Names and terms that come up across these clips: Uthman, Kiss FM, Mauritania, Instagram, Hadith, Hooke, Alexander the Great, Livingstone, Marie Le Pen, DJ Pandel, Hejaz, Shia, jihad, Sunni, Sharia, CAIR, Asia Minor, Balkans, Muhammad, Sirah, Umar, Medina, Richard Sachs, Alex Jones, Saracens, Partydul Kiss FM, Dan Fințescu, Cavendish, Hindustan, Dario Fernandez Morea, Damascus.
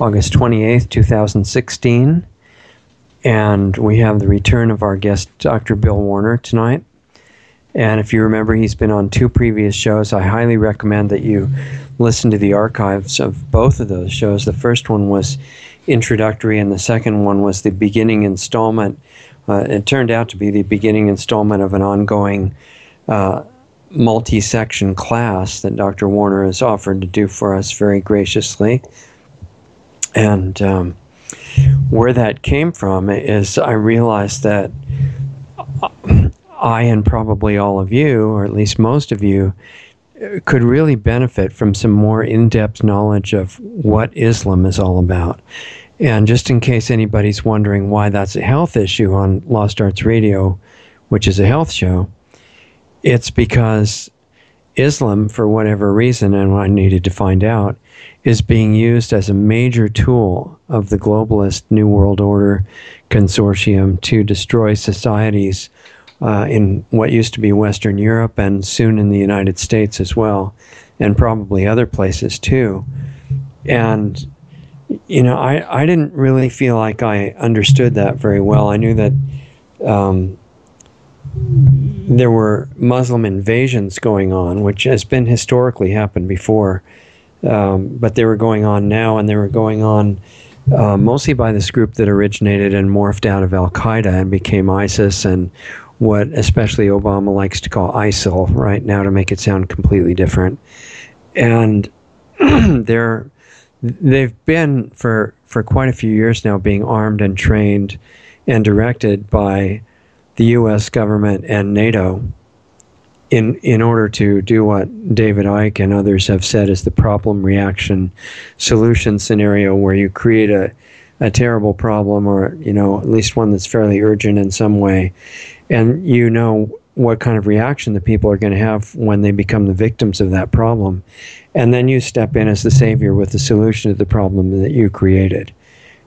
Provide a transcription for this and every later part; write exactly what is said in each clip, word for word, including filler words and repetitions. August twenty-eighth, two thousand sixteen. And we have the return of our guest, Doctor Bill Warner, tonight. And if you remember, he's been on two previous shows. I highly recommend that you listen to the archives of both of those shows. The first one was introductory, and the second one was the beginning installment. Uh, it turned out to be the beginning installment of an ongoing uh, multi-section class that Doctor Warner has offered to do for us very graciously. And um, where that came from is I realized that I and probably all of you, or at least most of you, could really benefit from some more in-depth knowledge of what Islam is all about. And just in case anybody's wondering why that's a health issue on Lost Arts Radio, which is a health show, it's because Islam, for whatever reason, and what I needed to find out, is being used as a major tool of the globalist New World Order consortium to destroy societies uh, in what used to be Western Europe and soon in the United States as well, and probably other places too. And, you know, I, I didn't really feel like I understood that very well. I knew that um, there were Muslim invasions going on, which has been historically happened before, um, but they were going on now, and they were going on uh, mostly by this group that originated and morphed out of Al-Qaeda and became ISIS, and what especially Obama likes to call ISIL right now to make it sound completely different. And they're, they've been for, for quite a few years now being armed and trained and directed by the U S government and NATO in in order to do what David Icke and others have said is the problem reaction solution scenario, where you create a, a terrible problem, or, you know, at least one that's fairly urgent in some way, and you know what kind of reaction the people are going to have when they become the victims of that problem. And then you step in as the savior with the solution to the problem that you created.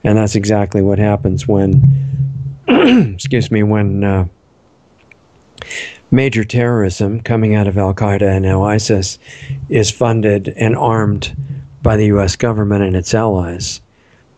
And that's exactly what happens when excuse me, when uh, major terrorism coming out of Al-Qaeda and now ISIS is funded and armed by the U S government and its allies.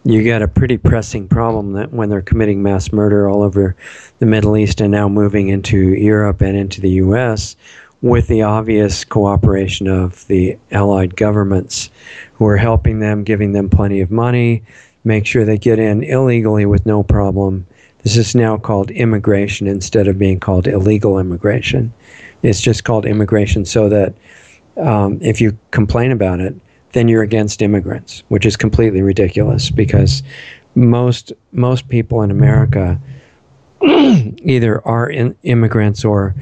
You get a pretty pressing problem that when they're committing mass murder all over the Middle East and now moving into Europe and into the U S with the obvious cooperation of the allied governments who are helping them, giving them plenty of money, make sure they get in illegally with no problem. This is now called immigration instead of being called illegal immigration. It's just called immigration so that um, if you complain about it, then you're against immigrants, which is completely ridiculous, because most most people in America either are in immigrants or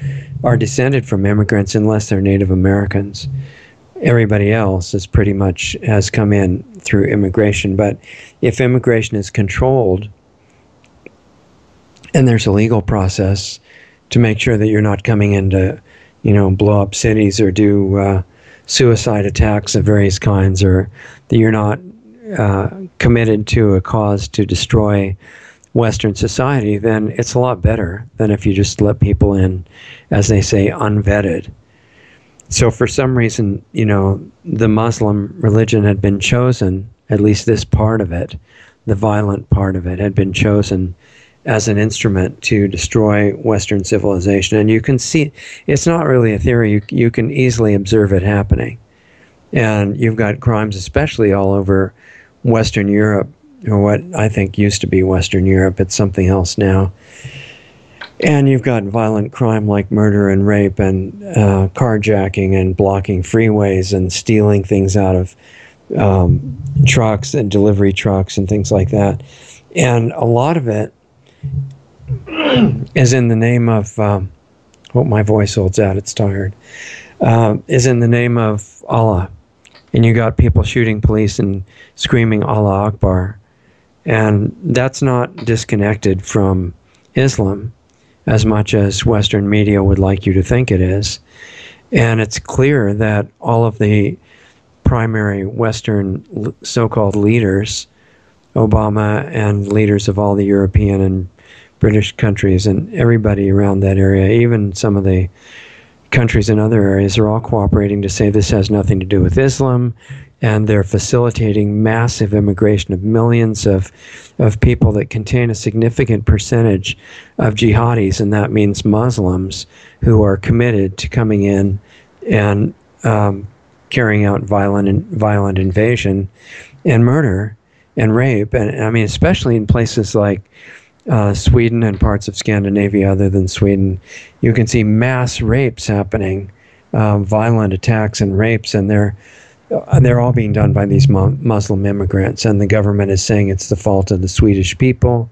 are descended from immigrants unless they're Native Americans. Everybody else is pretty much has come in through immigration. But if immigration is controlled, and there's a legal process to make sure that you're not coming in to, you know, blow up cities or do uh, suicide attacks of various kinds, or that you're not uh, committed to a cause to destroy Western society, then it's a lot better than if you just let people in, as they say, unvetted. So for some reason, you know, the Muslim religion had been chosen, at least this part of it, the violent part of it had been chosen as an instrument to destroy Western civilization. And you can see, it's not really a theory, you, you can easily observe it happening. And you've got crimes, especially all over Western Europe, or what I think used to be Western Europe, it's something else now. And you've got violent crime like murder and rape and uh, carjacking and blocking freeways and stealing things out of um, trucks and delivery trucks and things like that. And a lot of it is in the name of, um, oh, my voice holds out, it's tired, um, is in the name of Allah. And you got people shooting police and screaming Allah Akbar. And that's not disconnected from Islam as much as Western media would like you to think it is. And it's clear that all of the primary Western so-called leaders, Obama and leaders of all the European and British countries and everybody around that area, even some of the countries in other areas, are all cooperating to say this has nothing to do with Islam. and they're facilitating massive immigration of millions of, of people that contain a significant percentage of jihadis, and that means Muslims who are committed to coming in and um, carrying out violent and violent invasion and murder and rape. And, and I mean, especially in places like uh, Sweden and parts of Scandinavia other than Sweden, you can see mass rapes happening, uh, violent attacks and rapes, and they're they're all being done by these Muslim immigrants, and the government is saying it's the fault of the Swedish people,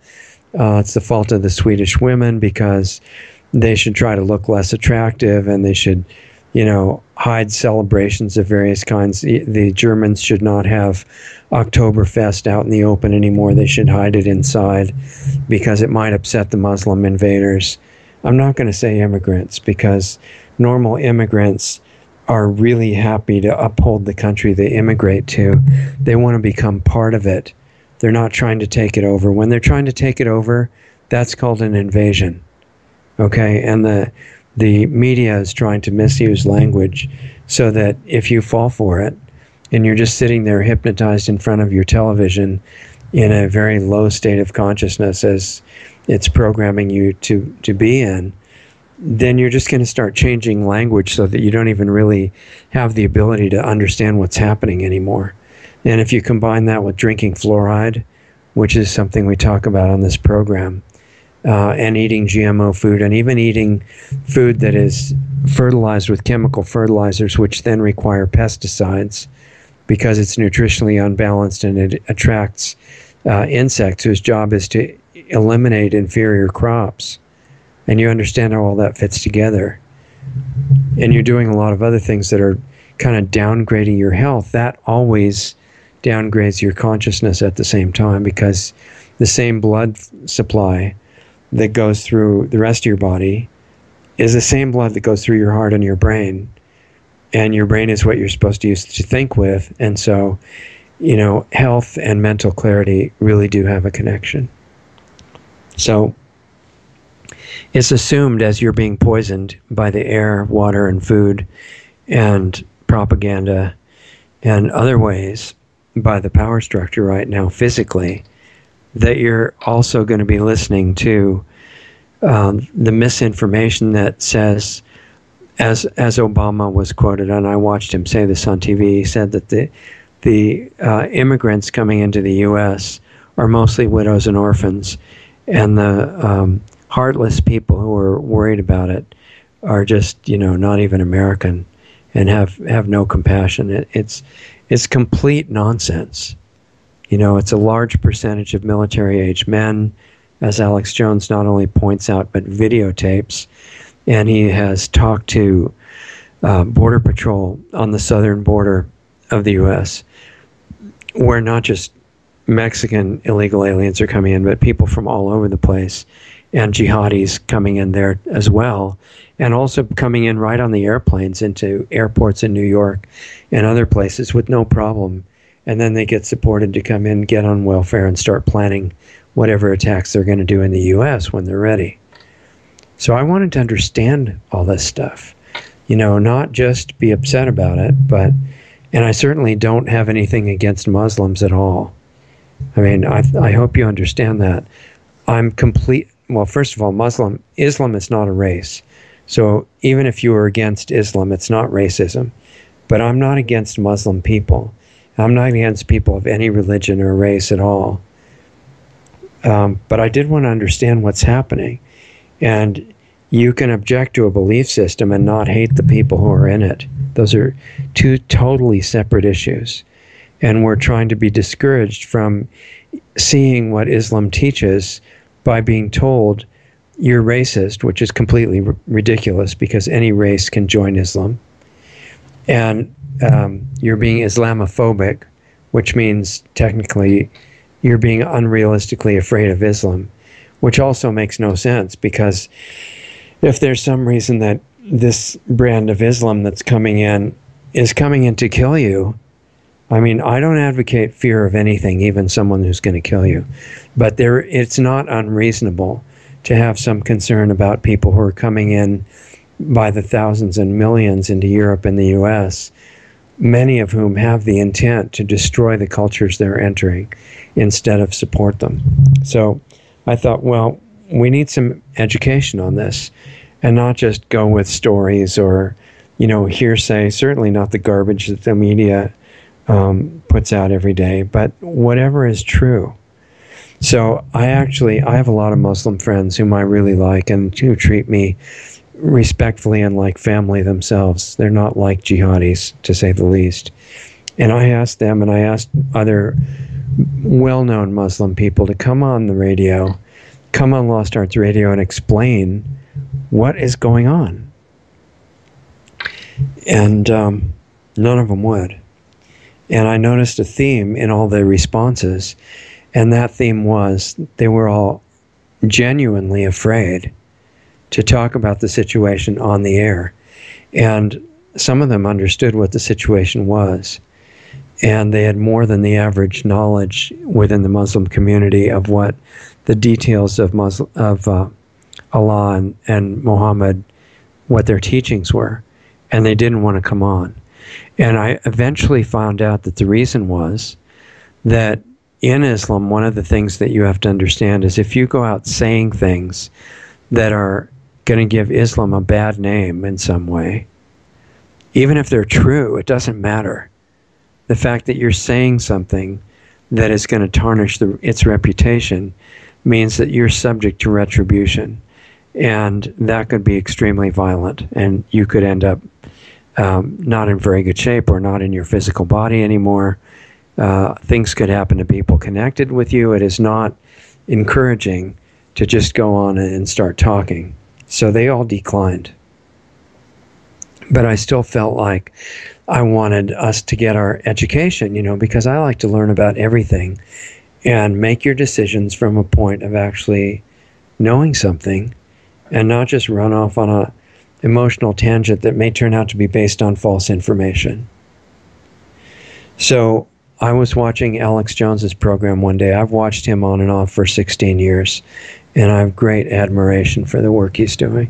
uh, it's the fault of the Swedish women, because they should try to look less attractive, and they should, you know, hide celebrations of various kinds. The Germans should not have Oktoberfest out in the open anymore. They should hide it inside because it might upset the Muslim invaders. I'm not going to say immigrants, because normal immigrants are really happy to uphold the country they immigrate to. They want to become part of it. They're not trying to take it over. When they're trying to take it over, that's called an invasion. Okay? And the the media is trying to misuse language so that if you fall for it and you're just sitting there hypnotized in front of your television in a very low state of consciousness as it's programming you to, to be in, then you're just going to start changing language so that you don't even really have the ability to understand what's happening anymore. And if you combine that with drinking fluoride, which is something we talk about on this program, uh, and eating G M O food, and even eating food that is fertilized with chemical fertilizers, which then require pesticides because it's nutritionally unbalanced and it attracts uh, insects whose job is to eliminate inferior crops. And you understand how all that fits together. And you're doing a lot of other things that are kind of downgrading your health. That always downgrades your consciousness at the same time, because the same blood supply that goes through the rest of your body is the same blood that goes through your heart and your brain. And your brain is what you're supposed to use to think with. And so, you know, health and mental clarity really do have a connection. So it's assumed as you're being poisoned by the air, water, and food, and propaganda, and other ways by the power structure right now physically, that you're also going to be listening to um, the misinformation that says, as as Obama was quoted, and I watched him say this on T V, he said that the, the uh, immigrants coming into the U S are mostly widows and orphans, and the Um, heartless people who are worried about it are just, you know, not even American and have, have no compassion. It, it's, it's complete nonsense. You know, it's a large percentage of military-age men, as Alex Jones not only points out, but videotapes. And he has talked to uh, Border Patrol on the southern border of the U S, where not just Mexican illegal aliens are coming in, but people from all over the place, and jihadis coming in there as well, and also coming in right on the airplanes into airports in New York and other places with no problem. And then they get supported to come in, get on welfare, and start planning whatever attacks they're going to do in the U S when they're ready. So I wanted to understand all this stuff, you know, not just be upset about it, but, and I certainly don't have anything against Muslims at all. I mean, I, I hope you understand that. I'm complete... Well, first of all, Muslim, Islam is not a race. So even if you are against Islam, it's not racism. But I'm not against Muslim people. I'm not against people of any religion or race at all. Um, but I did want to understand what's happening. And you can object to a belief system and not hate the people who are in it. Those are two totally separate issues. And we're trying to be discouraged from seeing what Islam teaches by being told you're racist, which is completely r ridiculous because any race can join Islam, and um, you're being Islamophobic, which means technically you're being unrealistically afraid of Islam, which also makes no sense, because if there's some reason that this brand of Islam that's coming in is coming in to kill you, I mean, I don't advocate fear of anything, even someone who's going to kill you. But there, it's not unreasonable to have some concern about people who are coming in by the thousands and millions into Europe and the U S many of whom have the intent to destroy the cultures they're entering instead of support them. So I thought, well, we need some education on this and not just go with stories or, you know, hearsay, certainly not the garbage that the media um, puts out every day, but whatever is true. So I actually, I have a lot of Muslim friends whom I really like and who treat me respectfully and like family themselves. They're not like jihadis, to say the least. And I asked them, and I asked other well-known Muslim people to come on the radio, come on Lost Arts Radio and explain what is going on. And um, none of them would. And I noticed a theme in all the responses, and that theme was they were all genuinely afraid to talk about the situation on the air. And some of them understood what the situation was, and they had more than the average knowledge within the Muslim community of what the details of Muslim, of uh, Allah and, and Muhammad, what their teachings were, and they didn't want to come on. And I eventually found out that the reason was that in Islam, one of the things that you have to understand is if you go out saying things that are going to give Islam a bad name in some way, even if they're true, it doesn't matter. The fact that you're saying something that is going to tarnish the, its reputation means that you're subject to retribution, and that could be extremely violent, and you could end up um, not in very good shape or not in your physical body anymore. Uh, things could happen to people connected with you. It is not encouraging to just go on and start talking. So they all declined. But I still felt like I wanted us to get our education, you know, because I like to learn about everything and make your decisions from a point of actually knowing something and not just run off on an emotional tangent that may turn out to be based on false information. So I was watching Alex Jones's program one day. I've watched him on and off for sixteen years, and I have great admiration for the work he's doing,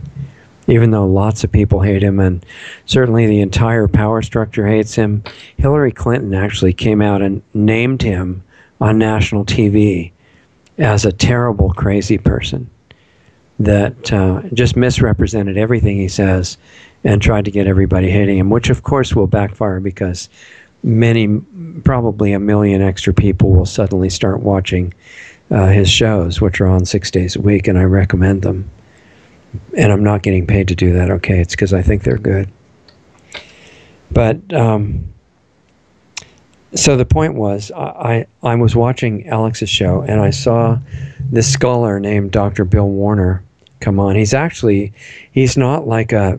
even though lots of people hate him, and certainly the entire power structure hates him. Hillary Clinton actually came out and named him on national T V as a terrible, crazy person that uh, just misrepresented everything he says and tried to get everybody hating him, which of course will backfire because many, probably a million extra people will suddenly start watching uh, his shows, which are on six days a week, and I recommend them. And I'm not getting paid to do that, okay? It's because I think they're good. But, um, so the point was, I, I, I was watching Alex's show, and I saw this scholar named Doctor Bill Warner come on. He's actually, he's not like a,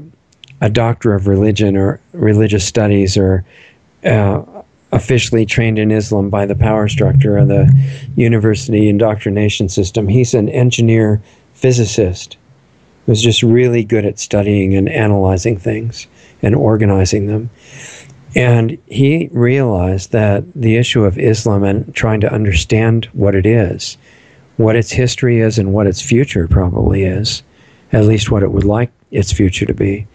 a doctor of religion or religious studies or Uh, officially trained in Islam by the power structure of the university indoctrination system. He's an engineer physicist who's just really good at studying and analyzing things and organizing them. And he realized that the issue of Islam and trying to understand what it is, what its history is and what its future probably is, at least what it would like its future to be,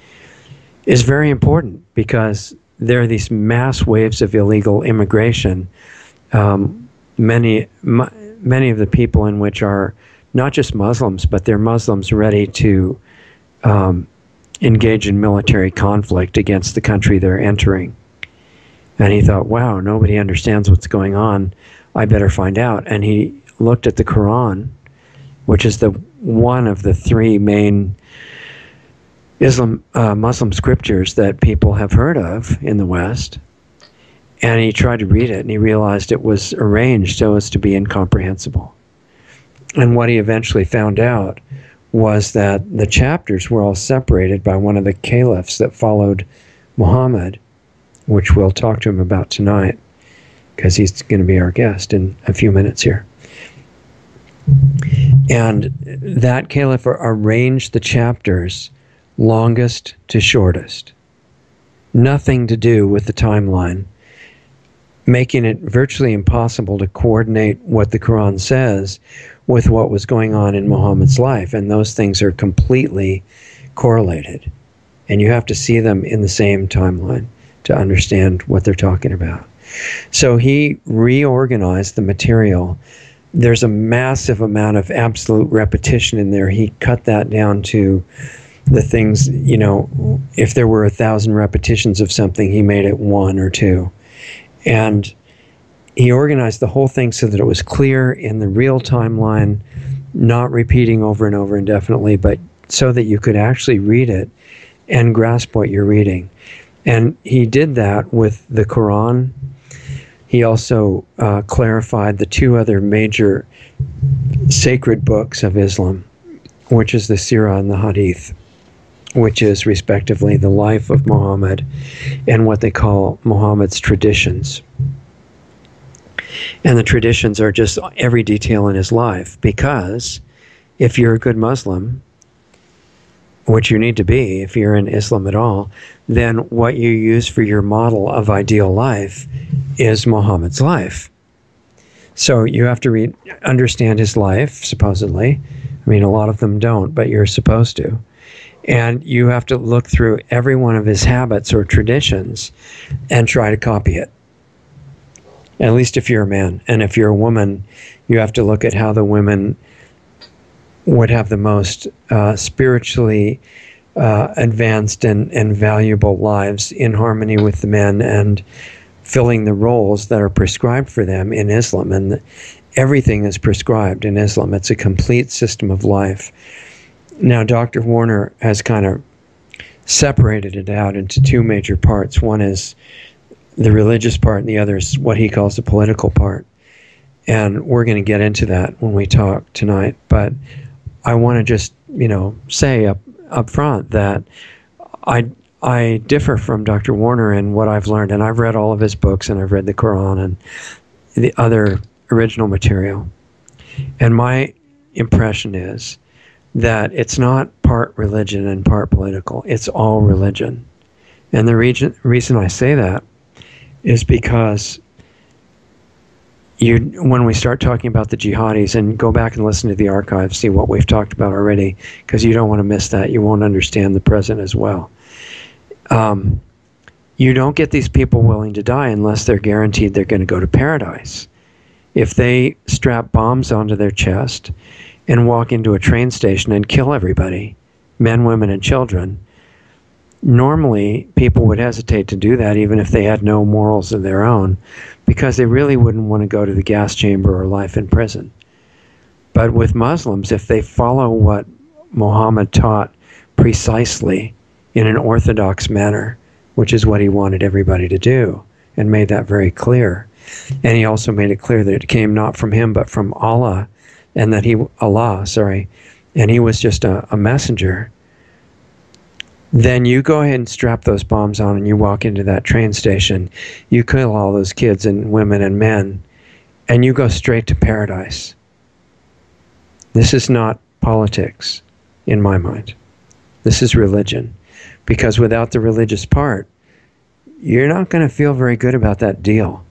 is very important because there are these mass waves of illegal immigration. Um, many, m many of the people in which are not just Muslims, but they're Muslims ready to um, engage in military conflict against the country they're entering. And he thought, wow, nobody understands what's going on. I better find out. And he looked at the Quran, which is the one of the three main Islam, uh, Muslim scriptures that people have heard of in the West, and he tried to read it, and he realized it was arranged so as to be incomprehensible. And what he eventually found out was that the chapters were all separated by one of the caliphs that followed Muhammad, which we'll talk to him about tonight, because he's going to be our guest in a few minutes here. And that caliph arranged the chapters longest to shortest, nothing to do with the timeline, making it virtually impossible to coordinate what the Quran says with what was going on in Muhammad's life. And those things are completely correlated, and you have to see them in the same timeline. to understand what they're talking about. So he reorganized the material. There's a massive amount of absolute repetition in there. He cut that down to the things, you know, if there were a thousand repetitions of something, he made it one or two. And he organized the whole thing so that it was clear in the real timeline, not repeating over and over indefinitely, but so that you could actually read it and grasp what you're reading. And he did that with the Quran. He also uh, clarified the two other major sacred books of Islam, which is the Sirah and the Hadith, which is respectively the life of Muhammad and what they call Muhammad's traditions. And the traditions are just every detail in his life, because if you're a good Muslim, which you need to be if you're in Islam at all, then what you use for your model of ideal life is Muhammad's life. So you have to read, understand his life, supposedly. I mean, a lot of them don't, but you're supposed to. And you have to look through every one of his habits or traditions and try to copy it. At least if you're a man. And if you're a woman, you have to look at how the women would have the most uh, spiritually uh, advanced and, and valuable lives in harmony with the men and filling the roles that are prescribed for them in Islam. And the, everything is prescribed in Islam. It's a complete system of life. Now, Doctor Warner has kind of separated it out into two major parts. One is the religious part, and the other is what he calls the political part. And we're going to get into that when we talk tonight. But I want to just, you know, say up, up front that I, I differ from Doctor Warner in what I've learned. And I've read all of his books, and I've read the Quran and the other original material. And my impression is that it's not part religion and part political. It's all religion. And the region, reason I say that is because you, when we start talking about the jihadis, and go back and listen to the archives, see what we've talked about already, because you don't want to miss that. You won't understand the present as well. Um, you don't get these people willing to die unless they're guaranteed they're going to go to paradise. If they strap bombs onto their chest and walk into a train station and kill everybody, men, women, and children, normally, people would hesitate to do that, even if they had no morals of their own, because they really wouldn't want to go to the gas chamber or life in prison. But with Muslims, if they follow what Muhammad taught precisely in an orthodox manner, which is what he wanted everybody to do, and made that very clear, and he also made it clear that it came not from him but from Allah, and that he Allah, sorry, and he was just a, a messenger. Then you go ahead and strap those bombs on and you walk into that train station. You kill all those kids and women and men, and you go straight to paradise. This is not politics, in my mind. This is religion. Because without the religious part, you're not going to feel very good about that deal.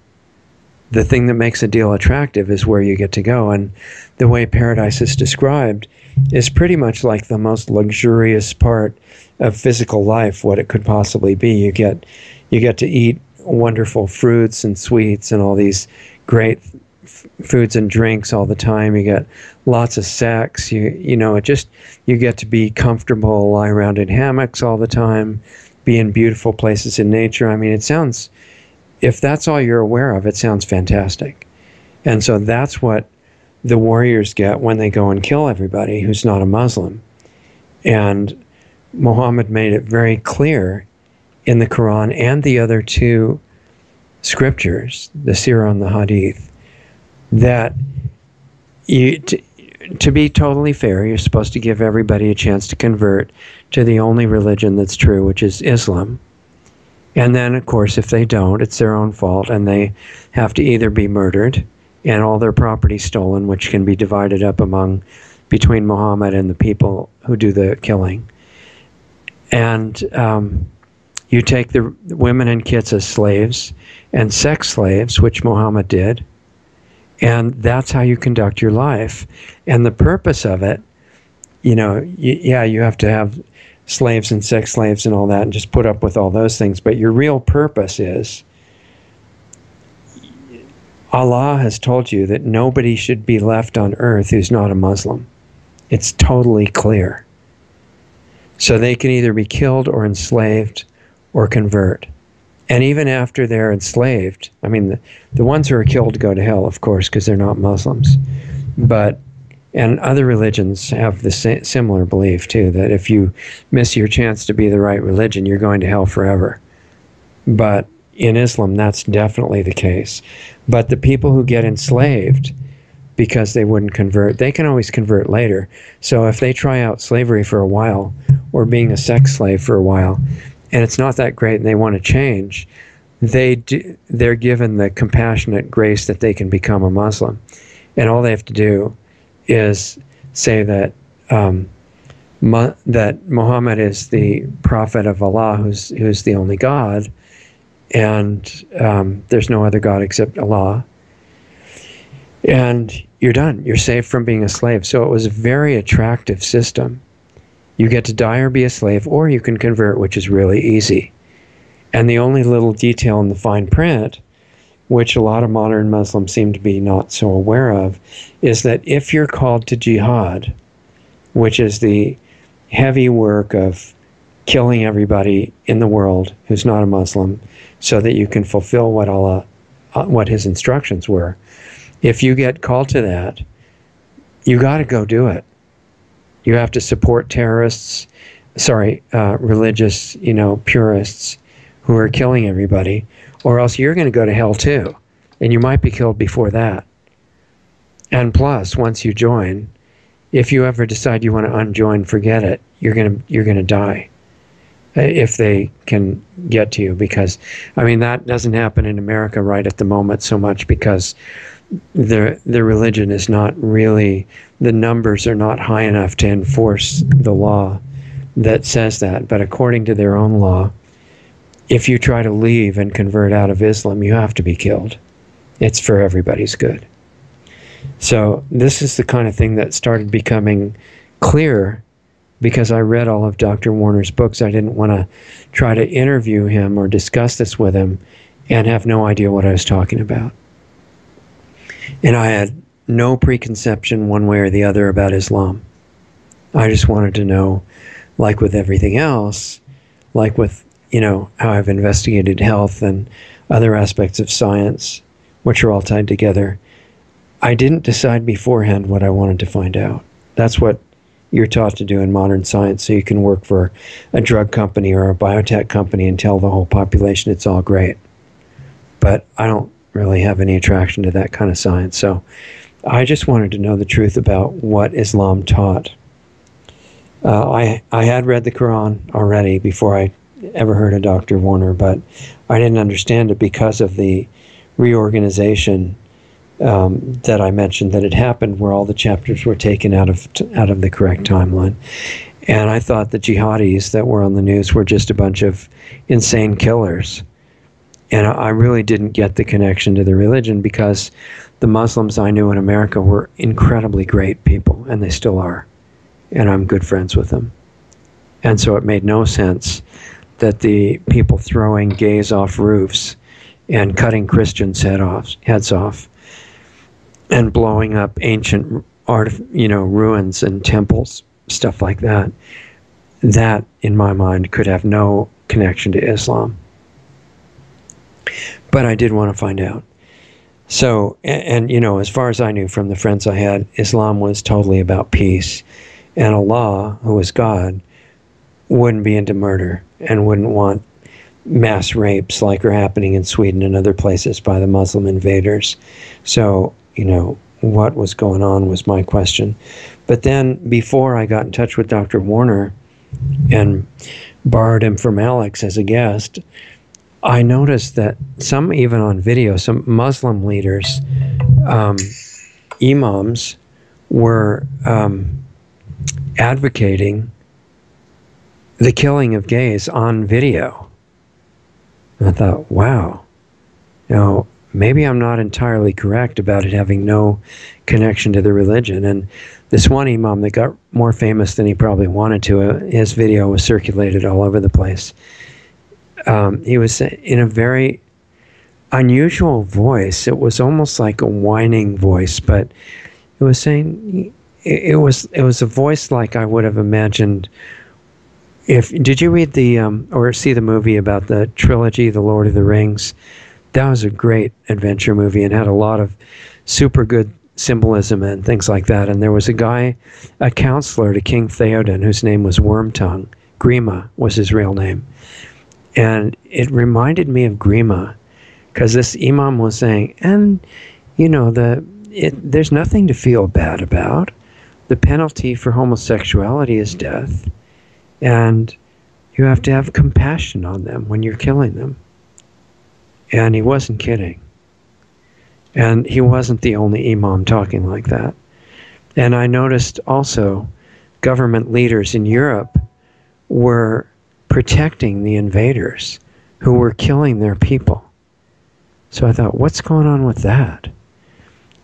The thing that makes a deal attractive is where you get to go. And the way paradise is described is pretty much like the most luxurious part of physical life, what it could possibly be. You get, you get to eat wonderful fruits and sweets and all these great f foods and drinks all the time. You get lots of sex. You, you know, it just, you get to be comfortable, lie around in hammocks all the time, be in beautiful places in nature. I mean, it sounds, if that's all you're aware of, it sounds fantastic. And so that's what the warriors get when they go and kill everybody who's not a Muslim. And Muhammad made it very clear in the Quran and the other two scriptures, the Sirah and the Hadith, that you, to, to be totally fair, you're supposed to give everybody a chance to convert to the only religion that's true, which is Islam. And then, of course, if they don't, it's their own fault, and they have to either be murdered and all their property stolen, which can be divided up among between Muhammad and the people who do the killing. And um, you take the women and kids as slaves and sex slaves, which Muhammad did, and that's how you conduct your life. And the purpose of it, you know, y yeah, you have to have slaves and sex slaves and all that, and just put up with all those things. But your real purpose is, Allah has told you that nobody should be left on earth who's not a Muslim. It's totally clear. So they can either be killed or enslaved or convert. And even after they're enslaved, I mean, the, the ones who are killed go to hell, of course, because they're not Muslims. But, and other religions have the similar belief, too, that if you miss your chance to be the right religion, you're going to hell forever. But in Islam, that's definitely the case. But the people who get enslaved because they wouldn't convert, they can always convert later. So if they try out slavery for a while, or being a sex slave for a while, and it's not that great and they want to change, they do, they're given the compassionate grace that they can become a Muslim. And all they have to do is say that um, Mo, that Muhammad is the prophet of Allah, who's, who's the only God, and um, there's no other God except Allah. And you're done. You're saved from being a slave. So it was a very attractive system. You get to die or be a slave, or you can convert, which is really easy. And the only little detail in the fine print, which a lot of modern Muslims seem to be not so aware of, is that if you're called to jihad, which is the heavy work of killing everybody in the world who's not a Muslim, so that you can fulfill what Allah, what His instructions were, if you get called to that, you got to go do it. You have to support terrorists, sorry, uh, religious, you know, purists who are killing everybody, or else you're going to go to hell too, and you might be killed before that. And plus, once you join, if you ever decide you want to unjoin, forget it. You're going to you're going to die if they can get to you, because, I mean, that doesn't happen in America right at the moment so much because the the religion is not really, the numbers are not high enough to enforce the law that says that. But according to their own law, if you try to leave and convert out of Islam, you have to be killed. It's for everybody's good. So this is the kind of thing that started becoming clear because I read all of Doctor Warner's books. I didn't want to try to interview him or discuss this with him and have no idea what I was talking about. And I had no preconception one way or the other about Islam. I just wanted to know, like with everything else, like with, you know, how I've investigated health and other aspects of science, which are all tied together, I didn't decide beforehand what I wanted to find out. That's what you're taught to do in modern science, so you can work for a drug company or a biotech company and tell the whole population it's all great. But I don't really have any attraction to that kind of science. So I just wanted to know the truth about what Islam taught. Uh, I, I had read the Quran already before I ever heard of Doctor Warner, but I didn't understand it because of the reorganization um, that I mentioned that had happened, where all the chapters were taken out of, t out of the correct timeline. And I thought the jihadis that were on the news were just a bunch of insane killers. And I really didn't get the connection to the religion because the Muslims I knew in America were incredibly great people, and they still are. And I'm good friends with them. And so it made no sense that the people throwing gays off roofs and cutting Christians' head off, heads off and blowing up ancient art, you know, ruins and temples, stuff like that, that, in my mind, could have no connection to Islam. But I did want to find out. So, and, and, you know, as far as I knew from the friends I had, Islam was totally about peace. And Allah, who is God, wouldn't be into murder and wouldn't want mass rapes like are happening in Sweden and other places by the Muslim invaders. So, you know, what was going on was my question. But then, before I got in touch with Doctor Warner and borrowed him from Alex as a guest, I noticed that some, even on video, some Muslim leaders, um, imams, were um, advocating the killing of gays on video. And I thought, wow, you know, maybe I'm not entirely correct about it having no connection to the religion. And this one imam that got more famous than he probably wanted to, uh, his video was circulated all over the place. Um, he was in a very unusual voice. It was almost like a whining voice, but it was saying, it, it was it was a voice like I would have imagined. If did you read the um, or see the movie about the trilogy, The Lord of the Rings? That was a great adventure movie and had a lot of super good symbolism and things like that. And there was a guy, a counselor to King Theoden, whose name was Wormtongue. Grima was his real name. And it reminded me of Grima, because this imam was saying, and, you know, the it, there's nothing to feel bad about. The penalty for homosexuality is death. And you have to have compassion on them when you're killing them. And he wasn't kidding. And he wasn't the only imam talking like that. And I noticed also government leaders in Europe were protecting the invaders who were killing their people. So I thought, what's going on with that?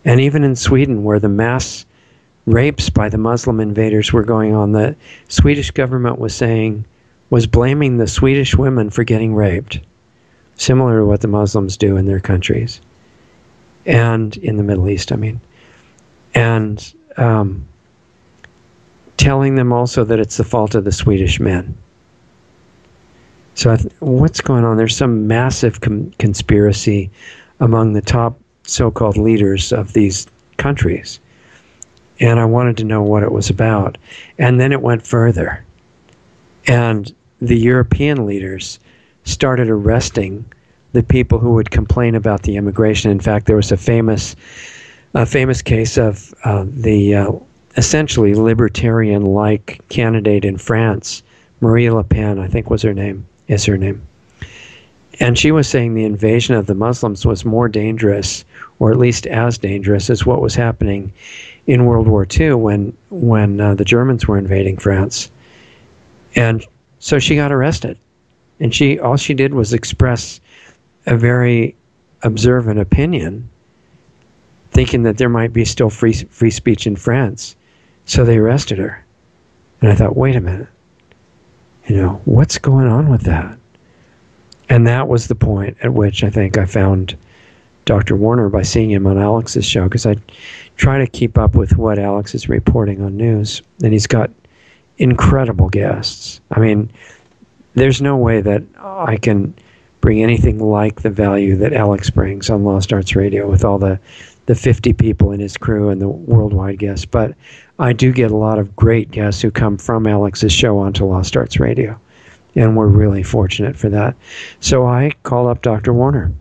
And even in Sweden, where the mass rapes by the Muslim invaders were going on, the Swedish government was saying, was blaming the Swedish women for getting raped, similar to what the Muslims do in their countries and in the Middle East, I mean. And um, telling them also that it's the fault of the Swedish men. So I th what's going on? There's some massive com conspiracy among the top so-called leaders of these countries. And I wanted to know what it was about. And then it went further. And the European leaders started arresting the people who would complain about the immigration. In fact, there was a famous, a famous case of uh, the uh, essentially libertarian-like candidate in France, Marie Le Pen, I think was her name. is her name. And she was saying the invasion of the Muslims was more dangerous, or at least as dangerous, as what was happening in World War Two when, when uh, the Germans were invading France. And so she got arrested. And she all she did was express a very observant opinion, thinking that there might be still free, free speech in France. So they arrested her. And I thought, wait a minute. You know, what's going on with that? And that was the point at which I think I found Doctor Warner by seeing him on Alex's show, because I try to keep up with what Alex is reporting on news. And he's got incredible guests. I mean, there's no way that I can bring anything like the value that Alex brings on Lost Arts Radio with all the, the fifty people in his crew and the worldwide guests. But I do get a lot of great guests who come from Alex's show onto Lost Arts Radio, and we're really fortunate for that. So I called up Doctor Warner.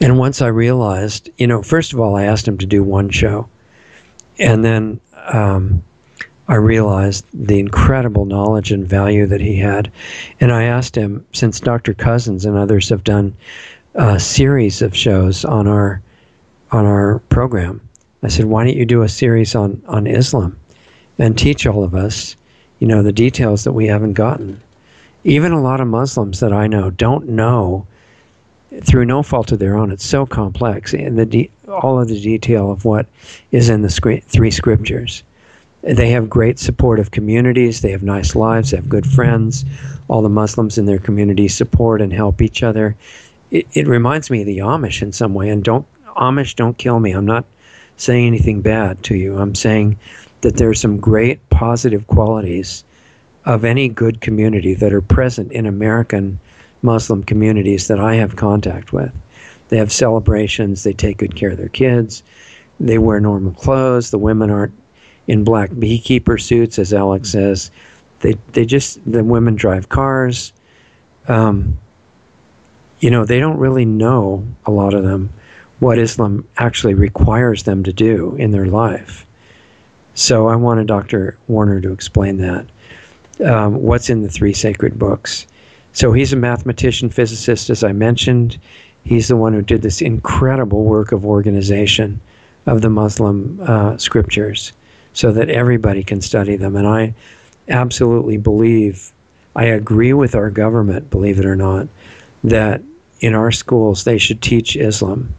And once I realized, you know, first of all, I asked him to do one show. And then um, I realized the incredible knowledge and value that he had. And I asked him, since Doctor Cousins and others have done a series of shows on our, on our program, I said, why don't you do a series on, on Islam and teach all of us, you know, the details that we haven't gotten. Even a lot of Muslims that I know don't know, through no fault of their own. It's so complex, and the de all of the detail of what is in the scre three scriptures. They have great supportive communities. They have nice lives. They have good friends. All the Muslims in their community support and help each other. It, it reminds me of the Amish in some way. And don't Amish, don't kill me. I'm not saying anything bad to you. I'm saying that there are some great positive qualities of any good community that are present in American Muslim communities that I have contact with. They have celebrations. They take good care of their kids. They wear normal clothes. The women aren't in black beekeeper suits, as Alex says. They, they just, the women drive cars. Um, you know, they don't really know, a lot of them, what Islam actually requires them to do in their life. So I wanted Doctor Warner to explain that, um, what's in the three sacred books. So he's a mathematician, physicist, as I mentioned. He's the one who did this incredible work of organization of the Muslim uh, scriptures so that everybody can study them. And I absolutely believe, I agree with our government, believe it or not, that in our schools they should teach Islam,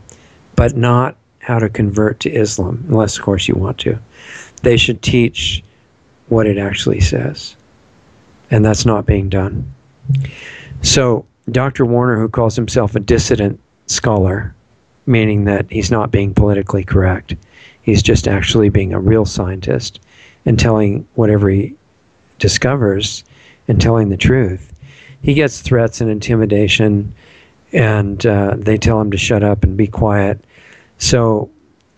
but not how to convert to Islam, unless, of course, you want to. They should teach what it actually says, and that's not being done. So Doctor Warner, who calls himself a dissident scholar, meaning that he's not being politically correct, he's just actually being a real scientist and telling whatever he discovers and telling the truth, he gets threats and intimidation, and uh, they tell him to shut up and be quiet. So,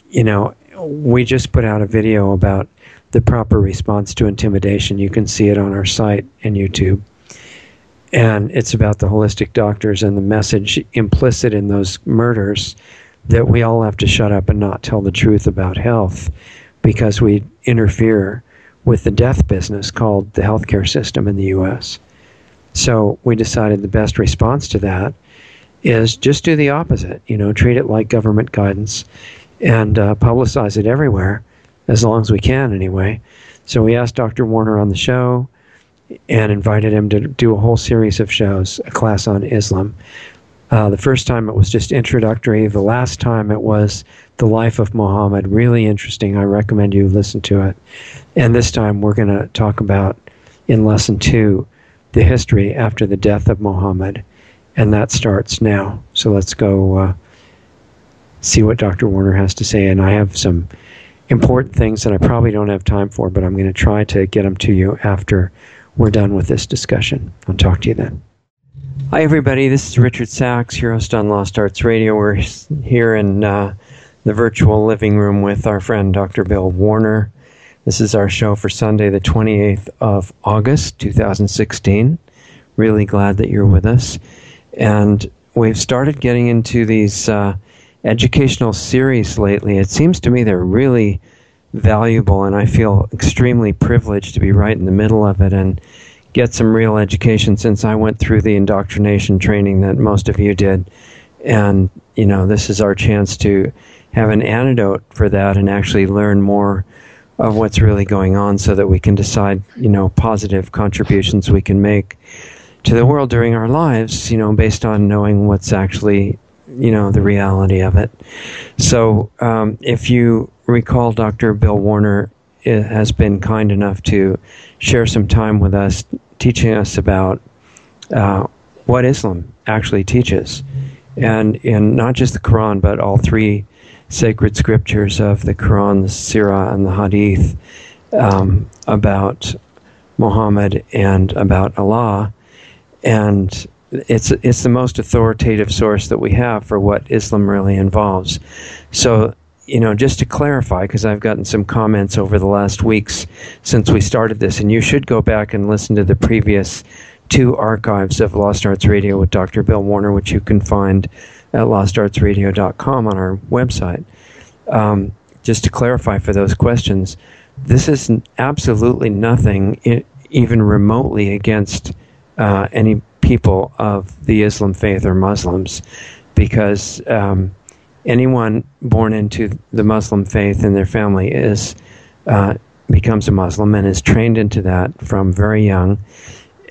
you know, we just put out a video about the proper response to intimidation. You can see it on our site and YouTube. And it's about the holistic doctors and the message implicit in those murders that we all have to shut up and not tell the truth about health, because we interfere with the death business called the healthcare system in the U S So we decided the best response to that is just do the opposite, you know, treat it like government guidance and uh, publicize it everywhere, as long as we can anyway. So we asked Doctor Warner on the show and invited him to do a whole series of shows, a class on Islam. Uh, the first time it was just introductory. The last time it was the life of Muhammad. Really interesting. I recommend you listen to it. And this time we're going to talk about, in lesson two, the history after the death of Muhammad. And that starts now. So let's go uh, see what Doctor Warner has to say. And I have some important things that I probably don't have time for, but I'm going to try to get them to you after we're done with this discussion. I'll talk to you then. Hi, everybody. This is Richard Sachs, your host on Lost Arts Radio. We're here in uh, the virtual living room with our friend Doctor Bill Warner. This is our show for Sunday, the twenty-eighth of August, two thousand sixteen. Really glad that you're with us. And we've started getting into these uh, educational series lately. It seems to me they're really valuable, and I feel extremely privileged to be right in the middle of it and get some real education, since I went through the indoctrination training that most of you did. And, you know, this is our chance to have an antidote for that and actually learn more of what's really going on, so that we can decide, you know, positive contributions we can make to the world during our lives, you know, based on knowing what's actually, you know, the reality of it. So um, if you recall, Doctor Bill Warner has been kind enough to share some time with us, teaching us about uh, what Islam actually teaches. And in not just the Quran, but all three sacred scriptures of the Quran, the Sirah, and the Hadith, um, about Muhammad and about Allah. And it's it's the most authoritative source that we have for what Islam really involves. So, you know, just to clarify, because I've gotten some comments over the last weeks since we started this, and you should go back and listen to the previous two archives of Lost Arts Radio with Doctor Bill Warner, which you can find at lost arts radio dot com on our website. Um, just to clarify for those questions, this is absolutely nothing I- even remotely against uh, any people of the Islam faith or Muslims, because um, anyone born into the Muslim faith in their family is uh, becomes a Muslim and is trained into that from very young.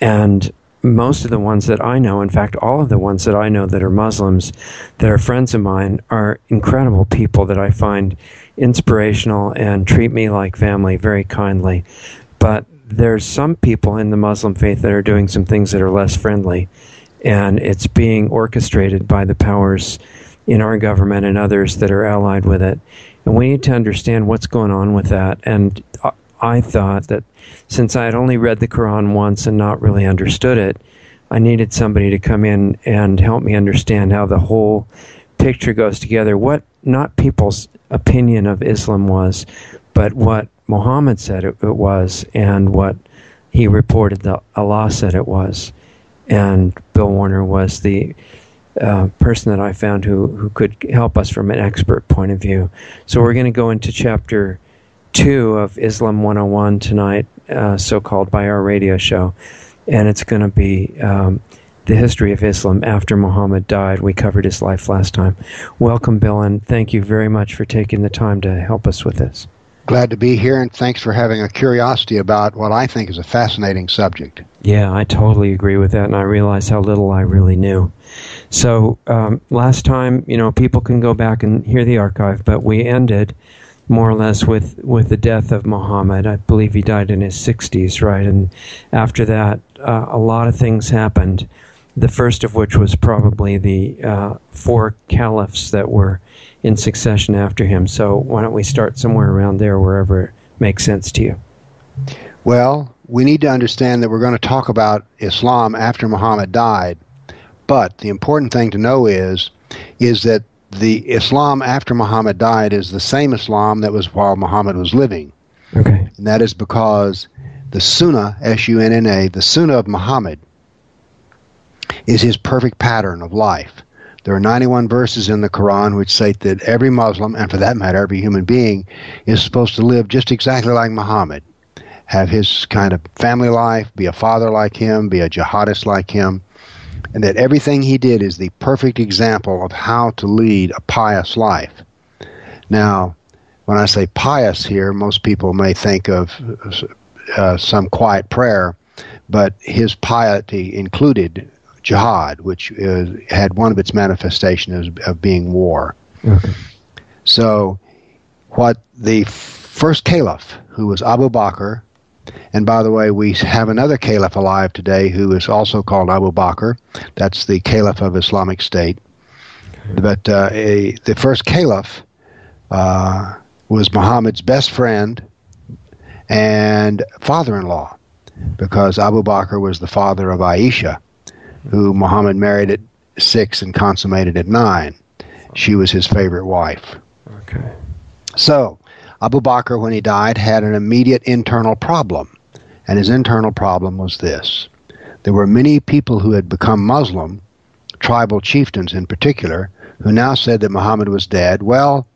And most of the ones that I know, in fact, all of the ones that I know that are Muslims, that are friends of mine, are incredible people that I find inspirational and treat me like family very kindly. But there's some people in the Muslim faith that are doing some things that are less friendly, and it's being orchestrated by the powers in our government and others that are allied with it. And we need to understand what's going on with that. And uh, I thought that since I had only read the Quran once and not really understood it, I needed somebody to come in and help me understand how the whole picture goes together, what not people's opinion of Islam was, but what Muhammad said it, it was, and what he reported that Allah said it was. And Bill Warner was the uh, person that I found who, who could help us from an expert point of view. So we're going to go into chapter two of Islam one oh one tonight, uh, so-called by our radio show, and it's going to be um, the history of Islam after Muhammad died. We covered his life last time. Welcome, Bill, and thank you very much for taking the time to help us with this. Glad to be here, and thanks for having a curiosity about what I think is a fascinating subject. Yeah, I totally agree with that, and I realize how little I really knew. So um, last time, you know, people can go back and hear the archive, but we ended more or less with, with the death of Muhammad. I believe he died in his sixties, right? And after that, uh, a lot of things happened, the first of which was probably the uh, four caliphs that were in succession after him. So why don't we start somewhere around there, wherever it makes sense to you? Well, we need to understand that we're going to talk about Islam after Muhammad died. But the important thing to know is, is that the Islam after Muhammad died is the same Islam that was while Muhammad was living. Okay. And that is because the Sunnah, S U N N A, the Sunnah of Muhammad is his perfect pattern of life. There are ninety-one verses in the Quran which say that every Muslim, and for that matter every human being, is supposed to live just exactly like Muhammad. Have his kind of family life, be a father like him, be a jihadist like him, and that everything he did is the perfect example of how to lead a pious life. Now, when I say pious here, most people may think of uh, some quiet prayer, but his piety included jihad, which is, had one of its manifestations of, of being war. Okay. So what the first caliph, who was Abu Bakr, and by the way, we have another caliph alive today who is also called Abu Bakr. That's the caliph of Islamic State. Okay. But uh, a, the first caliph uh, was Muhammad's best friend and father-in-law, because Abu Bakr was the father of Aisha, who Muhammad married at six and consummated at nine. She was his favorite wife. Okay. So, Abu Bakr, when he died, had an immediate internal problem. And his internal problem was this. There were many people who had become Muslim, tribal chieftains in particular, who now said that Muhammad was dead. Well,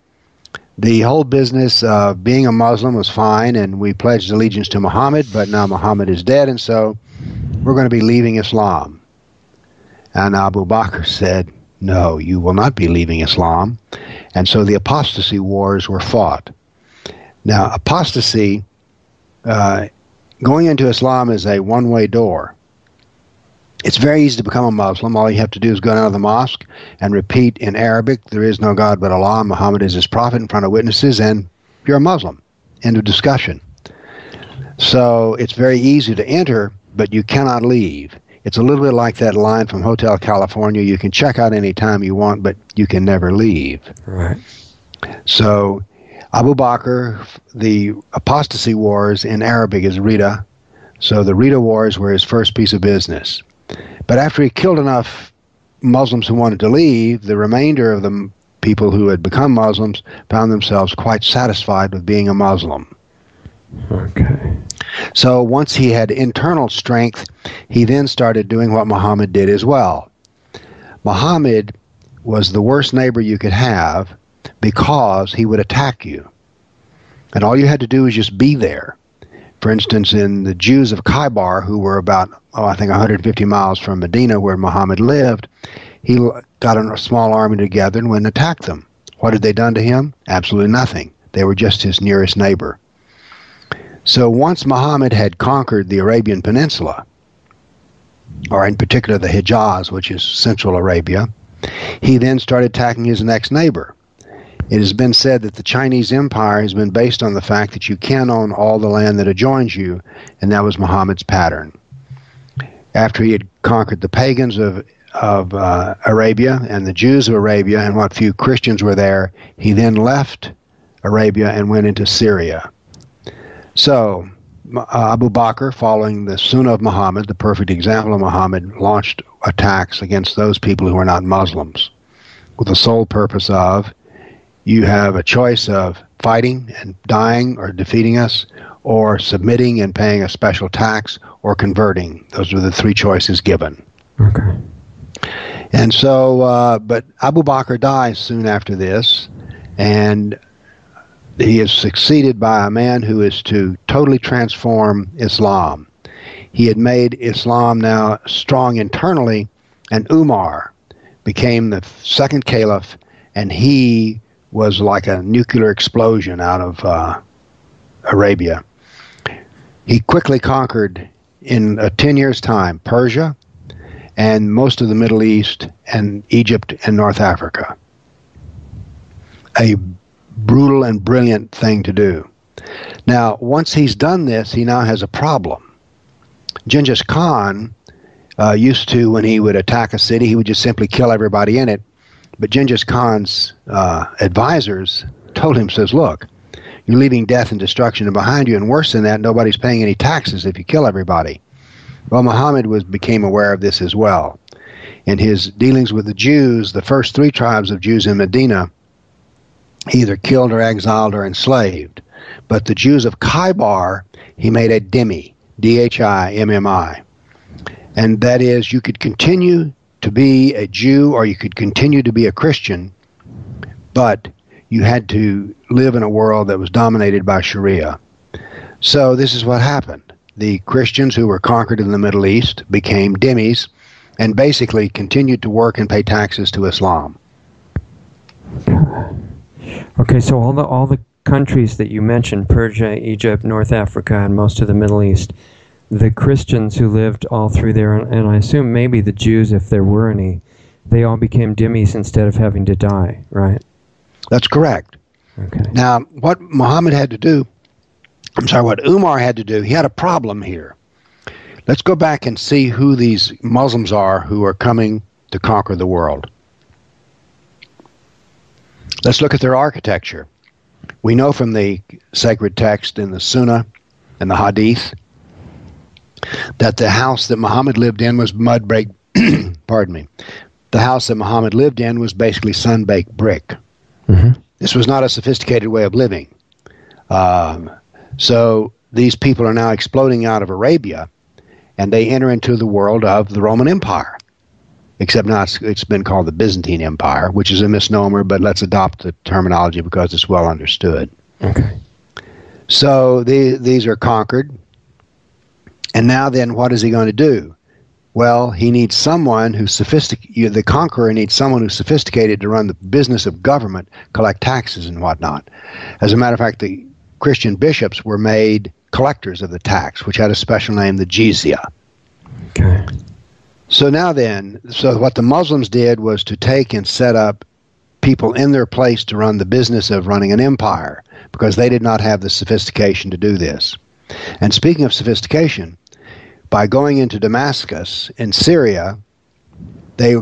the whole business of being a Muslim was fine, and we pledged allegiance to Muhammad, but now Muhammad is dead, and so we're going to be leaving Islam. And Abu Bakr said, no, you will not be leaving Islam. And so the apostasy wars were fought. Now, apostasy, uh, going into Islam is a one-way door. It's very easy to become a Muslim. All you have to do is go down to the mosque and repeat in Arabic, there is no God but Allah, Muhammad is his prophet, in front of witnesses, and you're a Muslim. End of discussion. So it's very easy to enter, but you cannot leave. It's a little bit like that line from Hotel California. You can check out any time you want, but you can never leave. Right. So Abu Bakr, the apostasy wars in Arabic is Rida. So the Rida wars were his first piece of business. But after he killed enough Muslims who wanted to leave, the remainder of the people who had become Muslims found themselves quite satisfied with being a Muslim. Okay. So once he had internal strength, he then started doing what Muhammad did as well. Muhammad was the worst neighbor you could have because he would attack you. And all you had to do was just be there. For instance, in the Jews of Khaybar, who were about, oh, I think one hundred fifty miles from Medina where Muhammad lived, he got a small army together and went and attacked them. What had they done to him? Absolutely nothing. They were just his nearest neighbor. So once Muhammad had conquered the Arabian Peninsula, or in particular the Hejaz, which is Central Arabia, he then started attacking his next neighbor. It has been said that the Chinese Empire has been based on the fact that you can own all the land that adjoins you, and that was Muhammad's pattern. After he had conquered the pagans of, of uh, Arabia and the Jews of Arabia and what few Christians were there, he then left Arabia and went into Syria. So, Abu Bakr, following the Sunnah of Muhammad, the perfect example of Muhammad, launched attacks against those people who are not Muslims with the sole purpose of, you have a choice of fighting and dying or defeating us, or submitting and paying a special tax, or converting. Those were the three choices given. Okay. And so, uh, but Abu Bakr dies soon after this, and he is succeeded by a man who is to totally transform Islam. He had made Islam now strong internally, and Umar became the second caliph, and he was like a nuclear explosion out of uh, Arabia. He quickly conquered, in uh, ten years' time, Persia and most of the Middle East and Egypt and North Africa. A brutal and brilliant thing to do. Now, once he's done this, he now has a problem. Genghis Khan uh, used to, when he would attack a city, he would just simply kill everybody in it. But Genghis Khan's uh, advisors told him, says, look, you're leaving death and destruction behind you, and worse than that, nobody's paying any taxes if you kill everybody. Well, Muhammad was, became aware of this as well. In his dealings with the Jews, the first three tribes of Jews in Medina, he either killed or exiled or enslaved. But the Jews of Khaybar, he made a dhimmi, D H I M M I. And that is, you could continue to be a Jew or you could continue to be a Christian, but you had to live in a world that was dominated by Sharia. So this is what happened. The Christians who were conquered in the Middle East became dhimmis and basically continued to work and pay taxes to Islam. Okay, so all the, all the countries that you mentioned, Persia, Egypt, North Africa, and most of the Middle East, the Christians who lived all through there, and I assume maybe the Jews, if there were any, they all became dhimmis instead of having to die, right? That's correct. Okay. Now, what Muhammad had to do, I'm sorry, what Umar had to do, he had a problem here. Let's go back and see who these Muslims are who are coming to conquer the world. Let's look at their architecture. We know from the sacred text in the Sunnah and the Hadith that the house that Muhammad lived in was mud brick. Pardon me. The house that Muhammad lived in was basically sun-baked brick. Mm-hmm. This was not a sophisticated way of living. Um, so these people are now exploding out of Arabia, and they enter into the world of the Roman Empire. Except now it's, it's been called the Byzantine Empire, which is a misnomer, but let's adopt the terminology because it's well understood. Okay. So the, these are conquered. And now then, what is he going to do? Well, he needs someone who's sophisticated. The conqueror needs someone who's sophisticated to run the business of government, collect taxes and whatnot. As a matter of fact, the Christian bishops were made collectors of the tax, which had a special name, the jizya. Okay. So now then, so what the Muslims did was to take and set up people in their place to run the business of running an empire, because they did not have the sophistication to do this. And speaking of sophistication, by going into Damascus in Syria, they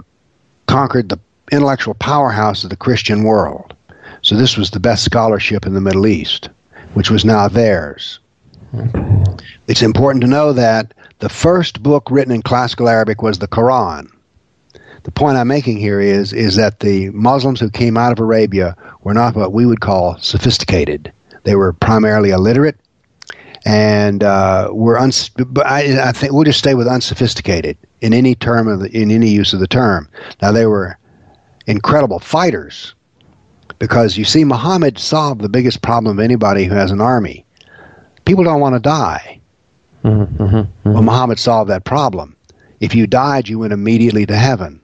conquered the intellectual powerhouse of the Christian world. So this was the best scholarship in the Middle East, which was now theirs. It's important to know that the first book written in classical Arabic was the Quran. The point I'm making here is, is that the Muslims who came out of Arabia were not what we would call sophisticated. They were primarily illiterate, and uh, were uns but I, I think we'll just stay with unsophisticated in any term of the, in any use of the term. Now they were incredible fighters, because you see, Muhammad solved the biggest problem of anybody who has an army. People don't want to die. Mm-hmm, mm-hmm. Well, Muhammad solved that problem. If you died, you went immediately to heaven.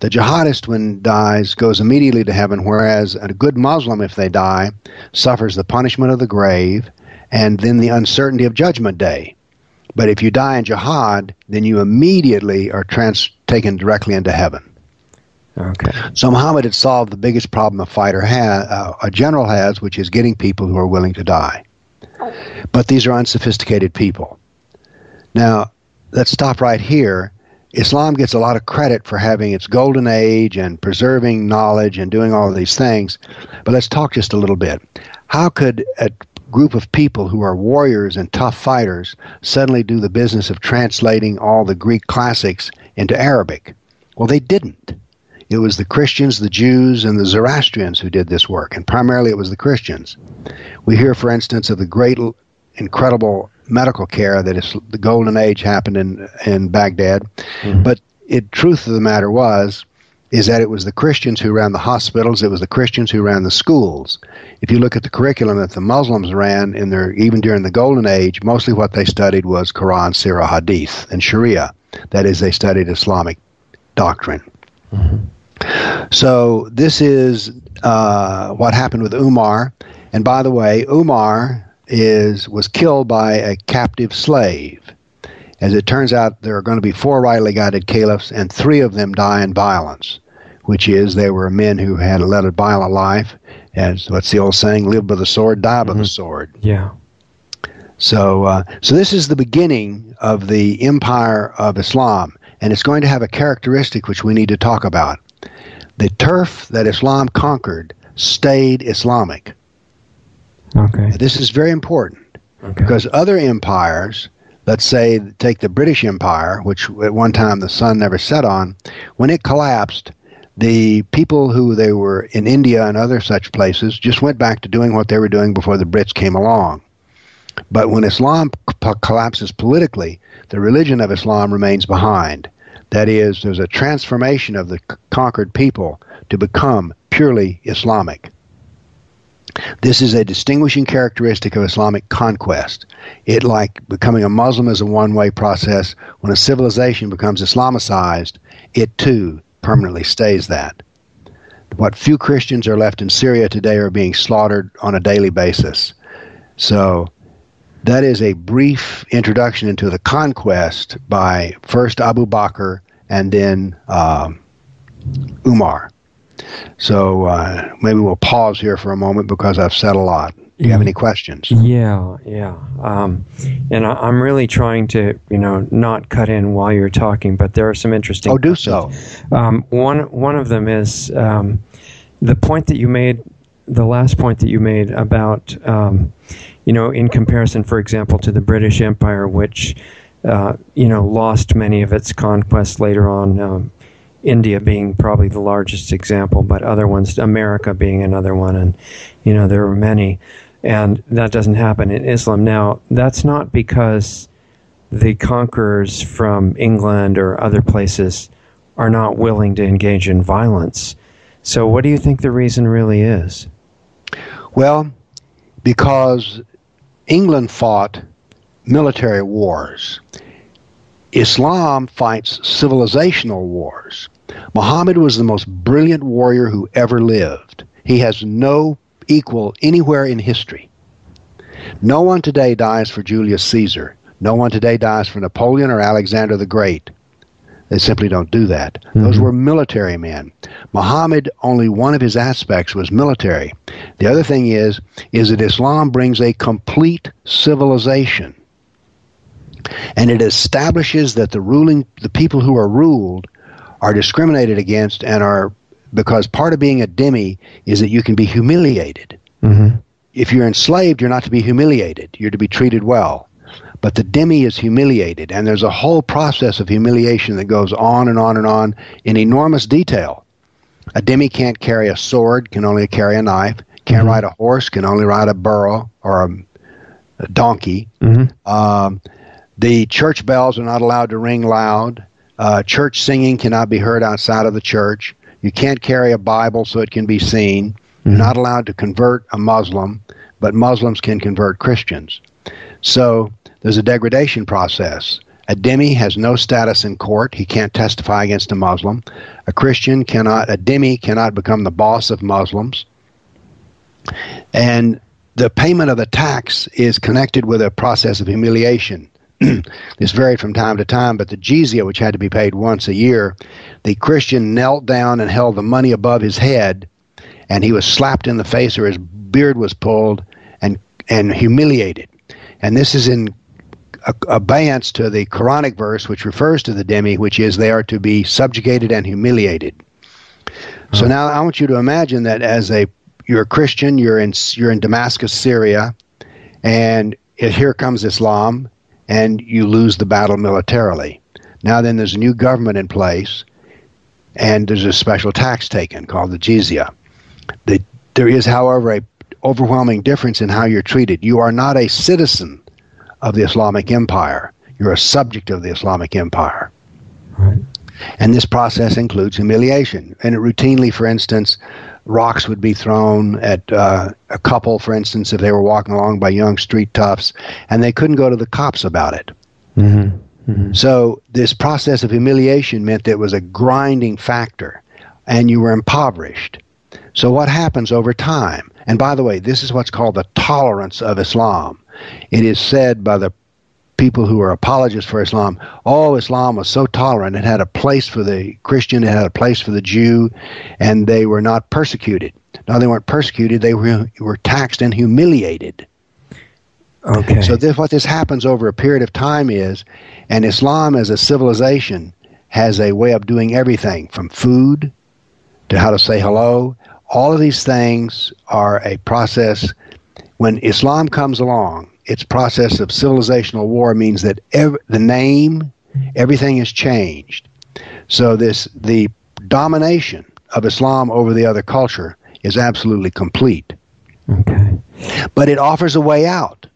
The jihadist, when dies, goes immediately to heaven, whereas a good Muslim, if they die, suffers the punishment of the grave and then the uncertainty of Judgment Day. But if you die in jihad, then you immediately are trans taken directly into heaven. Okay. So Muhammad had solved the biggest problem a fighter has, uh, a general has, which is getting people who are willing to die. But these are unsophisticated people. Now, let's stop right here. Islam gets a lot of credit for having its golden age and preserving knowledge and doing all of these things. But let's talk just a little bit. How could a group of people who are warriors and tough fighters suddenly do the business of translating all the Greek classics into Arabic? Well, they didn't. It was the Christians, the Jews, and the Zoroastrians who did this work, and primarily it was the Christians. We hear, for instance, of the great, incredible medical care that is, the Golden Age happened in, in Baghdad, mm-hmm. but the truth of the matter was, is that it was the Christians who ran the hospitals, it was the Christians who ran the schools. If you look at the curriculum that the Muslims ran, in their, even during the Golden Age, mostly what they studied was Quran, Sirah, Hadith, and Sharia. That is, they studied Islamic doctrine. Mm-hmm. So this is uh, what happened with Umar. And by the way, Umar is was killed by a captive slave. As it turns out, there are going to be four rightly guided caliphs, and three of them die in violence, which is they were men who had led a violent life. As what's the old saying? Live by the sword, die by mm-hmm. the sword. Yeah. So, uh, so this is the beginning of the empire of Islam, and it's going to have a characteristic which we need to talk about. The turf that Islam conquered stayed Islamic. Okay. Now, this is very important okay. because other empires, let's say, take the British Empire, which at one time the sun never set on, when it collapsed, the people who they were in India and other such places just went back to doing what they were doing before the Brits came along. But when Islam collapses politically, the religion of Islam remains behind. That is, there's a transformation of the conquered people to become purely Islamic. This is a distinguishing characteristic of Islamic conquest. It, like becoming a Muslim is a one-way process, when a civilization becomes Islamicized, it too permanently stays that. What few Christians are left in Syria today are being slaughtered on a daily basis. So that is a brief introduction into the conquest by first Abu Bakr and then um, Umar. So uh, maybe we'll pause here for a moment because I've said a lot. Do you have any questions? Yeah, yeah. Um, and I, I'm really trying to, you know, not cut in while you're talking, but there are some interesting Oh, do so. Um, one, one of them is um, the point that you made, the last point that you made about, um, you know, in comparison, for example, to the British Empire, which, uh, you know, lost many of its conquests later on, um, India being probably the largest example, but other ones, America being another one, and, you know, there were many. And that doesn't happen in Islam. Now, that's not because the conquerors from England or other places are not willing to engage in violence. So what do you think the reason really is? Well, because England fought military wars. Islam fights civilizational wars. Muhammad was the most brilliant warrior who ever lived. He has no equal anywhere in history. No one today dies for Julius Caesar. No one today dies for Napoleon or Alexander the Great. They simply don't do that. Mm-hmm. Those were military men. Muhammad, only one of his aspects was military. The other thing is, is that Islam brings a complete civilization. And it establishes that the ruling, the people who are ruled are discriminated against and are, because part of being a dhimmi is that you can be humiliated. Mm-hmm. If you're enslaved, you're not to be humiliated. You're to be treated well. But the dhimmi is humiliated, and there's a whole process of humiliation that goes on and on and on in enormous detail. A dhimmi can't carry a sword, can only carry a knife, can't mm-hmm. ride a horse, can only ride a burro or a, a donkey. Mm-hmm. Um, The church bells are not allowed to ring loud. Uh, church singing cannot be heard outside of the church. You can't carry a Bible so it can be seen. Mm-hmm. You're not allowed to convert a Muslim, but Muslims can convert Christians. So there's a degradation process. A dhimmi has no status in court. He can't testify against a Muslim. A Christian cannot, a dhimmi cannot become the boss of Muslims. And the payment of the tax is connected with a process of humiliation. This varied from time to time, but the jizya, which had to be paid once a year, the Christian knelt down and held the money above his head, and he was slapped in the face or his beard was pulled and, and humiliated. And this is in abeyance to the Quranic verse, which refers to the dhimmi, which is they are to be subjugated and humiliated. Uh-huh. So now I want you to imagine that as a you're a Christian, you're in, you're in Damascus, Syria, and it, here comes Islam, and you lose the battle militarily. Now then there's a new government in place, and there's a special tax taken called the jizya. The, there is, however, an overwhelming difference in how you're treated. You are not a citizen of the Islamic Empire. You're a subject of the Islamic Empire. Right. And this process includes humiliation. And it routinely, for instance, rocks would be thrown at uh, a couple, for instance, if they were walking along by young street toughs, and they couldn't go to the cops about it. Mm-hmm. Mm-hmm. So this process of humiliation meant that it was a grinding factor, and you were impoverished. So what happens over time? And by the way, this is what's called the tolerance of Islam. It is said by the people who are apologists for Islam, oh, Islam was so tolerant. It had a place for the Christian, it had a place for the Jew, and they were not persecuted. No, they weren't persecuted. They were, were taxed and humiliated. Okay. So this, what this happens over a period of time is, and Islam as a civilization has a way of doing everything from food to how to say hello. All of these things are a process. When Islam comes along, its process of civilizational war means that ev the name, everything is changed. So this, the domination of Islam over the other culture is absolutely complete. Okay. But it offers a way out.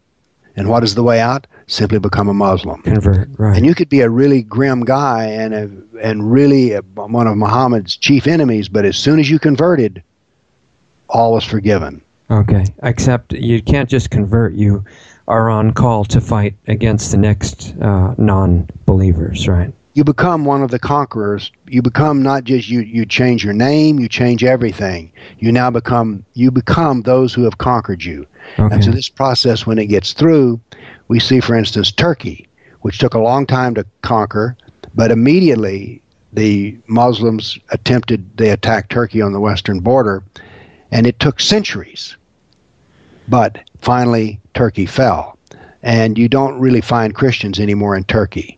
And what is the way out? Simply become a Muslim. Convert, right. And you could be a really grim guy and, a, and really a, one of Muhammad's chief enemies, but as soon as you converted, all was forgiven. Okay, except you can't just convert. You are on call to fight against the next uh, non-believers, right? You become one of the conquerors. You become not just you. You change your name. You change everything. You now become you become those who have conquered you. Okay. And so this process, when it gets through, we see, for instance, Turkey, which took a long time to conquer, but immediately the Muslims attempted. They attacked Turkey on the western border, and it took centuries. But finally, Turkey fell, and you don't really find Christians anymore in Turkey.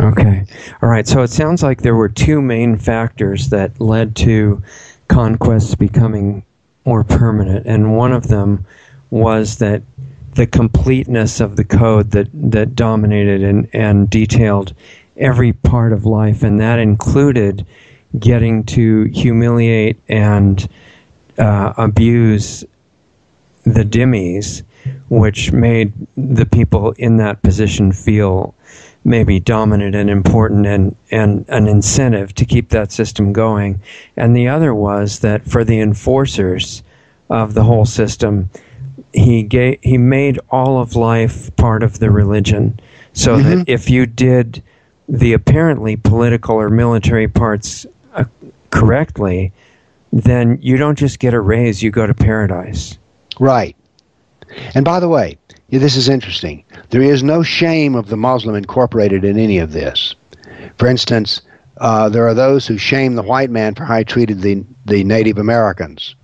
Okay. All right. So it sounds like there were two main factors that led to conquests becoming more permanent, and one of them was that the completeness of the code that, that dominated and, and detailed every part of life, and that included getting to humiliate and uh, abuse the dhimmis, which made the people in that position feel maybe dominant and important and, and an incentive to keep that system going. And the other was that for the enforcers of the whole system, he, gave, he made all of life part of the religion, so mm-hmm. that if you did the apparently political or military parts uh, correctly, then you don't just get a raise, you go to paradise. Right. And by the way, this is interesting. There is no shame of the Muslim incorporated in any of this. For instance, uh, there are those who shame the white man for how he treated the the Native Americans,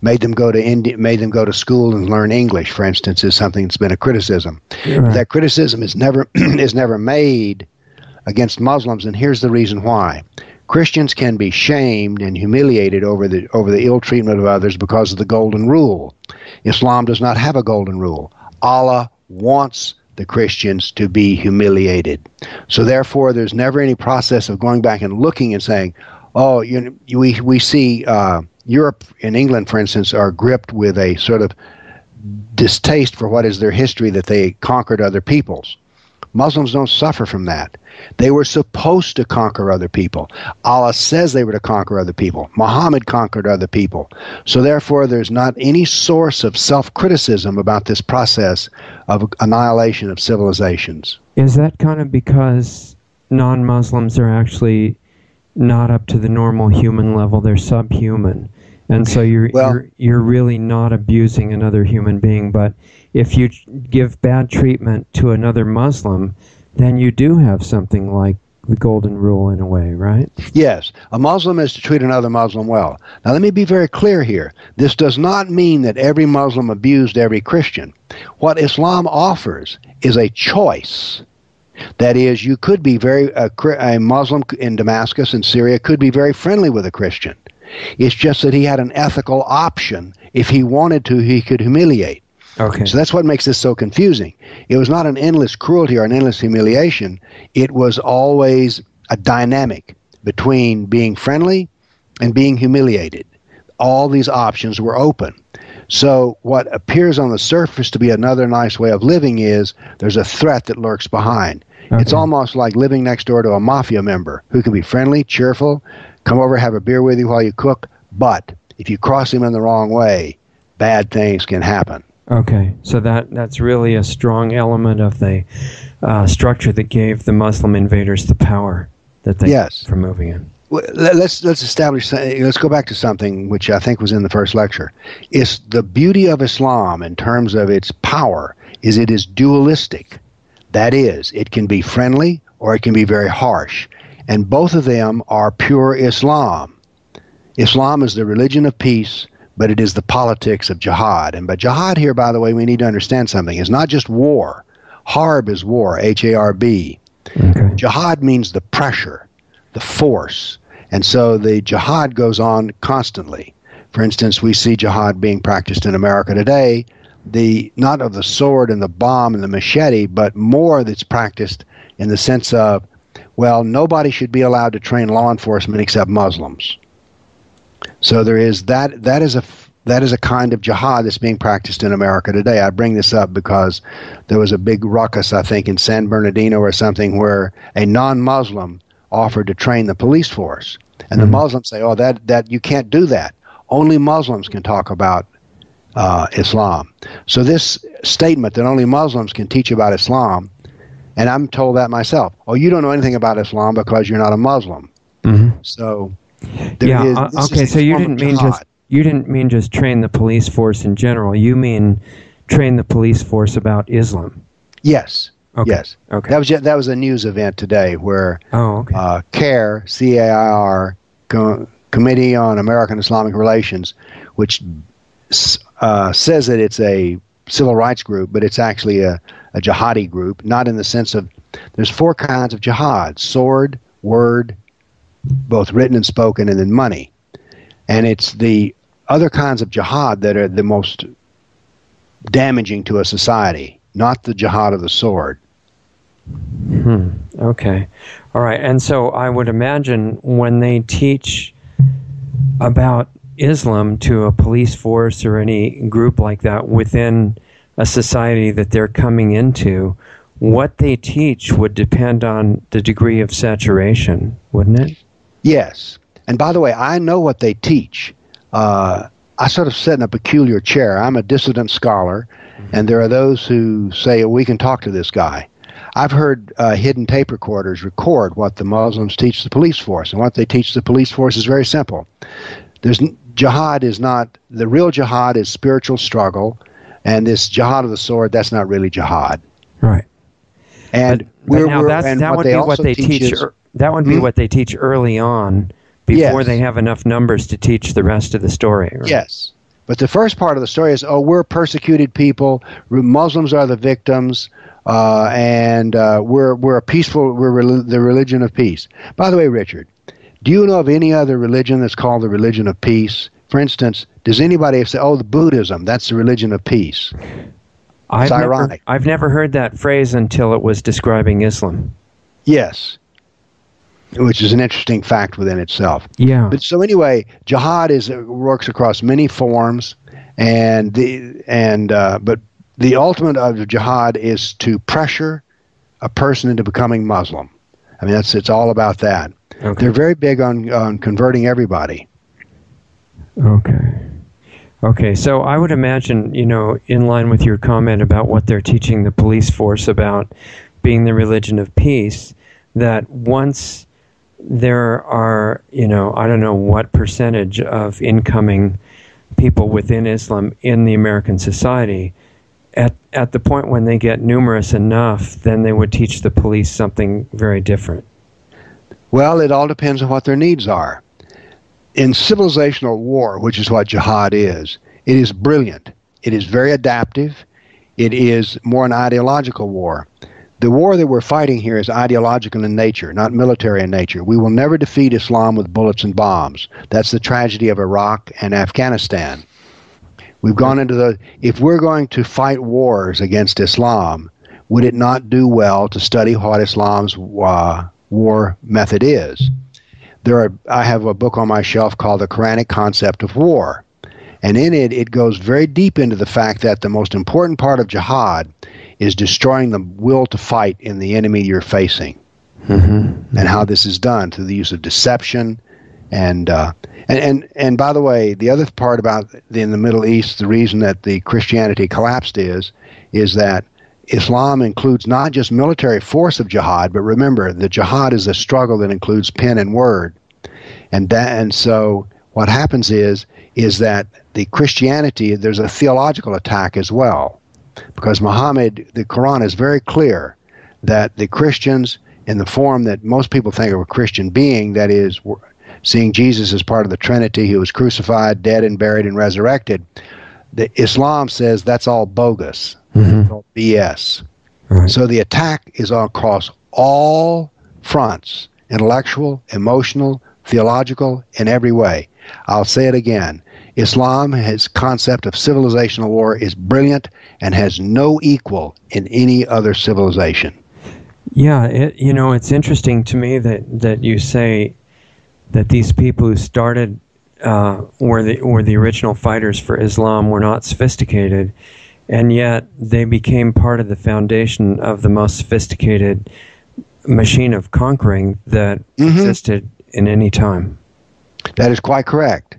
made them go to Indi made them go to school and learn English. For instance, is something that's been a criticism. Yeah. That criticism is never is never made against Muslims, and here's the reason why. Christians can be shamed and humiliated over the over the ill treatment of others because of the golden rule. Islam does not have a golden rule. Allah wants the Christians to be humiliated. So therefore, there's never any process of going back and looking and saying, oh, you, we, we see uh, Europe and England, for instance, are gripped with a sort of distaste for what is their history, that they conquered other peoples. Muslims don't suffer from that. They were supposed to conquer other people. Allah says they were to conquer other people. Muhammad conquered other people. So therefore, there's not any source of self-criticism about this process of annihilation of civilizations. Is that kind of because non-Muslims are actually not up to the normal human level? They're subhuman. And so you're, well, you're, you're really not abusing another human being, but if you give bad treatment to another Muslim, then you do have something like the golden rule in a way, right? Yes. A Muslim is to treat another Muslim well. Now, let me be very clear here. This does not mean that every Muslim abused every Christian. What Islam offers is a choice. That is, you could be very, a, a Muslim in Damascus in Syria could be very friendly with a Christian. It's just that he had an ethical option. If he wanted to, he could humiliate. Okay. So that's what makes this so confusing. It was not an endless cruelty or an endless humiliation. It was always a dynamic between being friendly and being humiliated. All these options were open. So what appears on the surface to be another nice way of living is there's a threat that lurks behind. Okay. It's almost like living next door to a mafia member who can be friendly, cheerful, come over, have a beer with you while you cook, but if you cross him in the wrong way, bad things can happen. Okay, so that, that's really a strong element of the uh, structure that gave the Muslim invaders the power that they yes. got from moving in. Let's let's establish. Let's go back to something which I think was in the first lecture. It's the beauty of Islam in terms of its power is it is dualistic. That is, it can be friendly or it can be very harsh, and both of them are pure Islam. Islam is the religion of peace, but it is the politics of jihad. And by jihad here, by the way, we need to understand something. It's not just war. Harb is war. H A R B. Okay. Jihad means the pressure, the force. And so the jihad goes on constantly. For instance, we see jihad being practiced in America today, the not of the sword and the bomb and the machete, but more that's practiced in the sense of, well, nobody should be allowed to train law enforcement except Muslims. So there is that that is a that is a kind of jihad that's being practiced in America today. I bring this up because there was a big ruckus, I think, in San Bernardino or something where a non-Muslim offered to train the police force. And the Muslims say, oh, that, that you can't do that. Only Muslims can talk about uh, Islam. So this statement that only Muslims can teach about Islam, and I'm told that myself, oh, you don't know anything about Islam because you're not a Muslim. Mm-hmm. So there yeah, is, uh, okay, is so you didn't mean just you didn't mean just train the police force in general. You mean train the police force about Islam. Yes. Okay. Yes. Okay. That was just, that was a news event today where oh, okay. uh, CAIR, C A I R, Com Committee on American Islamic Relations, which uh, says that it's a civil rights group, but it's actually a, a jihadi group. Not in the sense of there's four kinds of jihad: sword, word, both written and spoken, and then money. And it's the other kinds of jihad that are the most damaging to a society, not the jihad of the sword. Hmm. Okay. All right. And so I would imagine when they teach about Islam to a police force or any group like that within a society that they're coming into, what they teach would depend on the degree of saturation, wouldn't it? Yes. And by the way, I know what they teach. Uh, I sort of sit in a peculiar chair. I'm a dissident scholar, and there are those who say, oh, we can talk to this guy. I've heard uh, hidden tape recorders record what the Muslims teach the police force, and what they teach the police force is very simple. There's jihad is not, the real jihad is spiritual struggle, and this jihad of the sword, that's not really jihad. Right. And but, we're, but now we're that's, and that would be what they teach. Is, er, that would be hmm? what they teach early on, before yes. they have enough numbers to teach the rest of the story. Right? Yes. But the first part of the story is, oh, we're persecuted people. Muslims are the victims, uh, and uh, we're we're a peaceful, we're re the religion of peace. By the way, Richard, do you know of any other religion that's called the religion of peace? For instance, does anybody say, oh, the Buddhism, that's the religion of peace? It's ironic. Never, I've never heard that phrase until it was describing Islam. Yes. Which is an interesting fact within itself. Yeah. But so anyway, jihad is works across many forms, and the and uh, but the ultimate of jihad is to pressure a person into becoming Muslim. I mean, that's it's all about that. Okay. They're very big on on converting everybody. Okay. Okay. So I would imagine, you know, in line with your comment about what they're teaching the police force about being the religion of peace, that once there are, you know, I don't know what percentage of incoming people within Islam in the American society, at, at the point when they get numerous enough, then they would teach the police something very different. Well, it all depends on what their needs are. In civilizational war, which is what jihad is, it is brilliant. It is very adaptive. It is more an ideological war. The war that we're fighting here is ideological in nature, not military in nature. We will never defeat Islam with bullets and bombs. That's the tragedy of Iraq and Afghanistan. We've gone into the... If we're going to fight wars against Islam, would it not do well to study what Islam's uh, war method is? There are, I have a book on my shelf called The Quranic Concept of War. And in it, it goes very deep into the fact that the most important part of jihad is destroying the will to fight in the enemy you're facing. Mm-hmm, mm-hmm. And how this is done through the use of deception. And, uh, and, and, and by the way, the other part about the, in the Middle East, the reason that the Christianity collapsed is, is that Islam includes not just military force of jihad, but remember, the jihad is a struggle that includes pen and word. And that, and so what happens is is that the Christianity, there's a theological attack as well, because Muhammad, the Quran is very clear that the Christians, in the form that most people think of a Christian being, that is, seeing Jesus as part of the Trinity, who was crucified, dead and buried and resurrected, the Islam says that's all bogus, mm-hmm. That's all B S. Right. So the attack is across all fronts, intellectual, emotional, theological, in every way. I'll say it again. Islam, his concept of civilizational war, is brilliant and has no equal in any other civilization. Yeah, it, you know, it's interesting to me that, that you say that these people who started uh, were, the, were the original fighters for Islam were not sophisticated, and yet they became part of the foundation of the most sophisticated machine of conquering that mm-hmm. existed in any time. That is quite correct.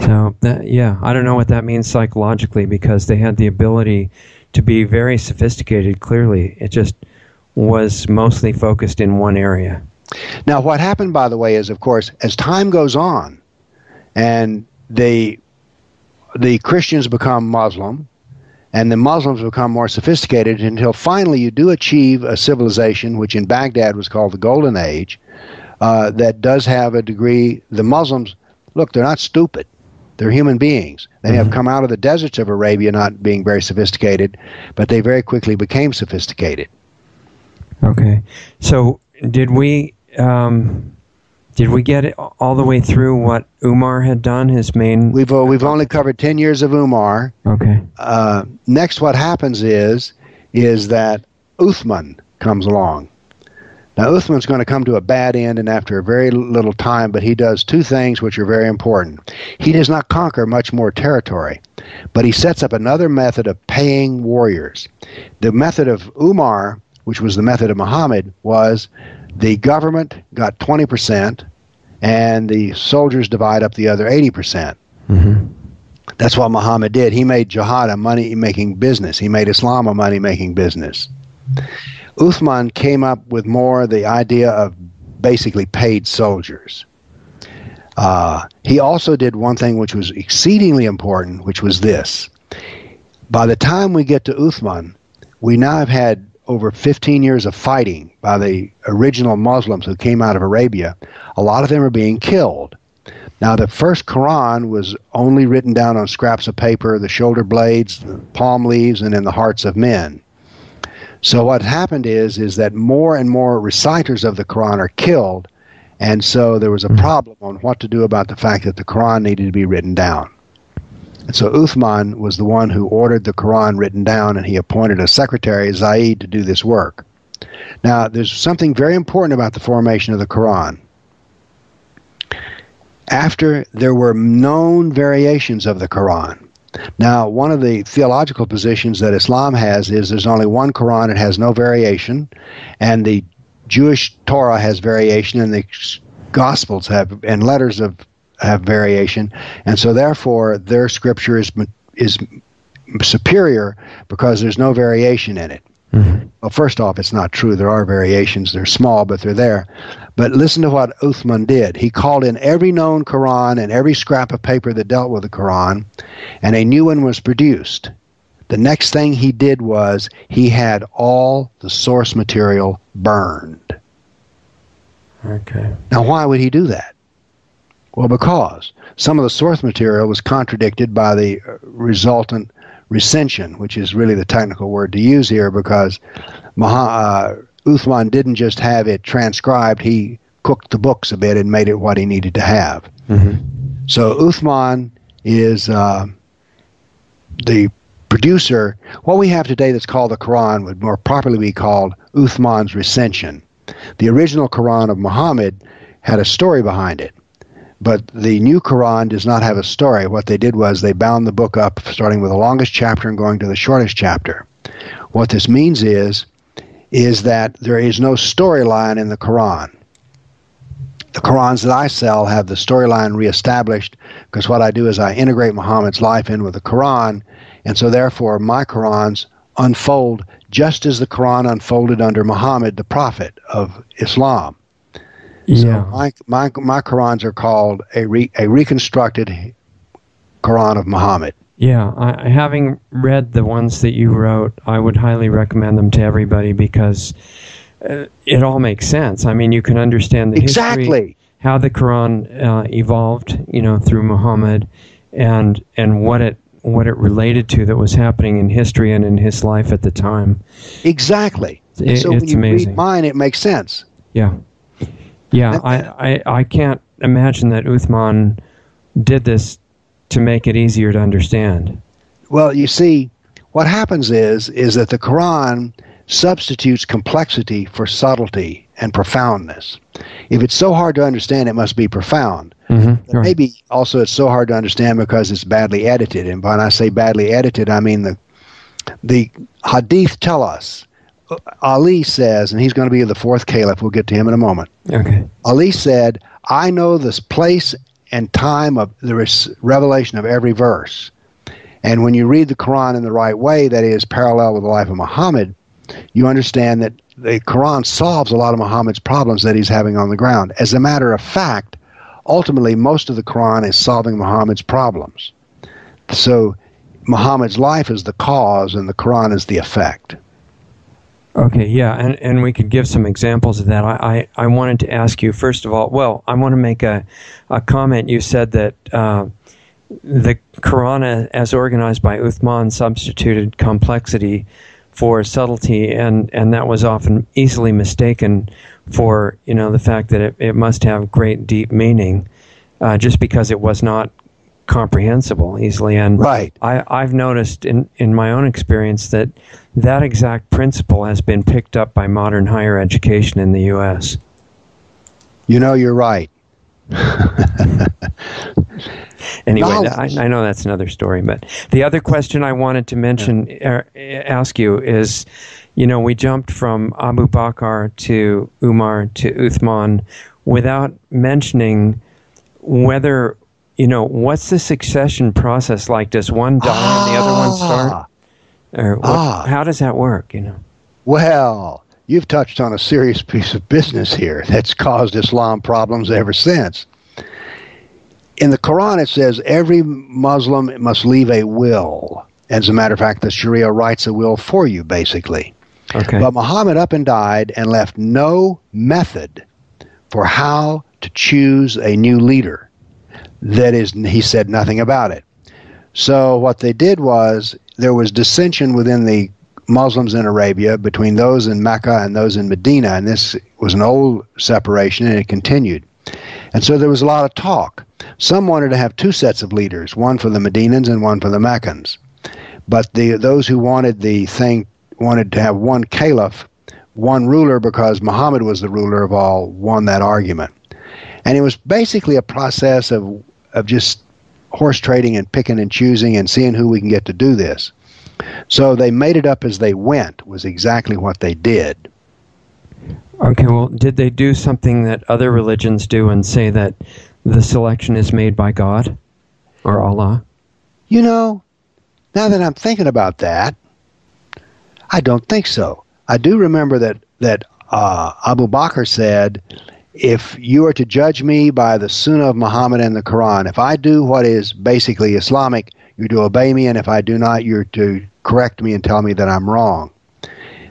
So, that, yeah, I don't know what that means psychologically, because they had the ability to be very sophisticated, clearly. It just was mostly focused in one area. Now, what happened, by the way, is, of course, as time goes on, and the, the Christians become Muslim, and the Muslims become more sophisticated, until finally you do achieve a civilization, which in Baghdad was called the Golden Age, uh, that does have a degree. The Muslims, look, they're not stupid. They're human beings. They have come out of the deserts of Arabia not being very sophisticated, but they very quickly became sophisticated. Okay. So did we um, did we get it all the way through what Umar had done, his main... We've, uh, we've only covered ten years of Umar. Okay. Uh, next what happens is, is that Uthman comes along. Now, Uthman's going to come to a bad end, and after a very little time, but he does two things which are very important. He does not conquer much more territory, but he sets up another method of paying warriors. The method of Umar, which was the method of Muhammad, was the government got twenty percent, and the soldiers divide up the other eighty percent. Mm-hmm. That's what Muhammad did. He made jihad a money-making business. He made Islam a money-making business. Uthman came up with more the idea of basically paid soldiers. Uh, he also did one thing which was exceedingly important, which was this. By the time we get to Uthman, we now have had over fifteen years of fighting by the original Muslims who came out of Arabia. A lot of them are being killed. Now, the first Quran was only written down on scraps of paper, the shoulder blades, the palm leaves, and in the hearts of men. So what happened is, is that more and more reciters of the Quran are killed, and so there was a problem on what to do about the fact that the Quran needed to be written down. And so Uthman was the one who ordered the Quran written down, and he appointed a secretary, Zayd, to do this work. Now, there's something very important about the formation of the Quran. After, there were known variations of the Quran. Now, one of the theological positions that Islam has is there's only one Quran, it has no variation, and the Jewish Torah has variation, and the Gospels have, and letters of, have variation, and so therefore their scripture is, is superior because there's no variation in it. Mm-hmm. Well, first off, it's not true. There are variations. They're small, but they're there. But listen to what Uthman did. He called in every known Quran and every scrap of paper that dealt with the Quran, and a new one was produced. The next thing he did was he had all the source material burned. Okay. Now, why would he do that? Well, because some of the source material was contradicted by the resultant recension, which is really the technical word to use here, because Mah- uh, Uthman didn't just have it transcribed, he cooked the books a bit and made it what he needed to have. Mm-hmm. So Uthman is uh, the producer. What we have today that's called the Quran would more properly be called Uthman's recension. The original Quran of Muhammad had a story behind it. But the new Quran does not have a story. What they did was they bound the book up, starting with the longest chapter and going to the shortest chapter. What this means is, is that there is no storyline in the Quran. The Qurans that I sell have the storyline reestablished, because what I do is I integrate Muhammad's life in with the Quran, and so therefore my Qurans unfold just as the Quran unfolded under Muhammad, the prophet of Islam. Yeah. So my, my, my Qurans are called a, re, a reconstructed Quran of Muhammad. Yeah, I, having read the ones that you wrote, I would highly recommend them to everybody because uh, it all makes sense. I mean, you can understand the exactly. history, how the Quran uh, evolved, you know, through Muhammad, and and what it what it related to that was happening in history and in his life at the time. Exactly. It, so it's when you amazing. read mine, it makes sense. Yeah, yeah. And, I, I I can't imagine that Uthman did this to make it easier to understand. Well, you see, what happens is is that the Quran substitutes complexity for subtlety and profoundness. If it's so hard to understand, it must be profound. Mm-hmm. Sure. Maybe also it's so hard to understand because it's badly edited. And when I say badly edited, I mean the the Hadith tell us. Ali says, and he's going to be the fourth caliph. We'll get to him in a moment. Okay. Ali said, "I know this place and time of the revelation of every verse." And when you read the Quran in the right way, that is parallel with the life of Muhammad, you understand that the Quran solves a lot of Muhammad's problems that he's having on the ground. As a matter of fact, ultimately most of the Quran is solving Muhammad's problems. So Muhammad's life is the cause and the Quran is the effect. Okay, yeah, and, and we could give some examples of that. I, I, I wanted to ask you, first of all, well, I want to make a, a comment. You said that uh, the Quran, as organized by Uthman, substituted complexity for subtlety, and, and that was often easily mistaken for, you know, the fact that it, it must have great deep meaning uh, just because it was not comprehensible easily. And right. I, I've noticed in, in my own experience that that exact principle has been picked up by modern higher education in the U S. You know, you're right. Anyway, I, I know that's another story, but the other question I wanted to mention, yeah. er, ask you is, you know, we jumped from Abu Bakr to Umar to Uthman without mentioning whether You know, what's the succession process like? Does one die ah, and the other one start? Or what, ah, how does that work, you know? Well, you've touched on a serious piece of business here that's caused Islam problems ever since. In the Quran, it says every Muslim must leave a will. As a matter of fact, the Sharia writes a will for you, basically. Okay. But Muhammad up and died and left no method for how to choose a new leader. That is, he said nothing about it. So what they did was, there was dissension within the Muslims in Arabia between those in Mecca and those in Medina, and this was an old separation, and it continued. And so there was a lot of talk. Some wanted to have two sets of leaders, one for the Medinans and one for the Meccans. But the those who wanted the thing wanted to have one caliph, one ruler, because Muhammad was the ruler of all, won that argument. And it was basically a process of of just horse trading and picking and choosing and seeing who we can get to do this. So they made it up as they went, was exactly what they did. Okay, well, did they do something that other religions do and say that the selection is made by God or Allah? You know, now that I'm thinking about that, I don't think so. I do remember that, that uh, Abu Bakr said, "If you are to judge me by the Sunnah of Muhammad and the Quran, if I do what is basically Islamic, you're to obey me, and if I do not, you're to correct me and tell me that I'm wrong."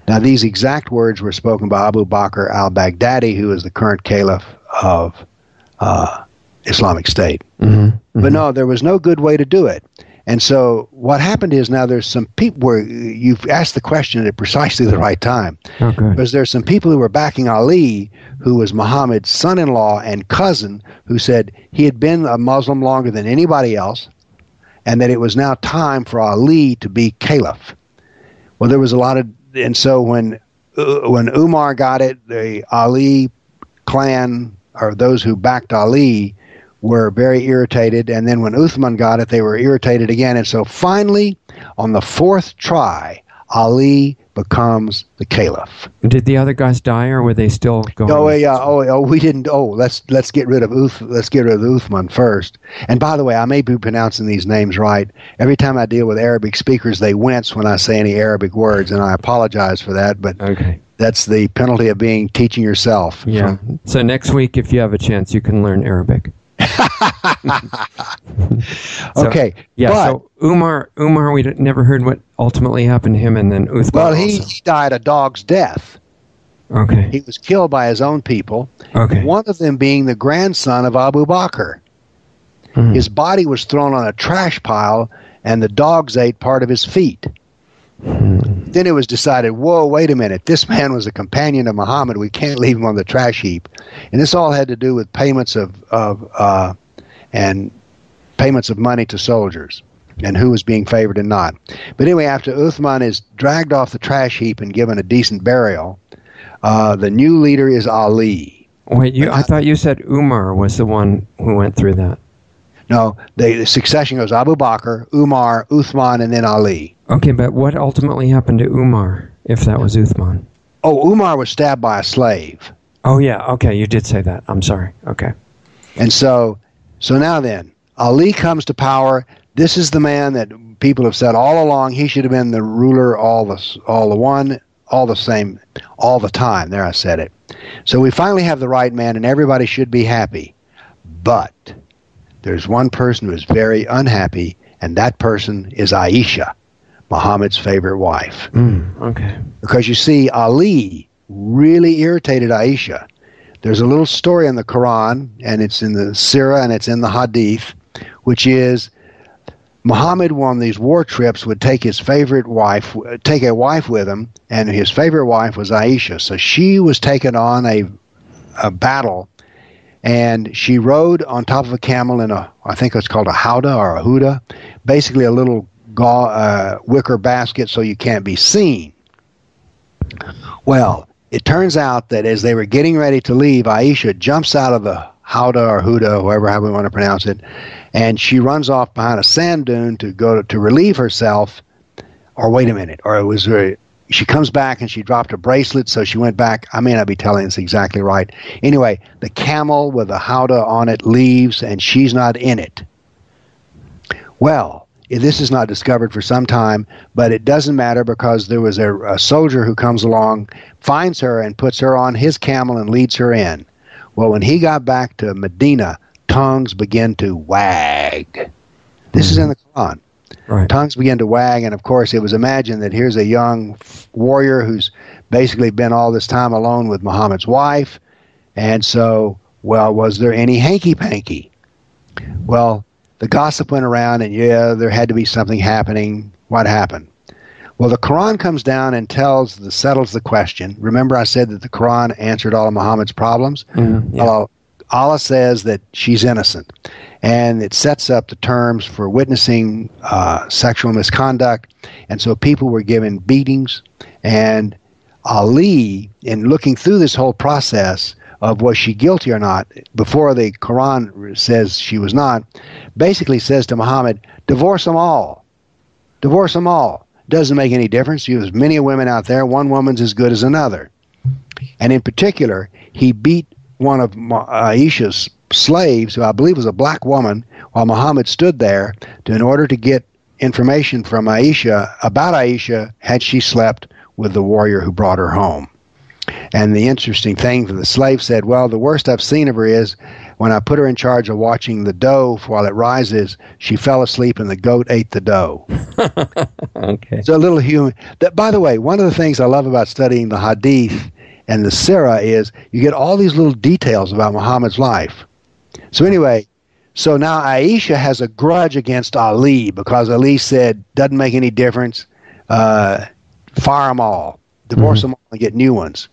Now, these exact words were spoken by Abu Bakr al-Baghdadi, who is the current caliph of uh, Islamic State. Mm-hmm. Mm-hmm. But no, there was no good way to do it. And so what happened is, now there's some people where you've asked the question at precisely the right time. Okay. Because there's some people who were backing Ali, who was Muhammad's son-in-law and cousin, who said he had been a Muslim longer than anybody else, and that it was now time for Ali to be caliph. Well, there was a lot of... And so when, uh, when Umar got it, the Ali clan, or those who backed Ali, were very irritated, and then when Uthman got it, they were irritated again, and so finally, on the fourth try, Ali becomes the caliph. Did the other guys die, or were they still going? Oh yeah, oh, oh we didn't. Oh, let's let's get rid of Uth, let's get rid of Uthman first. And by the way, I may be pronouncing these names right. Every time I deal with Arabic speakers, they wince when I say any Arabic words, and I apologize for that. But okay. That's the penalty of being teaching yourself. Yeah. From, so next week, if you have a chance, you can learn Arabic. so, okay. Yeah. But, so Umar, Umar, we never heard what ultimately happened to him, and then Uthman. Well, he, he died a dog's death. Okay. He was killed by his own people. Okay. One of them being the grandson of Abu Bakr. Hmm. His body was thrown on a trash pile, and the dogs ate part of his feet. Hmm. Then it was decided, whoa, wait a minute, this man was a companion of Muhammad. We can't leave him on the trash heap. And this all had to do with payments of, of uh, and payments of money to soldiers and who was being favored and not. But anyway, after Uthman is dragged off the trash heap and given a decent burial, uh, the new leader is Ali. Wait, you, I thought you said Umar was the one who went through that. No, the, the succession goes Abu Bakr, Umar, Uthman, and then Ali. Okay, but what ultimately happened to Umar, if that was Uthman? Oh, Umar was stabbed by a slave. Oh, yeah, okay, you did say that. I'm sorry, okay. And so, so now then, Ali comes to power. This is the man that people have said all along, he should have been the ruler, all the, all the one, all the same, all the time. There, I said it. So we finally have the right man, and everybody should be happy. But there's one person who is very unhappy, and that person is Aisha, Muhammad's favorite wife. Mm, okay. Because you see, Ali really irritated Aisha. There's a little story in the Quran, and it's in the Sirah, and it's in the Hadith, which is Muhammad, on these war trips, would take his favorite wife, take a wife with him, and his favorite wife was Aisha. So she was taken on a, a battle. And she rode on top of a camel in a, I think it's called a howdah or a houdah, basically a little ga- uh, wicker basket so you can't be seen. Well, it turns out that as they were getting ready to leave, Aisha jumps out of the howdah or houdah, whoever, however we want to pronounce it, and she runs off behind a sand dune to go to, to relieve herself. Or wait a minute, or it was very... She comes back and she dropped a bracelet, so she went back. I may not be telling this exactly right. Anyway, the camel with the howdah on it leaves, and she's not in it. Well, this is not discovered for some time, but it doesn't matter because there was a, a soldier who comes along, finds her, and puts her on his camel and leads her in. Well, when he got back to Medina, tongues begin to wag. This is in the Quran. Right. Tongues began to wag, and of course it was imagined that here's a young warrior who's basically been all this time alone with Muhammad's wife, and so, well, was there any hanky-panky? Well, the gossip went around, and yeah, there had to be something happening. What happened? Well, the Quran comes down and tells, the, settles the question. Remember I said that the Quran answered all of Muhammad's problems? Mm-hmm. Yeah. Well, Allah says that she's innocent, and it sets up the terms for witnessing uh, sexual misconduct, and so people were given beatings, and Ali, in looking through this whole process of was she guilty or not, before the Quran says she was not, basically says to Muhammad, divorce them all. Divorce them all. Doesn't make any difference. There's many women out there. One woman's as good as another. And in particular, he beat one of Aisha's slaves, who I believe was a black woman, while Muhammad stood there to, in order to get information from Aisha about Aisha, had she slept with the warrior who brought her home. And the interesting thing, the slave said, well, the worst I've seen of her is when I put her in charge of watching the dough while it rises, she fell asleep and the goat ate the dough. Okay. So a little human. That, by the way, one of the things I love about studying the Hadith and the Sirah is you get all these little details about Muhammad's life. So anyway, so now Aisha has a grudge against Ali because Ali said, doesn't make any difference, uh, fire them all, divorce mm-hmm. them all and get new ones.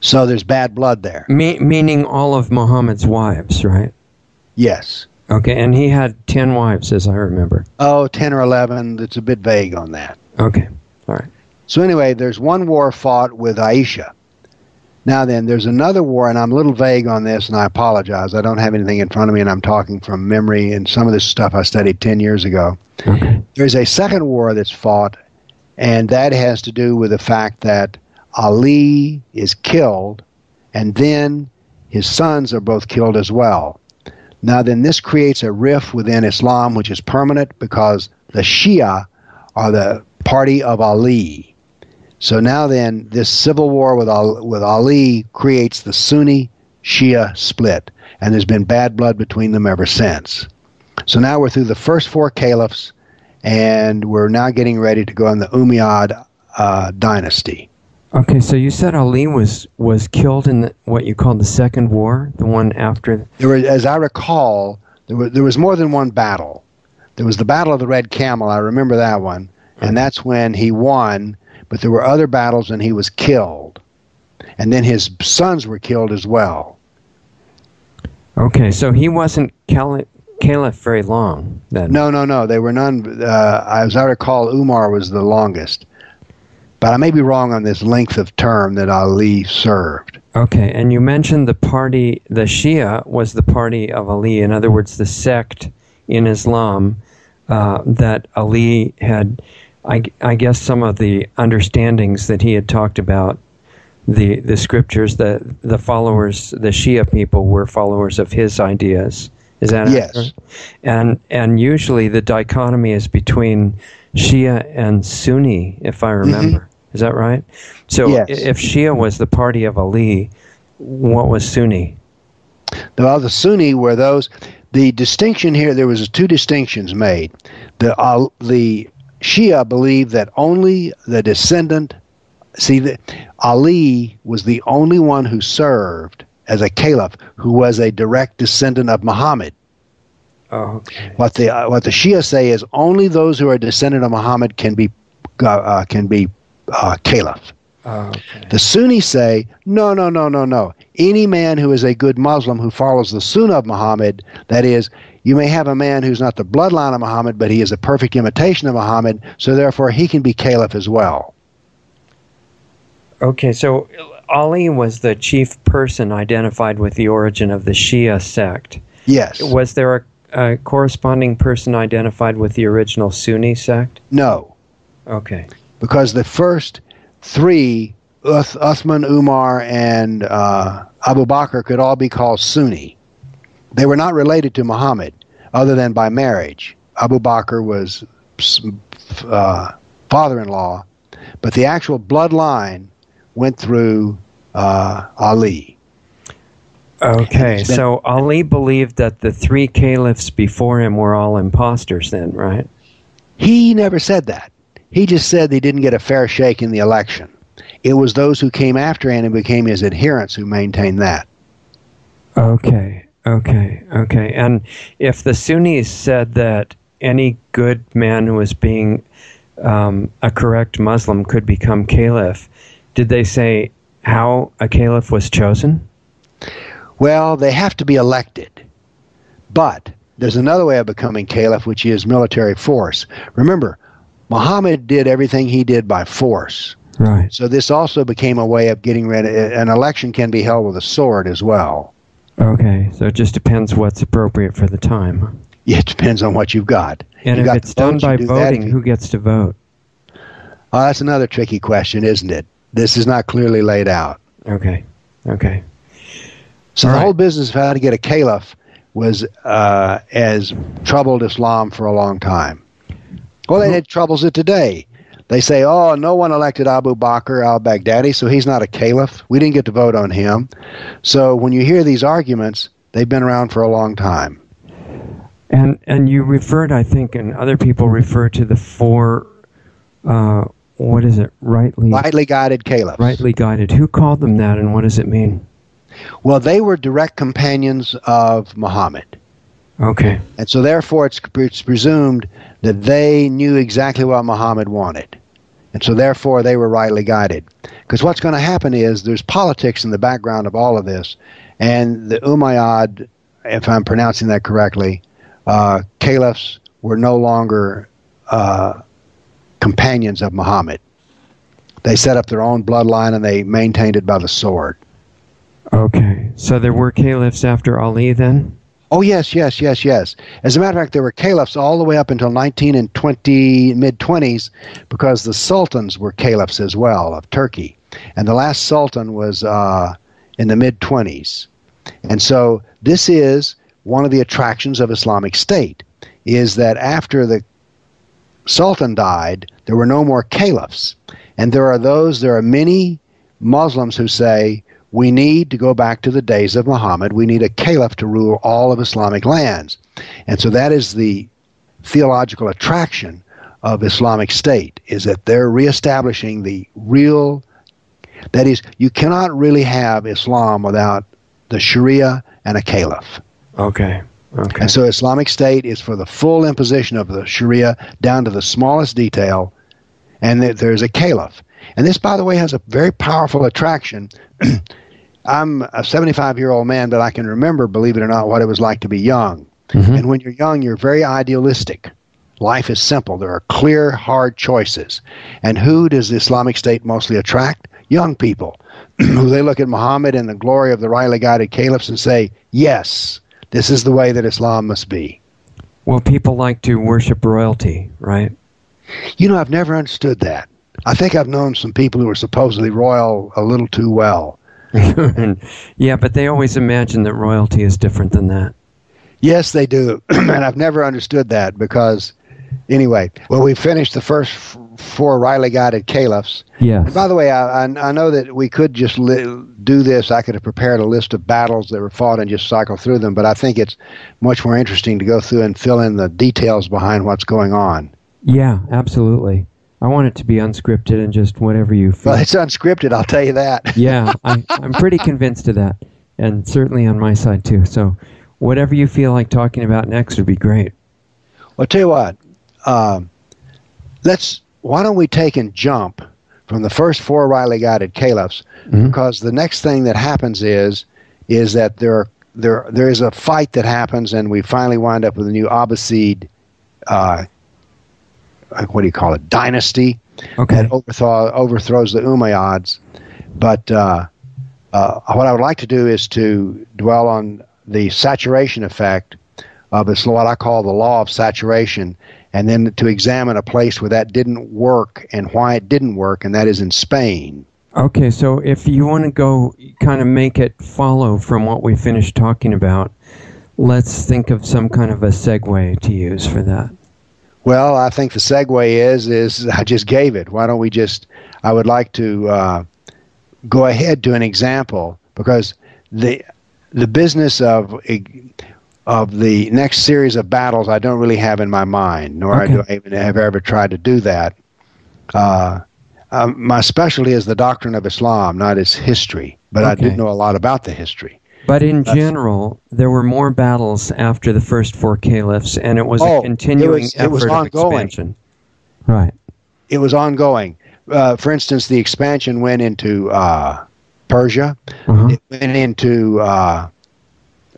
So there's bad blood there. Me- meaning all of Muhammad's wives, right? Yes. Okay, and he had ten wives, as I remember. Oh, ten or eleven. It's a bit vague on that. Okay, all right. So anyway, there's one war fought with Aisha. Now then, there's another war, and I'm a little vague on this, and I apologize. I don't have anything in front of me, and I'm talking from memory, and some of this stuff I studied ten years ago. Okay. There's a second war that's fought, and that has to do with the fact that Ali is killed, and then his sons are both killed as well. Now then, this creates a rift within Islam, which is permanent because the Shia are the party of Ali. So now then, this civil war with Ali, with Ali creates the Sunni-Shia split, and there's been bad blood between them ever since. So now we're through the first four caliphs, and we're now getting ready to go in the Umayyad uh, dynasty. Okay, so you said Ali was was killed in the, what you called the Second War, the one after. There was, as I recall, there was, there was more than one battle. There was the Battle of the Red Camel. I remember that one, and that's when he won. But there were other battles, and he was killed, and then his sons were killed as well. Okay, so he wasn't caliph caliph very long then. No, no, no. They were none. Uh, as I recall, Umar was the longest. But I may be wrong on this length of term that Ali served. Okay, and you mentioned the party, the Shia, was the party of Ali. In other words, the sect in Islam uh, that Ali had, I, I guess, some of the understandings that he had talked about, the, the scriptures, the, the followers, the Shia people were followers of his ideas. Is that yes. Accurate? And and usually the dichotomy is between Shia and Sunni, if I remember. Mm-hmm. Is that right? So yes. If Shia was the party of Ali, what was Sunni? Well, the Sunni were those. The distinction here, there was two distinctions made. The uh, the Shia believed that only the descendant, see, the, Ali was the only one who served as a caliph who was a direct descendant of Muhammad. Oh, okay. What the uh, what the Shia say is only those who are descendant of Muhammad can be uh, uh, can be uh, caliph. Oh, okay. The Sunnis say no, no, no, no, no. Any man who is a good Muslim who follows the Sunnah of Muhammad, that is, you may have a man who's not the bloodline of Muhammad, but he is a perfect imitation of Muhammad, so therefore he can be caliph as well. Okay, so Ali was the chief person identified with the origin of the Shia sect. Yes. Was there a A corresponding person identified with the original Sunni sect? No. Okay. Because the first three, Uth, Uthman, Umar, and uh, Abu Bakr, could all be called Sunni. They were not related to Muhammad other than by marriage. Abu Bakr was uh, father-in-law, but the actual bloodline went through uh, Ali. Okay, so Ali believed that the three caliphs before him were all imposters then, right? He never said that. He just said they didn't get a fair shake in the election. It was those who came after him and became his adherents who maintained that. Okay, okay, okay. And if the Sunnis said that any good man who was being um, a correct Muslim could become caliph, did they say how a caliph was chosen? Well, they have to be elected, but there's another way of becoming caliph, which is military force. Remember, Muhammad did everything he did by force. Right. So this also became a way of getting ready. An election can be held with a sword as well. Okay, so it just depends what's appropriate for the time. Yeah, it depends on what you've got. And if it's done by voting, who gets to vote? Oh, that's another tricky question, isn't it? This is not clearly laid out. Okay, okay. So the whole business of how to get a caliph was uh, as troubled Islam for a long time. Well, it, it troubles it today. They say, oh, no one elected Abu Bakr al-Baghdadi, so he's not a caliph. We didn't get to vote on him. So when you hear these arguments, they've been around for a long time. And and you referred, I think, and other people refer to the four, uh, what is it, rightly... Rightly guided caliphs. Rightly guided. Who called them that, and what does it mean? Well, they were direct companions of Muhammad. Okay. And so therefore it's, it's presumed that they knew exactly what Muhammad wanted. And so therefore they were rightly guided. Because what's going to happen is there's politics in the background of all of this. And the Umayyad, if I'm pronouncing that correctly, uh, caliphs were no longer uh, companions of Muhammad. They set up their own bloodline and they maintained it by the sword. Okay, so there were caliphs after Ali then? Oh, yes, yes, yes, yes. As a matter of fact, there were caliphs all the way up until nineteen and twenty, mid-twenties, because the sultans were caliphs as well of Turkey. And the last sultan was uh, in the mid-twenties. And so this is one of the attractions of Islamic State, is that after the Sultan died, there were no more caliphs. And there are those, there are many Muslims who say, we need to go back to the days of Muhammad. We need a caliph to rule all of Islamic lands. And so that is the theological attraction of Islamic State, is that they're reestablishing the real, that is, you cannot really have Islam without the Sharia and a caliph. Okay. Okay. And so Islamic State is for the full imposition of the Sharia down to the smallest detail, and that there's a caliph. And this, by the way, has a very powerful attraction. I'm a seventy-five-year-old man, but I can remember, believe it or not, what it was like to be young. Mm-hmm. And when you're young, you're very idealistic. Life is simple. There are clear, hard choices. And who does the Islamic State mostly attract? Young people. They look at Muhammad and the glory of the rightly guided caliphs and say, yes, this is the way that Islam must be. Well, people like to worship royalty, right? You know, I've never understood that. I think I've known some people who are supposedly royal a little too well. Yeah, but they always imagine that royalty is different than that. Yes, they do. And I've never understood that because, anyway, well, we finished the first f four rightly guided caliphs. Yes. And by the way, I, I, I know that we could just li do this. I could have prepared a list of battles that were fought and just cycle through them, but I think it's much more interesting to go through and fill in the details behind what's going on. Yeah, absolutely. I want it to be unscripted and just whatever you feel. Well, it's unscripted, I'll tell you that. Yeah, I, I'm pretty convinced of that, and certainly on my side, too. So whatever you feel like talking about next would be great. Well, tell you what, um, let's, why don't we take and jump from the first four rightly guided caliphs, mm-hmm. because the next thing that happens is, is that there, there, there is a fight that happens, and we finally wind up with a new Abbasid uh what do you call it, dynasty, okay. that overthrow, overthrows the Umayyads. But uh, uh, what I would like to do is to dwell on the saturation effect of this, what I call the law of saturation, and then to examine a place where that didn't work and why it didn't work, and that is in Spain. Okay, so if you want to go kind of make it follow from what we finished talking about, let's think of some kind of a segue to use for that. Well, I think the segue is, is I just gave it. Why don't we just, I would like to uh, go ahead to an example, because the, the business of, of the next series of battles I don't really have in my mind, nor okay. I do I even have ever tried to do that. Uh, um, my specialty is the doctrine of Islam, not its history, but okay. I do know a lot about the history. But in general, there were more battles after the first four caliphs, and it was oh, a continuing it was, effort it was of expansion. Right. It was ongoing. Uh, for instance, the expansion went into uh, Persia. Uh-huh. It went into uh,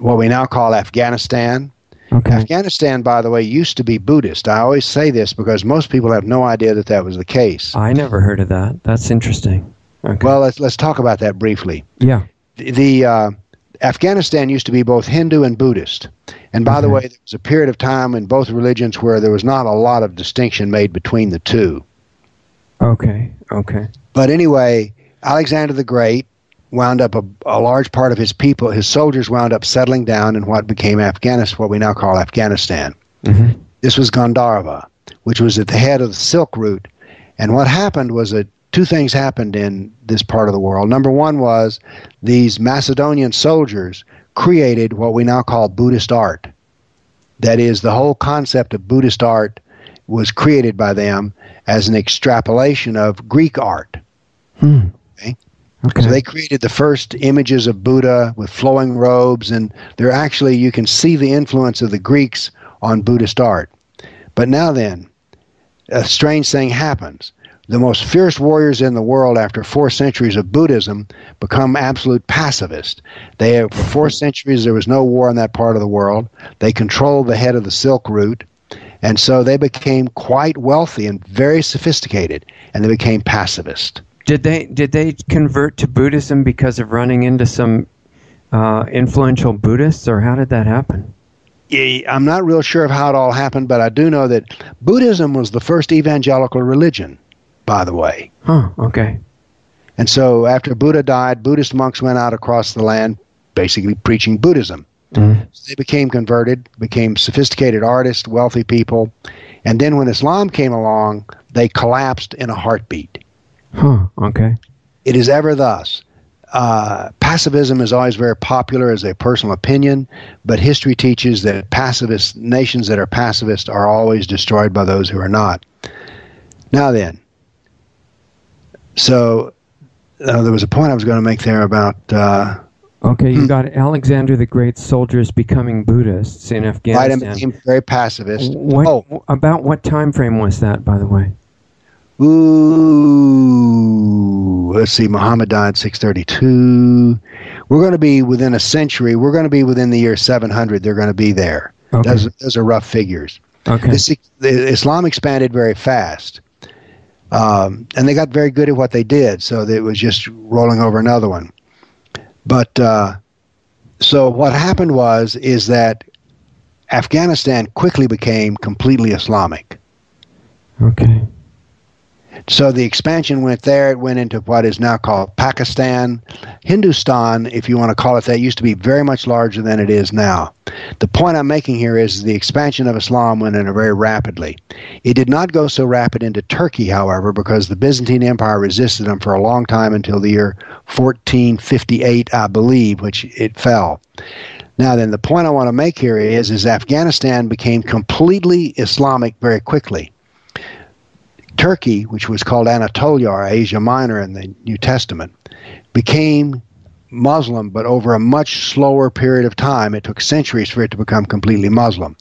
what we now call Afghanistan. Okay. Afghanistan, by the way, used to be Buddhist. I always say this because most people have no idea that that was the case. I never heard of that. That's interesting. Okay. Well, let's, let's talk about that briefly. Yeah. The... the uh, Afghanistan used to be both Hindu and Buddhist. And by mm-hmm. the way, there was a period of time in both religions where there was not a lot of distinction made between the two. Okay, okay. But anyway, Alexander the Great wound up a, a large part of his people, his soldiers wound up settling down in what became Afghanistan, what we now call Afghanistan. Mm-hmm. This was Gandharva, which was at the head of the Silk Route. And what happened was that two things happened in this part of the world. Number one was these Macedonian soldiers created what we now call Buddhist art. That is, the whole concept of Buddhist art was created by them as an extrapolation of Greek art. Hmm. Okay? Okay. So they created the first images of Buddha with flowing robes, and they're actually, you can see the influence of the Greeks on Buddhist art. But now then, a strange thing happens. The most fierce warriors in the world after four centuries of Buddhism become absolute pacifists. They, for four centuries, there was no war in that part of the world. They controlled the head of the Silk Route, and so they became quite wealthy and very sophisticated, and they became pacifist. Did they, did they convert to Buddhism because of running into some uh, influential Buddhists, or how did that happen? I'm not real sure of how it all happened, but I do know that Buddhism was the first evangelical religion, by the way. Huh, okay. And so after Buddha died, Buddhist monks went out across the land basically preaching Buddhism. Mm-hmm. So they became converted, became sophisticated artists, wealthy people. And then when Islam came along, they collapsed in a heartbeat. Huh, okay. It is ever thus. Uh, pacifism is always very popular as a personal opinion, but history teaches that pacifist nations that are pacifist are always destroyed by those who are not. Now then, so uh, there was a point I was going to make there about... Uh, okay, you got Alexander the Great's soldiers becoming Buddhists in Afghanistan. Right, I became very pacifist. What, oh. About what time frame was that, by the way? Ooh, let's see, Muhammad died six thirty-two. We're going to be within a century. We're going to be within the year seven hundred. They're going to be there. Okay. Those, those are rough figures. Okay. This, Islam expanded very fast, um, and they got very good at what they did, so it was just rolling over another one. But uh, so what happened was is that Afghanistan quickly became completely Islamic. Okay. So the expansion went there. It went into what is now called Pakistan. Hindustan, if you want to call it that, used to be very much larger than it is now. The point I'm making here is the expansion of Islam went in very rapidly. It did not go so rapid into Turkey, however, because the Byzantine Empire resisted them for a long time until the year fourteen fifty-eight, I believe, which it fell. Now then, the point I want to make here is, is Afghanistan became completely Islamic very quickly. Turkey, which was called Anatolia or Asia Minor in the New Testament, became Muslim, but over a much slower period of time. It took centuries for it to become completely Muslim.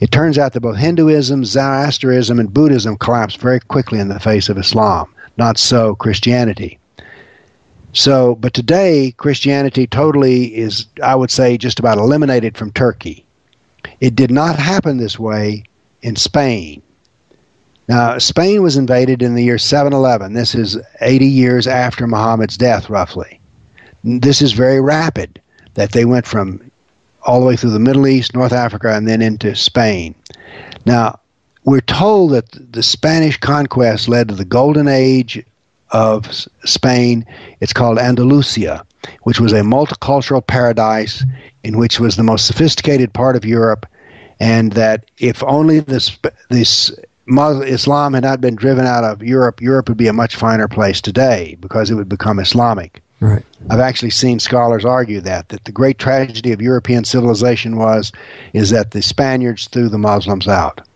It turns out that both Hinduism, Zoroastrianism, and Buddhism collapsed very quickly in the face of Islam. Not so Christianity. So, but today, Christianity totally is, I would say, just about eliminated from Turkey. It did not happen this way in Spain. Now, Spain was invaded in the year seven eleven. This is eighty years after Muhammad's death, roughly. This is very rapid, that they went from all the way through the Middle East, North Africa, and then into Spain. Now, we're told that the Spanish conquest led to the golden age of Spain. It's called Andalusia, which was a multicultural paradise in which was the most sophisticated part of Europe, and that if only this... this Muslim, Islam had not been driven out of Europe, Europe would be a much finer place today because it would become Islamic. Right. I've actually seen scholars argue that, that the great tragedy of European civilization was, is that the Spaniards threw the Muslims out.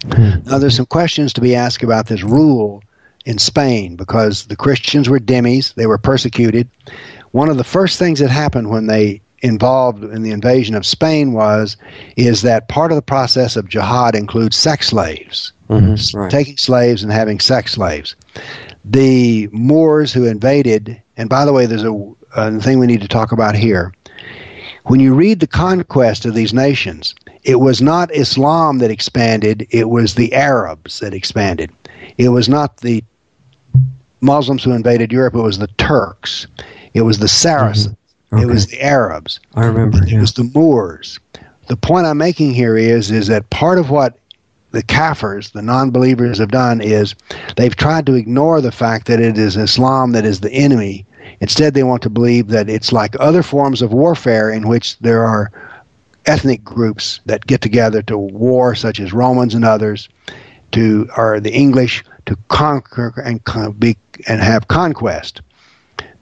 Mm-hmm. Now, there's some questions to be asked about this rule in Spain because the Christians were dhimmis, they were persecuted. One of the first things that happened when they involved in the invasion of Spain was is that part of the process of jihad includes sex slaves, mm-hmm, right. taking slaves and having sex slaves. The Moors who invaded, and by the way, there's a, a thing we need to talk about here. When you read the conquest of these nations, it was not Islam that expanded, it was the Arabs that expanded. It was not the Muslims who invaded Europe, it was the Turks. It was the Saracens. Mm-hmm. Okay. It was the Arabs. I remember. It yeah. was the Moors. The point I'm making here is, is that part of what the Kafirs, the non-believers, have done is they've tried to ignore the fact that it is Islam that is the enemy. Instead, they want to believe that it's like other forms of warfare in which there are ethnic groups that get together to war, such as Romans and others, to or the English, to conquer and con be, and have conquest.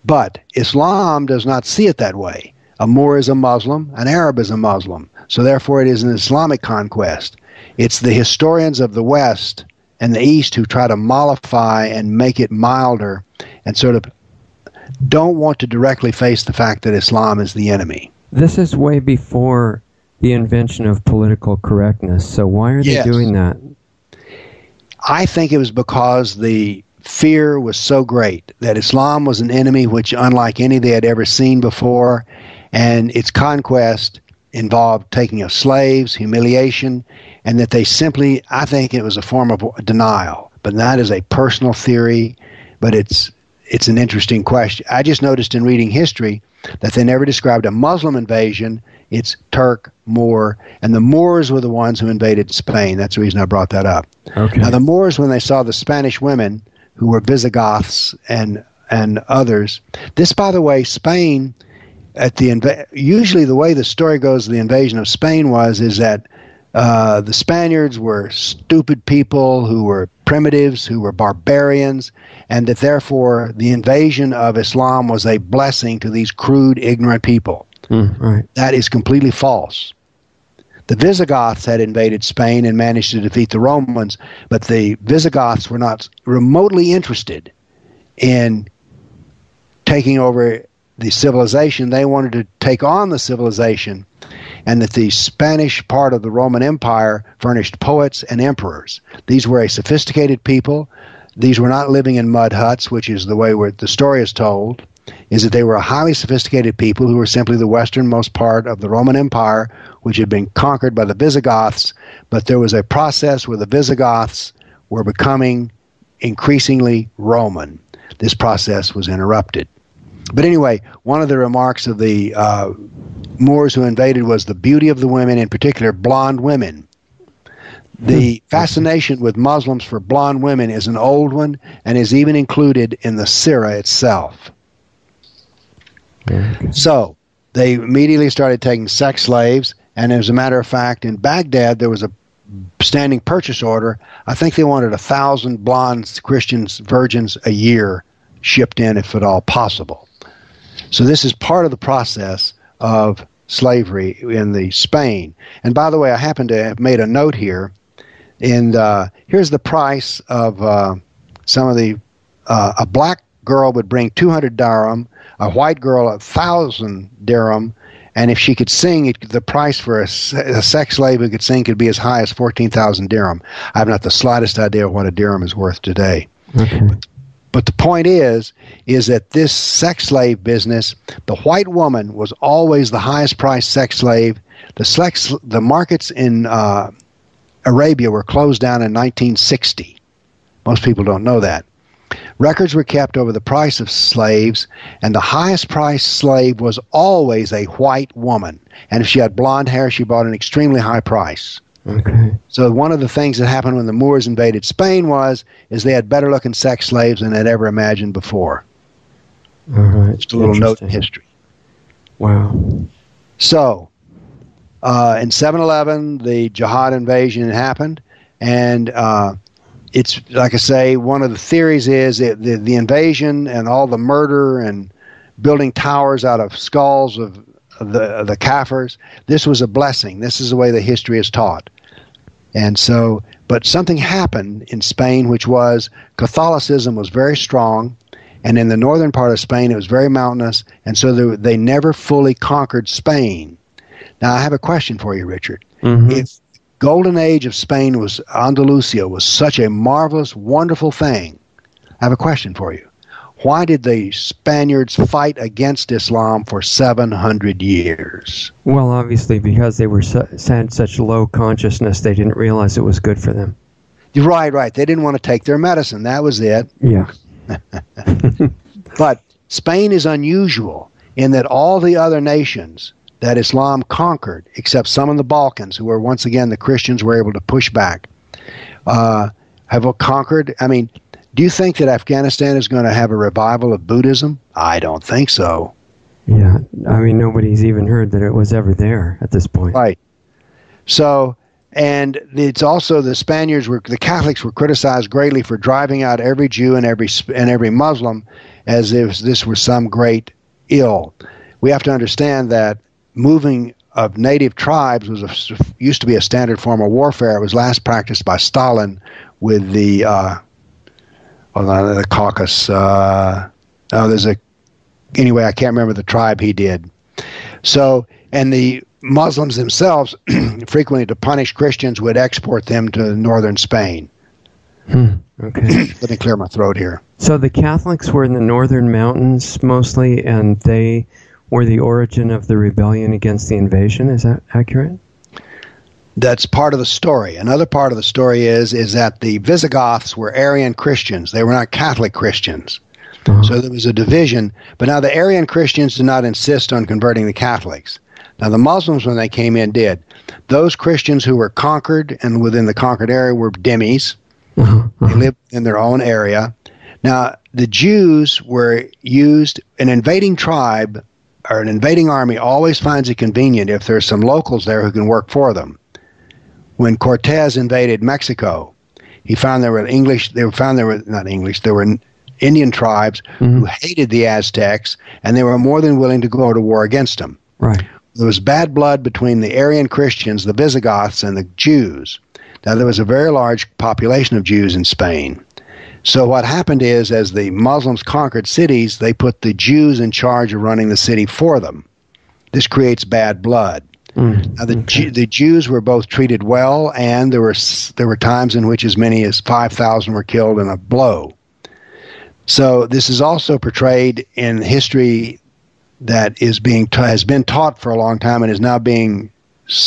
But Islam does not see it that way. A Moor is a Muslim, an Arab is a Muslim. So therefore it is an Islamic conquest. It's the historians of the West and the East who try to mollify and make it milder and sort of don't want to directly face the fact that Islam is the enemy. This is way before the invention of political correctness. So why are they yes. doing that? I think it was because the fear was so great that Islam was an enemy which unlike any they had ever seen before, and its conquest involved taking of slaves, humiliation, and that they simply, I think it was a form of denial. But that is a personal theory, but it's it's an interesting question. I just noticed in reading history that they never described a Muslim invasion. It's Turk, Moor, and the Moors were the ones who invaded Spain. That's the reason I brought that up. Okay. Now the Moors, when they saw the Spanish women who were Visigoths and and others. This, by the way, Spain at the inv- usually the way the story goes, the invasion of Spain was is that uh, the Spaniards were stupid people who were primitives, who were barbarians, and that therefore the invasion of Islam was a blessing to these crude, ignorant people. Mm, right. That is completely false. The Visigoths had invaded Spain and managed to defeat the Romans, but the Visigoths were not remotely interested in taking over the civilization. They wanted to take on the civilization, and that the Spanish part of the Roman Empire furnished poets and emperors. These were a sophisticated people. These were not living in mud huts, which is the way where the story is told, is that they were a highly sophisticated people who were simply the westernmost part of the Roman Empire, which had been conquered by the Visigoths. But there was a process where the Visigoths were becoming increasingly Roman. This process was interrupted. But anyway, one of the remarks of the uh, Moors who invaded was the beauty of the women, in particular blonde women. The fascination with Muslims for blonde women is an old one and is even included in the Sirah itself. So they immediately started taking sex slaves, and as a matter of fact, in Baghdad there was a standing purchase order. I think they wanted a thousand blonde Christian virgins a year shipped in, if at all possible. So this is part of the process of slavery in the Spain. And by the way, I happen to have made a note here, and uh, here's the price of uh, some of the uh, a black girl would bring two hundred dirham, a white girl one thousand dirham, and if she could sing, it, the price for a, a sex slave who could sing could be as high as fourteen thousand dirham. I have not the slightest idea what a dirham is worth today. Okay. But, but the point is, is that this sex slave business, the white woman was always the highest priced sex slave. The, sex, the markets in uh, Arabia were closed down in nineteen sixty. Most people don't know that. Records were kept over the price of slaves, and the highest priced slave was always a white woman. And if she had blonde hair, she bought an extremely high price. Okay. So one of the things that happened when the Moors invaded Spain was is they had better-looking sex slaves than they'd ever imagined before. All right. Just a little note in history. Wow. So uh, in seven eleven, the jihad invasion happened, and uh, it's, like I say, one of the theories is that the, the invasion and all the murder and building towers out of skulls of the the Kafirs, this was a blessing. This is the way the history is taught. And so, but something happened in Spain, which was Catholicism was very strong, and in the northern part of Spain, it was very mountainous, and so they, they never fully conquered Spain. Now, I have a question for you, Richard. Mm-hmm. If golden age of Spain was Andalusia was such a marvelous, wonderful thing. I have a question for you. Why did the Spaniards fight against Islam for seven hundred years? Well, obviously because they were su- had such low consciousness, they didn't realize it was good for them. Right, right. They didn't want to take their medicine. That was it. Yeah. But Spain is unusual in that all the other nations that Islam conquered, except some in the Balkans, who were once again the Christians were able to push back, uh, have conquered. I mean, do you think that Afghanistan is going to have a revival of Buddhism? I don't think so. Yeah, I mean, nobody's even heard that it was ever there at this point. Right. So, and it's also the Spaniards were, the Catholics were criticized greatly for driving out every Jew and every and every Muslim as if this were some great ill. We have to understand that moving of native tribes was a, used to be a standard form of warfare. It was last practiced by Stalin with the uh, well, the Caucasus. Uh, oh, there's a anyway. I can't remember the tribe he did. So, and the Muslims themselves frequently, to punish Christians, would export them to northern Spain. Hmm, okay. Let me clear my throat here. So the Catholics were in the northern mountains mostly, and they were the origin of the rebellion against the invasion. Is that accurate? That's part of the story. Another part of the story is is that the Visigoths were Arian Christians. They were not Catholic Christians. Uh-huh. So there was a division. But now the Arian Christians did not insist on converting the Catholics. Now the Muslims, when they came in, did. Those Christians who were conquered and within the conquered area were dhimmis. Uh-huh. They lived in their own area. Now the Jews were used, an invading tribe or an invading army always finds it convenient if there's some locals there who can work for them. When Cortez invaded Mexico, he found there were English, they found there were not English, there were Indian tribes mm-hmm. who hated the Aztecs, and they were more than willing to go to war against them. Right. There was bad blood between the Aryan Christians, the Visigoths, and the Jews. Now, there was a very large population of Jews in Spain. So what happened is, as the Muslims conquered cities, they put the Jews in charge of running the city for them. This creates bad blood. Mm, now, the, okay. Ju- the Jews were both treated well, and there were, there were times in which as many as five thousand were killed in a blow. So this is also portrayed in history that is being ta- has been taught for a long time and is now being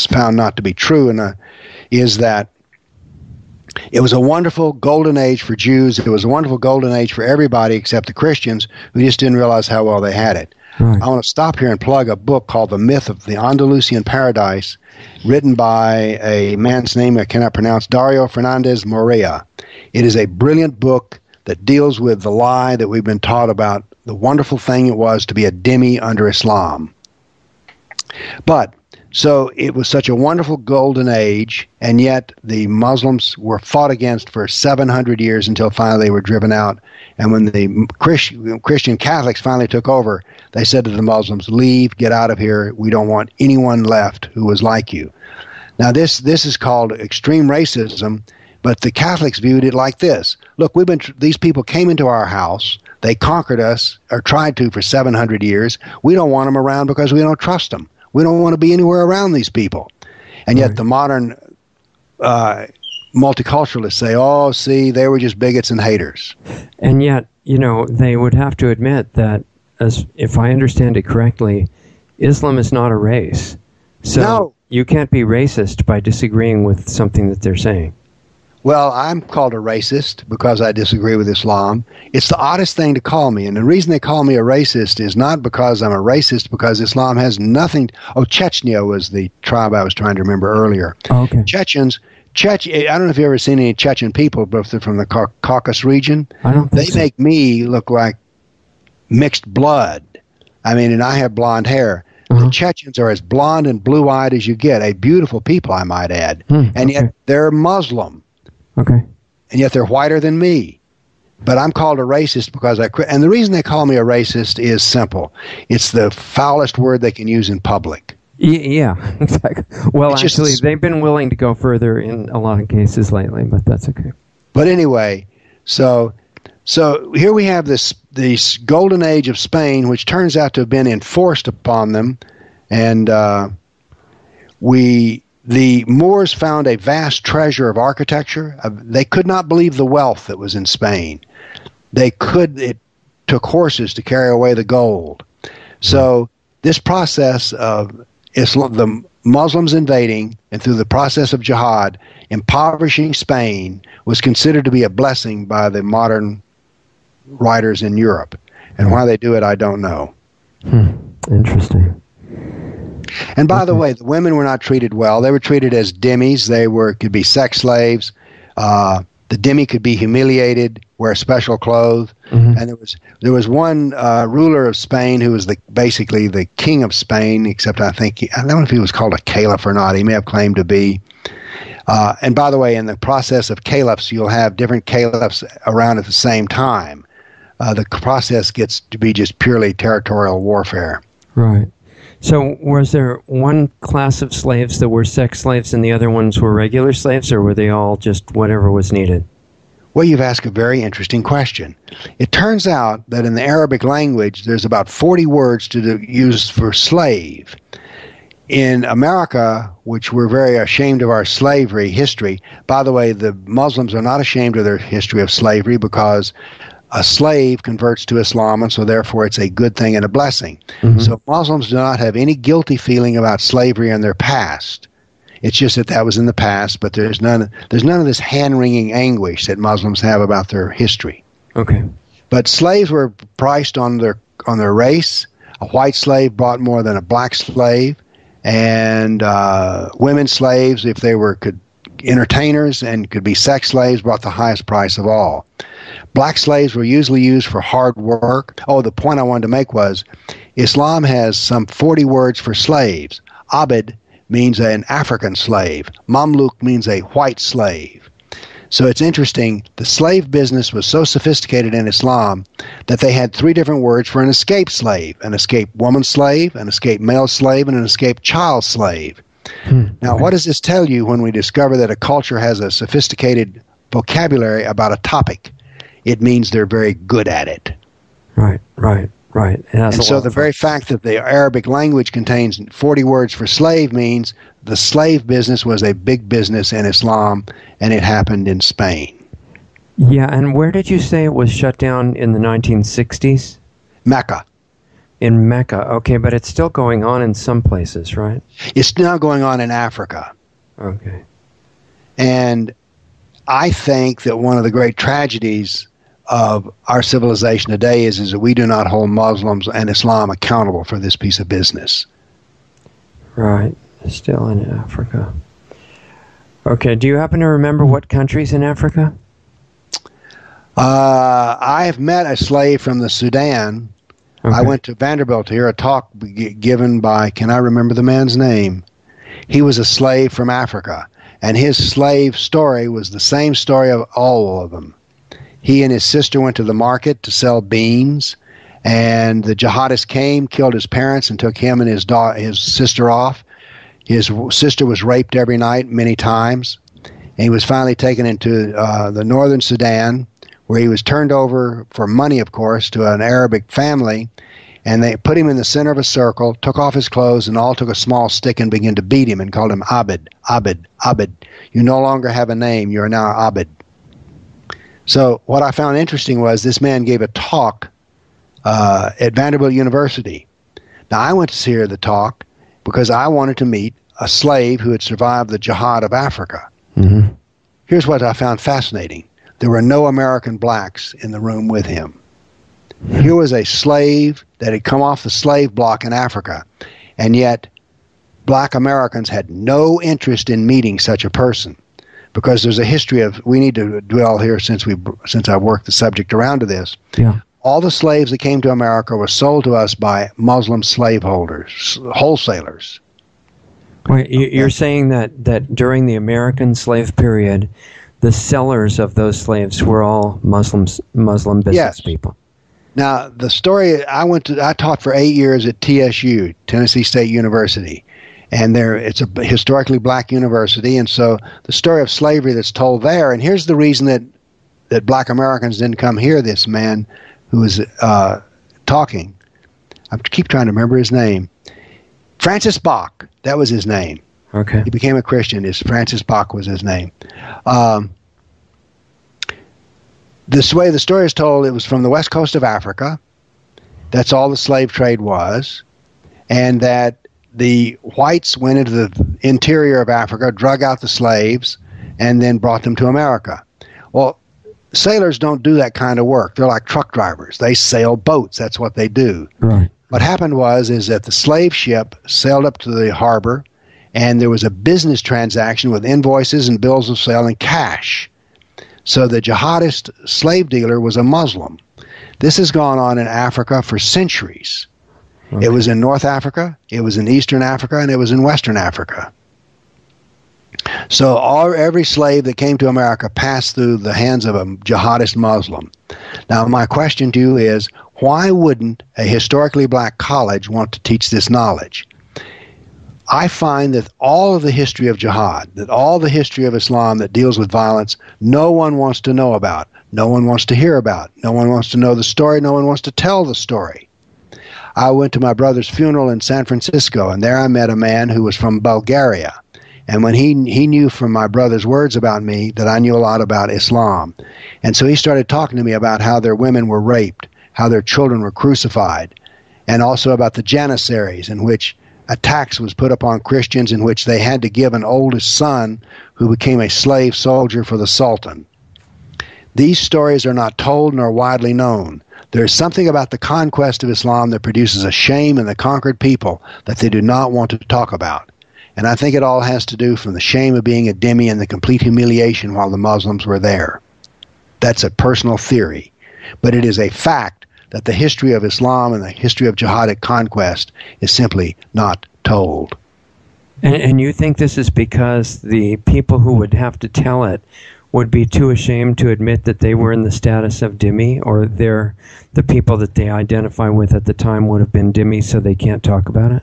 found not to be true, and uh, is that it was a wonderful golden age for Jews. It was a wonderful golden age for everybody except the Christians, who just didn't realize how well they had it. Right. I want to stop here and plug a book called The Myth of the Andalusian Paradise, written by a man's name I cannot pronounce, Dario Fernandez Morea. It is a brilliant book that deals with the lie that we've been taught about the wonderful thing it was to be a dhimmi under Islam. But so it was such a wonderful golden age, and yet the Muslims were fought against for seven hundred years until finally they were driven out. And when the Christ, Christian Catholics finally took over, they said to the Muslims, leave, get out of here. We don't want anyone left who was like you. Now, this, this is called extreme racism, but the Catholics viewed it like this. Look, we've been tr- these people came into our house. They conquered us, or tried to, for seven hundred years. We don't want them around because we don't trust them. We don't want to be anywhere around these people. And yet right. the modern uh, multiculturalists say, oh, see, they were just bigots and haters. And yet, you know, they would have to admit that, as if I understand it correctly, Islam is not a race. So no. you can't be racist by disagreeing with something that they're saying. Well, I'm called a racist because I disagree with Islam. It's the oddest thing to call me. And the reason they call me a racist is not because I'm a racist, because Islam has nothing. Oh, Chechnya was the tribe I was trying to remember earlier. Oh, okay. Chechens, Chech, I don't know if you've ever seen any Chechen people, but they're from the Cau- Caucasus region. I don't think they so. Make me look like mixed blood. I mean, and I have blonde hair. The Chechens are as blonde and blue-eyed as you get. A beautiful people, I might add. Hmm, and okay. yet they're Muslim. Okay. And yet they're whiter than me. But I'm called a racist because I... And the reason they call me a racist is simple. It's the foulest word they can use in public. Y- yeah, exactly. Well, it's actually, just, they've been willing to go further in a lot of cases lately, but that's okay. But anyway, so so here we have this, this golden age of Spain, which turns out to have been enforced upon them. And uh, we... The Moors found a vast treasure of architecture. They could not believe the wealth that was in Spain. They could. It took horses to carry away the gold. So this process of Islam, the Muslims invading, and through the process of jihad, impoverishing Spain, was considered to be a blessing by the modern writers in Europe. And why they do it, I don't know. Hmm. Interesting. And by okay. the way, the women were not treated well. They were treated as dhimmis. They were could be sex slaves. Uh, the dhimmi could be humiliated, wear special clothes. Mm-hmm. And there was there was one uh, ruler of Spain who was the basically the king of Spain, except I think he, I don't know if he was called a caliph or not. He may have claimed to be. Uh, and by the way, in the process of caliphs, you'll have different caliphs around at the same time. Uh, the process gets to be just purely territorial warfare. Right. So was there one class of slaves that were sex slaves and the other ones were regular slaves, or were they all just whatever was needed? Well, you've asked a very interesting question. It turns out that in the Arabic language, there's about forty words to do, use for slave. In America, which we're very ashamed of our slavery history, by the way, the Muslims are not ashamed of their history of slavery because a slave converts to Islam, and so therefore it's a good thing and a blessing. Mm-hmm. So Muslims do not have any guilty feeling about slavery in their past. It's just that that was in the past, but there's none there's none of this hand-wringing anguish that Muslims have about their history. Okay. But slaves were priced on their on their race. A white slave bought more than a black slave, and uh, women slaves, if they were could entertainers and could be sex slaves, brought the highest price of all. Black slaves were usually used for hard work. Oh, the point I wanted to make was Islam has some forty words for slaves. Abid means an African slave. Mamluk means a white slave. So it's interesting, the slave business was so sophisticated in Islam that they had three different words for an escaped slave, an escaped woman slave, an escaped male slave, and an escaped child slave. Hmm. Now, what does this tell you when we discover that a culture has a sophisticated vocabulary about a topic? It means they're very good at it. Right, right, right. And, and so the very fact that the Arabic language contains forty words for slave means the slave business was a big business in Islam, and it happened in Spain. Yeah, and where did you say it was shut down in the nineteen sixties? Mecca. In Mecca, okay, but it's still going on in some places, right? It's now going on in Africa. Okay. And I think that one of the great tragedies of our civilization today is, is that we do not hold Muslims and Islam accountable for this piece of business. Right. Still in Africa. Okay, do you happen to remember what countries in Africa? Uh, I've met a slave from the Sudan. Okay. I went to Vanderbilt to hear a talk given by, can I remember the man's name? He was a slave from Africa, and his slave story was the same story of all of them. He and his sister went to the market to sell beans, and the jihadists came, killed his parents, and took him and his da- his sister off. His sister was raped every night many times, and he was finally taken into uh, the northern Sudan, where he was turned over for money, of course, to an Arabic family, and they put him in the center of a circle, took off his clothes, and all took a small stick and began to beat him and called him Abid, Abid, Abid. You no longer have a name. You are now Abid. So what I found interesting was this man gave a talk uh, at Vanderbilt University. Now, I went to hear the talk because I wanted to meet a slave who had survived the jihad of Africa. Mm-hmm. Here's what I found fascinating. There were no American blacks in the room with him. Here was a slave that had come off the slave block in Africa, and yet black Americans had no interest in meeting such a person, because there's a history of, we need to dwell here since we since I worked the subject around to this. Yeah. All the slaves that came to America were sold to us by Muslim slaveholders, wholesalers. Wait, you're saying that, that during the American slave period, the sellers of those slaves were all Muslims, Muslim business yes. people? Now, the story, I went to, I taught for eight years at T S U, Tennessee State University. And there, it's a historically black university, and so the story of slavery that's told there, and here's the reason that, that black Americans didn't come hear this man who was uh, talking. I keep trying to remember his name. Francis Bach, that was his name. Okay. He became a Christian. His, Francis Bach was his name. Um, this way the story is told, it was from the west coast of Africa. That's all the slave trade was, and that the whites went into the interior of Africa, drug out the slaves, and then brought them to America. Well, sailors don't do that kind of work. They're like truck drivers. They sail boats. That's what they do. Right. What happened was is that the slave ship sailed up to the harbor, and there was a business transaction with invoices and bills of sale and cash. So the jihadist slave dealer was a Muslim. This has gone on in Africa for centuries. Okay. It was in North Africa, it was in Eastern Africa, and it was in Western Africa. So all, every slave that came to America passed through the hands of a jihadist Muslim. Now, my question to you is, why wouldn't a historically black college want to teach this knowledge? I find that all of the history of jihad, that all the history of Islam that deals with violence, no one wants to know about, no one wants to hear about, no one wants to know the story, no one wants to tell the story. I went to my brother's funeral in San Francisco, and there I met a man who was from Bulgaria. And when he he knew from my brother's words about me that I knew a lot about Islam. And so he started talking to me about how their women were raped, how their children were crucified, and also about the Janissaries, in which a tax was put upon Christians in which they had to give an oldest son who became a slave soldier for the Sultan. These stories are not told nor widely known. There's something about the conquest of Islam that produces a shame in the conquered people that they do not want to talk about. And I think it all has to do from the shame of being a dhimmi and the complete humiliation while the Muslims were there. That's a personal theory. But it is a fact that the history of Islam and the history of jihadic conquest is simply not told. And, and you think this is because the people who would have to tell it would be too ashamed to admit that they were in the status of dhimmi, or they're, the people that they identify with at the time would have been dhimmi, so they can't talk about it?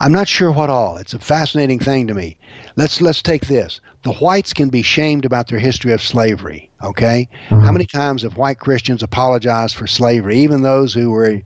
I'm not sure what all. It's a fascinating thing to me. Let's let's take this. The whites can be shamed about their history of slavery, okay? Mm-hmm. How many times have white Christians apologized for slavery? Even those who were,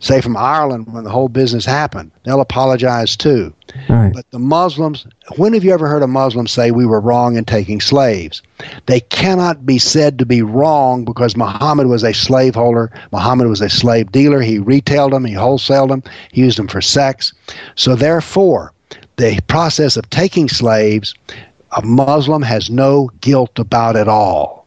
say, from Ireland when the whole business happened, they'll apologize too. Right. But the Muslims, when have you ever heard a Muslim say we were wrong in taking slaves? They cannot be said to be wrong because Muhammad was a slaveholder. Muhammad was a slave dealer. He retailed them. He wholesaled them. He used them for sex. So therefore, the process of taking slaves, a Muslim has no guilt about at all.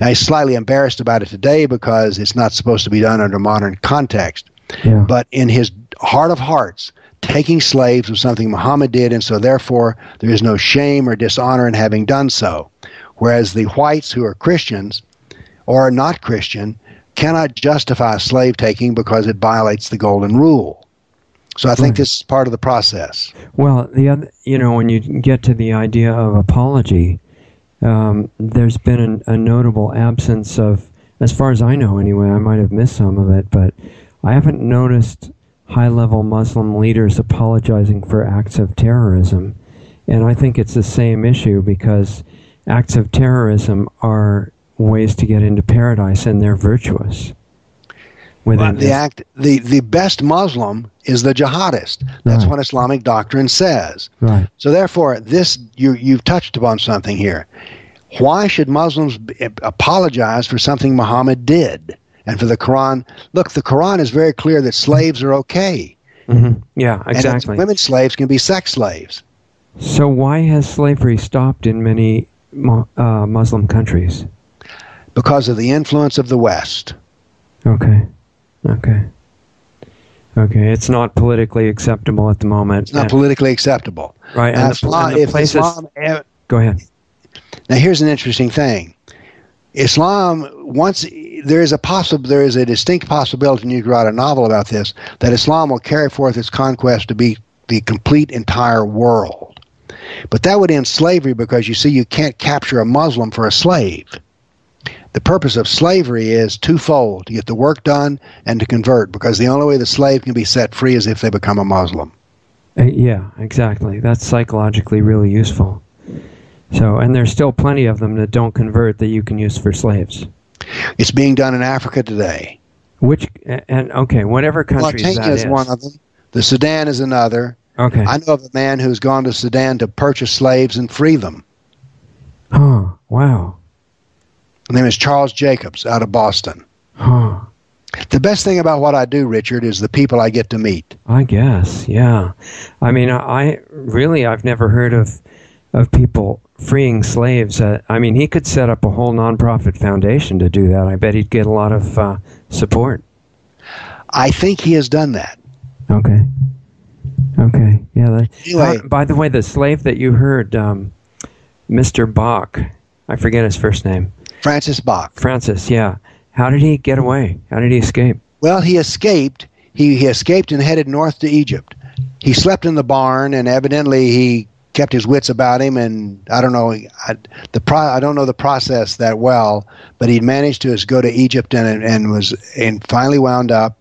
Now, he's slightly embarrassed about it today because it's not supposed to be done under modern context. Yeah. But in his heart of hearts, taking slaves was something Muhammad did, and so therefore there is no shame or dishonor in having done so. Whereas the whites who are Christians or not Christian cannot justify slave taking because it violates the golden rule. So I think right. this is part of the process. Well, the other, you know, when you get to the idea of apology, um, there's been an, a notable absence of, as far as I know anyway, I might have missed some of it, but I haven't noticed high-level Muslim leaders apologizing for acts of terrorism, and I think it's the same issue because acts of terrorism are ways to get into paradise, and they're virtuous. Within the act, the, the best Muslim is the jihadist. That's right. What Islamic doctrine says. Right. So therefore, this you, you've touched upon something here. Why should Muslims apologize for something Muhammad did? And for the Quran, look, the Quran is very clear that slaves are okay. Mm-hmm. Yeah, exactly. And women slaves can be sex slaves. So why has slavery stopped in many uh, Muslim countries? Because of the influence of the West. Okay, okay. Okay, it's not politically acceptable at the moment. It's not and, politically acceptable. Right, now, and the, Islam, and the places, Islam, go ahead. Now, here's an interesting thing. Islam, once... There is a possible, there is a distinct possibility, and you could write a novel about this, that Islam will carry forth its conquest to be the complete entire world. But that would end slavery because, you see, you can't capture a Muslim for a slave. The purpose of slavery is twofold, to get the work done and to convert, because the only way the slave can be set free is if they become a Muslim. Uh, yeah, exactly. That's psychologically really useful. So, and there's still plenty of them that don't convert that you can use for slaves. It's being done in Africa today. Which, and okay, whatever country that is. Chechnya is one of them. The Sudan is another. Okay. I know of a man who's gone to Sudan to purchase slaves and free them. Oh, wow. His name is Charles Jacobs out of Boston. Oh. The best thing about what I do, Richard, is the people I get to meet. I guess, yeah. I mean, I really, I've never heard of, of people... freeing slaves. Uh, I mean, he could set up a whole nonprofit foundation to do that. I bet he'd get a lot of uh, support. I think he has done that. Okay. Okay. Yeah. That, anyway. Uh, by the way, the slave that you heard, um, Mister Bach, I forget his first name. Francis Bach. Francis, yeah. How did he get away? How did he escape? Well, he escaped. He, he escaped and headed north to Egypt. He slept in the barn, and evidently he kept his wits about him, and I don't know I, the pro, I don't know the process that well, but he managed to go to Egypt and and was and finally wound up.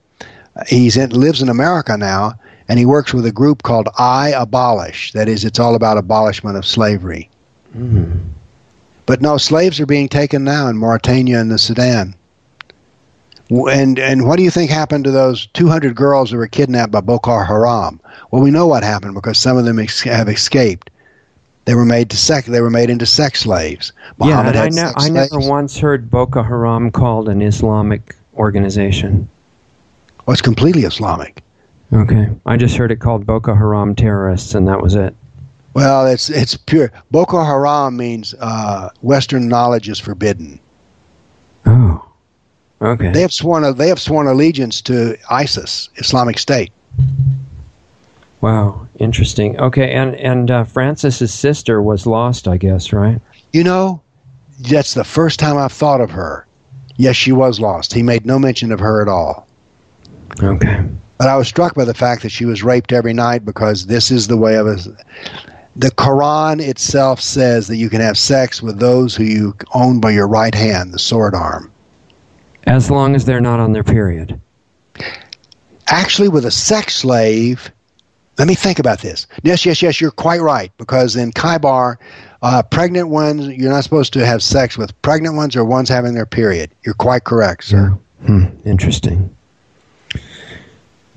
He's in, lives in America now, and he works with a group called I Abolish. That is, it's all about abolishment of slavery. Mm-hmm. But no, slaves are being taken now in Mauritania and the Sudan. And and what do you think happened to those two hundred girls that were kidnapped by Boko Haram? Well, we know what happened because some of them ex have escaped. They were made to sex. They were made into sex slaves. Muhammad yeah, and had I, sex I slaves. Never once heard Boko Haram called an Islamic organization. Well, it's completely Islamic. Okay, I just heard it called Boko Haram terrorists, and that was it. Well, it's it's pure. Boko Haram means uh, Western knowledge is forbidden. Oh. Okay. They have sworn they have sworn allegiance to ISIS, Islamic State. Wow, interesting. Okay, and and uh, Francis's sister was lost, I guess, right? You know, that's the first time I've thought of her. Yes, she was lost. He made no mention of her at all. Okay. But I was struck by the fact that she was raped every night, because this is the way of us. The Quran itself says that you can have sex with those who you own by your right hand, the sword arm. As long as they're not on their period. Actually, with a sex slave, let me think about this. Yes, yes, yes, you're quite right, because in Khaybar, uh, pregnant ones, you're not supposed to have sex with pregnant ones or ones having their period. You're quite correct, sir. Yeah. Hmm. Interesting.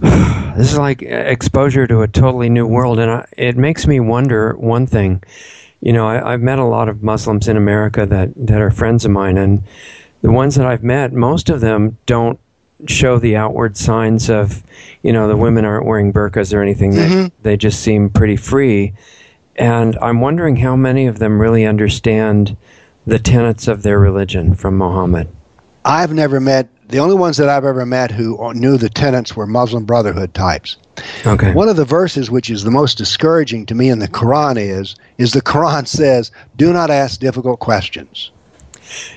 This is like exposure to a totally new world, and I, it makes me wonder one thing. You know, I, I've met a lot of Muslims in America that, that are friends of mine, and the ones that I've met, most of them don't show the outward signs of, you know, the women aren't wearing burqas or anything. Mm-hmm. They, they just seem pretty free. And I'm wondering how many of them really understand the tenets of their religion from Muhammad. I've never met, the only ones that I've ever met who knew the tenets were Muslim Brotherhood types. Okay. One of the verses which is the most discouraging to me in the Quran is, is the Quran says, do not ask difficult questions.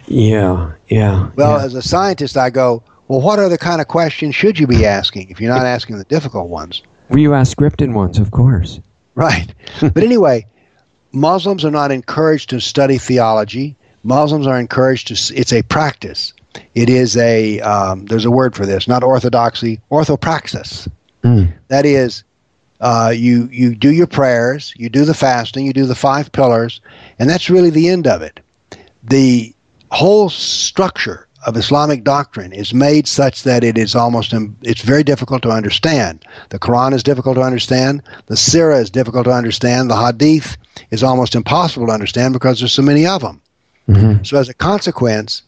Yeah, yeah. Well, yeah. As a scientist, I go, well, what are the kind of questions should you be asking if you're not asking the difficult ones? Well, you ask scripted ones, of course. Right. But anyway, Muslims are not encouraged to study theology. Muslims are encouraged to, it's a practice. It is a, um, there's a word for this, not orthodoxy, orthopraxis. Mm. That is, uh, you, you do your prayers, you do the fasting, you do the five pillars, and that's really the end of it. The whole structure of Islamic doctrine is made such that it is almost, it's very difficult to understand. The Quran is difficult to understand. The Sirah is difficult to understand. The Hadith is almost impossible to understand because there's so many of them. Mm-hmm. So as a consequence,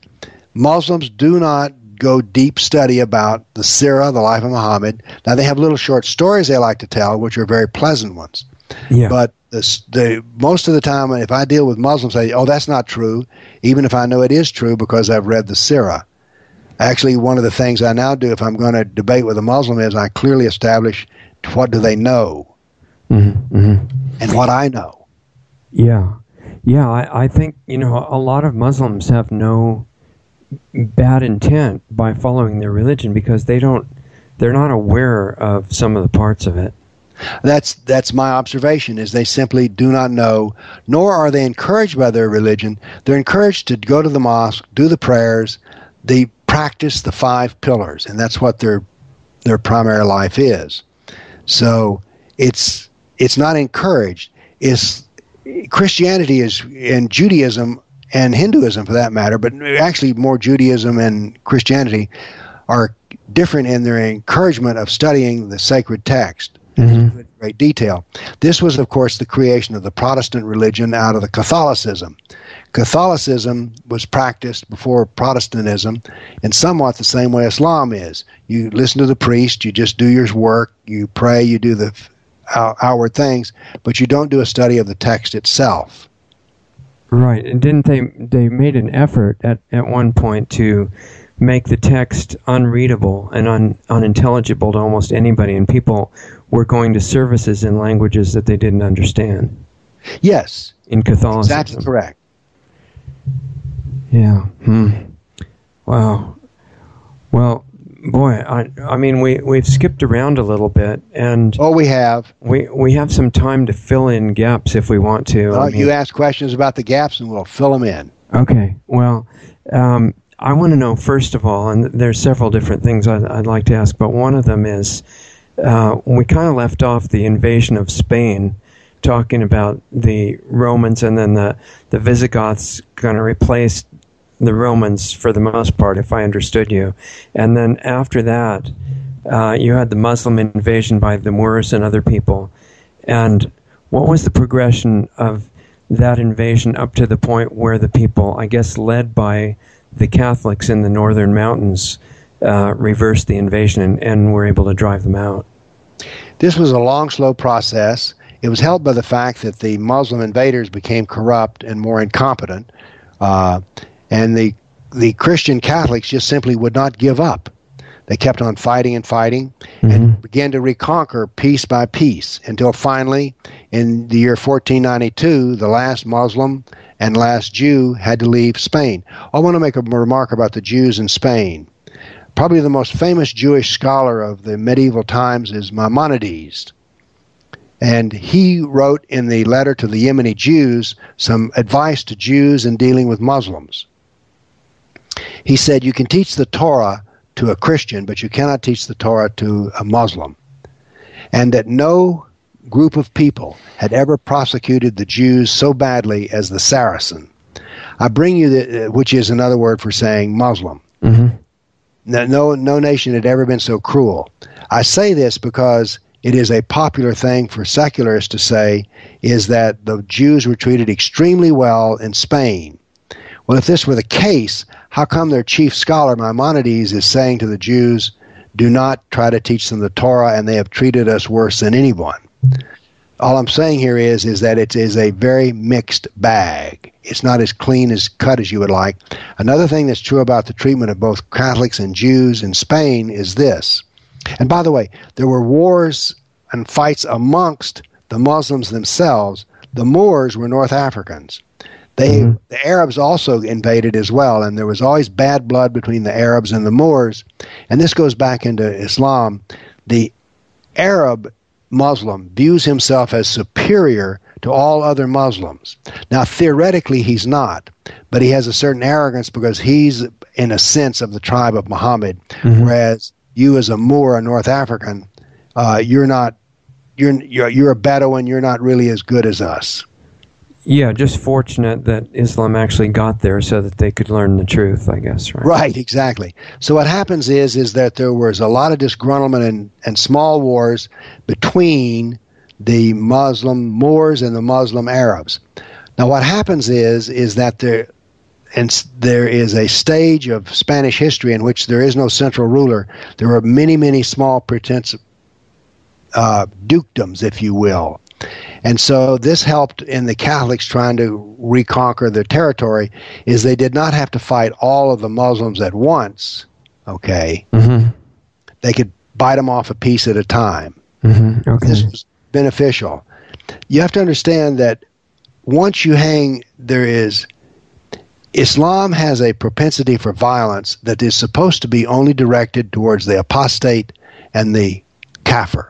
Muslims do not go deep study about the Sirah, the life of Muhammad. Now they have little short stories they like to tell, which are very pleasant ones. Yeah. But the, the, most of the time, if I deal with Muslims, I say, oh, that's not true, even if I know it is true because I've read the Sirah. Actually, one of the things I now do if I'm going to debate with a Muslim is I clearly establish what do they know mm-hmm, mm-hmm. and what I know. Yeah, yeah, I, I think, you know, a lot of Muslims have no bad intent by following their religion because they don't, they're not aware of some of the parts of it. That's that's my observation, is they simply do not know, nor are they encouraged by their religion. They're encouraged to go to the mosque, do the prayers, they practice the five pillars, and that's what their their primary life is. So it's it's not encouraged. It's, Christianity is, and Judaism and Hinduism for that matter, but actually more Judaism and Christianity are different in their encouragement of studying the sacred text. Mm-hmm. In great detail. This was, of course, the creation of the Protestant religion out of the Catholicism. Catholicism was practiced before Protestantism in somewhat the same way Islam is. You listen to the priest, you just do your work, you pray, you do the uh, outward things, but you don't do a study of the text itself. Right, and didn't they, they made an effort at, at one point to make the text unreadable and un, unintelligible to almost anybody, and people were going to services in languages that they didn't understand. Yes. In Catholicism. Exactly correct. Yeah. Hmm. Wow. Well, boy, I, I mean, we, we've skipped around a little bit. And oh, we have. We, we have some time to fill in gaps if we want to. Well, I mean, you ask questions about the gaps and we'll fill them in. Okay. Well, um, I want to know, first of all, and there's several different things I'd, I'd like to ask, but one of them is, uh, we kind of left off the invasion of Spain, talking about the Romans, and then the, the Visigoths kind of replaced the Romans for the most part, if I understood you. And then after that, uh, you had the Muslim invasion by the Moors and other people. And what was the progression of that invasion up to the point where the people, I guess led by the Catholics in the northern mountains, uh, reversed the invasion and, and were able to drive them out? This was a long, slow process. It was helped by the fact that the Muslim invaders became corrupt and more incompetent, uh, and the the Christian Catholics just simply would not give up. They kept on fighting and fighting mm-hmm. and began to reconquer piece by piece until finally, in the year fourteen ninety-two, the last Muslim and last Jew had to leave Spain. I want to make a remark about the Jews in Spain. Probably the most famous Jewish scholar of the medieval times is Maimonides. And he wrote in the letter to the Yemeni Jews some advice to Jews in dealing with Muslims. He said, you can teach the Torah to a Christian, but you cannot teach the Torah to a Muslim. And that no group of people had ever prosecuted the Jews so badly as the Saracen. I bring you, the, which is another word for saying Muslim. Mm-hmm. No, no, no nation had ever been so cruel. I say this because it is a popular thing for secularists to say is that the Jews were treated extremely well in Spain. Well, if this were the case, how come their chief scholar, Maimonides, is saying to the Jews, do not try to teach them the Torah, and they have treated us worse than anyone? All I'm saying here is, is that it is a very mixed bag. It's not as clean as cut as you would like. Another thing that's true about the treatment of both Catholics and Jews in Spain is this. And by the way, there were wars and fights amongst the Muslims themselves. The Moors were North Africans. They, mm-hmm. The Arabs also invaded as well, and there was always bad blood between the Arabs and the Moors. And this goes back into Islam. The Arab Muslim views himself as superior to all other Muslims. Now, theoretically, he's not, but he has a certain arrogance because he's, in a sense, of the tribe of Muhammad, mm-hmm. whereas you as a Moor, a North African, uh, you're not, you're, you're, you're a Bedouin, you're not really as good as us. Yeah, just fortunate that Islam actually got there so that they could learn the truth, I guess, right? Right, exactly. So what happens is is that there was a lot of disgruntlement and, and small wars between the Muslim Moors and the Muslim Arabs. Now what happens is is that there, and there is a stage of Spanish history in which there is no central ruler. There are many, many small pretense, uh, dukedoms, if you will. And so this helped in the Catholics trying to reconquer their territory, is they did not have to fight all of the Muslims at once, okay? Mm-hmm. They could bite them off a piece at a time. Mm-hmm. Okay. This was beneficial. You have to understand that once you hang, there is, Islam has a propensity for violence that is supposed to be only directed towards the apostate and the kafir.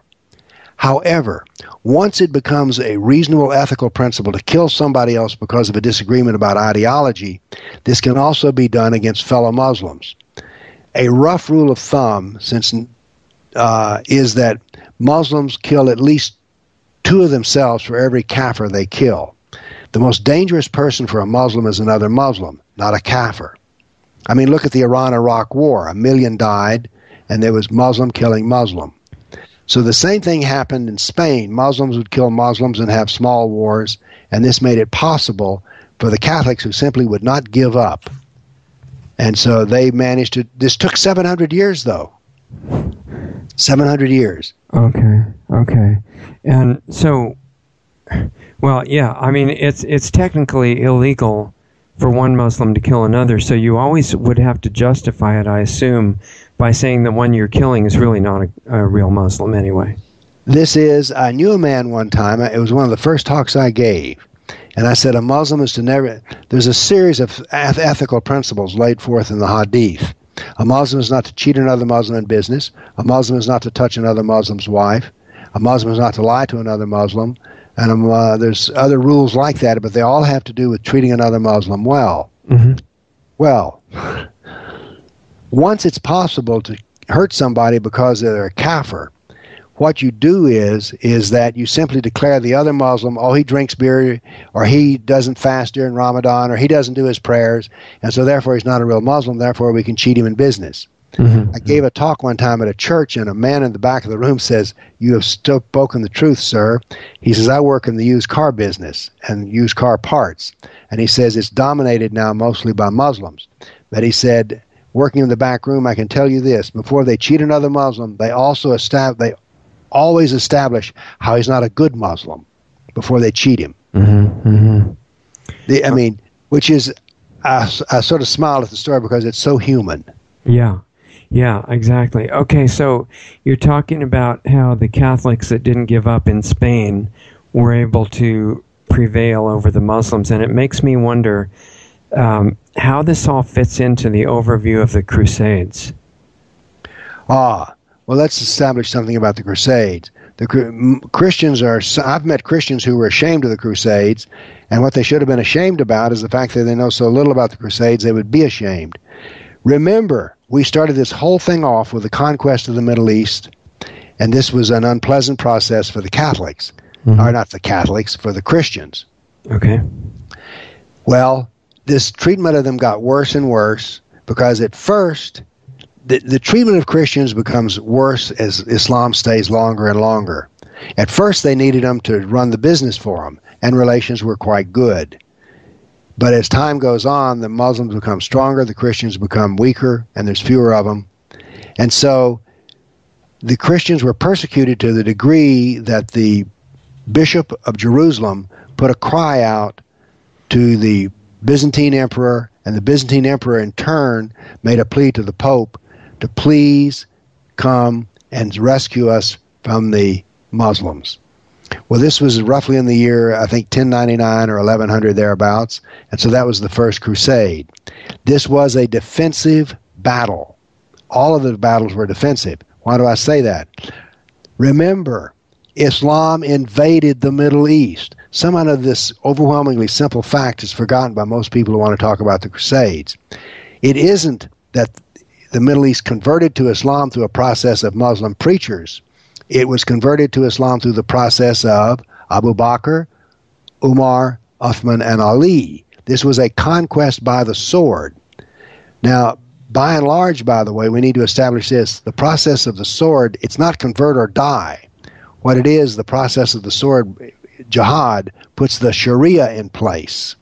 However, once it becomes a reasonable ethical principle to kill somebody else because of a disagreement about ideology, this can also be done against fellow Muslims. A rough rule of thumb since uh, is that Muslims kill at least two of themselves for every kafir they kill. The most dangerous person for a Muslim is another Muslim, not a kafir. I mean, look at the Iran-Iraq War. A million died, and there was Muslim killing Muslim. So the same thing happened in Spain. Muslims would kill Muslims and have small wars, and this made it possible for the Catholics who simply would not give up. And so they managed to... This took seven hundred years, though. seven hundred years. Okay, okay. And so, well, yeah, I mean, it's it's technically illegal for one Muslim to kill another, so you always would have to justify it, I assume, by saying the one you're killing is really not a, a real Muslim anyway. This is, I knew a man one time, it was one of the first talks I gave, and I said a Muslim is to never, there's a series of ethical principles laid forth in the Hadith. A Muslim is not to cheat another Muslim in business, a Muslim is not to touch another Muslim's wife, a Muslim is not to lie to another Muslim, and uh, there's other rules like that, but they all have to do with treating another Muslim well. Mm-hmm. Well, once it's possible to hurt somebody because they're a kafir, what you do is is that you simply declare the other Muslim, oh, he drinks beer, or he doesn't fast during Ramadan, or he doesn't do his prayers, and so therefore he's not a real Muslim, therefore we can cheat him in business. Mm-hmm. I gave a talk one time at a church, and a man in the back of the room says, you have spoken the truth, sir. He says, I work in the used car business and used car parts. And he says, it's dominated now mostly by Muslims. But he said, working in the back room, I can tell you this. Before they cheat another Muslim, they also estab- they always establish how he's not a good Muslim before they cheat him. Mm-hmm. Mm-hmm. The, I mean, which is, I, I sort of smile at the story because it's so human. Yeah. Yeah, exactly. Okay, so you're talking about how the Catholics that didn't give up in Spain were able to prevail over the Muslims, and it makes me wonder um, how this all fits into the overview of the Crusades. Ah, well, let's establish something about the Crusades. The Christians are, I've met Christians who were ashamed of the Crusades, and what they should have been ashamed about is the fact that they know so little about the Crusades, they would be ashamed. Remember, we started this whole thing off with the conquest of the Middle East, and this was an unpleasant process for the Catholics. Mm-hmm. Or not the Catholics, for the Christians. Okay. Well, this treatment of them got worse and worse, because at first, the, the treatment of Christians becomes worse as Islam stays longer and longer. At first, they needed them to run the business for them, and relations were quite good. But as time goes on, the Muslims become stronger, the Christians become weaker, and there's fewer of them. And so, the Christians were persecuted to the degree that the Bishop of Jerusalem put a cry out to the Byzantine Emperor, and the Byzantine Emperor in turn made a plea to the Pope to please come and rescue us from the Muslims. Well, this was roughly in the year, I think, ten ninety-nine or eleven hundred thereabouts, and so that was the First Crusade. This was a defensive battle. All of the battles were defensive. Why do I say that? Remember, Islam invaded the Middle East. Somehow this overwhelmingly simple fact is forgotten by most people who want to talk about the Crusades. It isn't that the Middle East converted to Islam through a process of Muslim preachers. It was converted to Islam through the process of Abu Bakr, Umar, Uthman, and Ali. This was a conquest by the sword. Now, by and large, by the way, we need to establish this. The process of the sword, it's not convert or die. What it is, the process of the sword, jihad, puts the Sharia in place.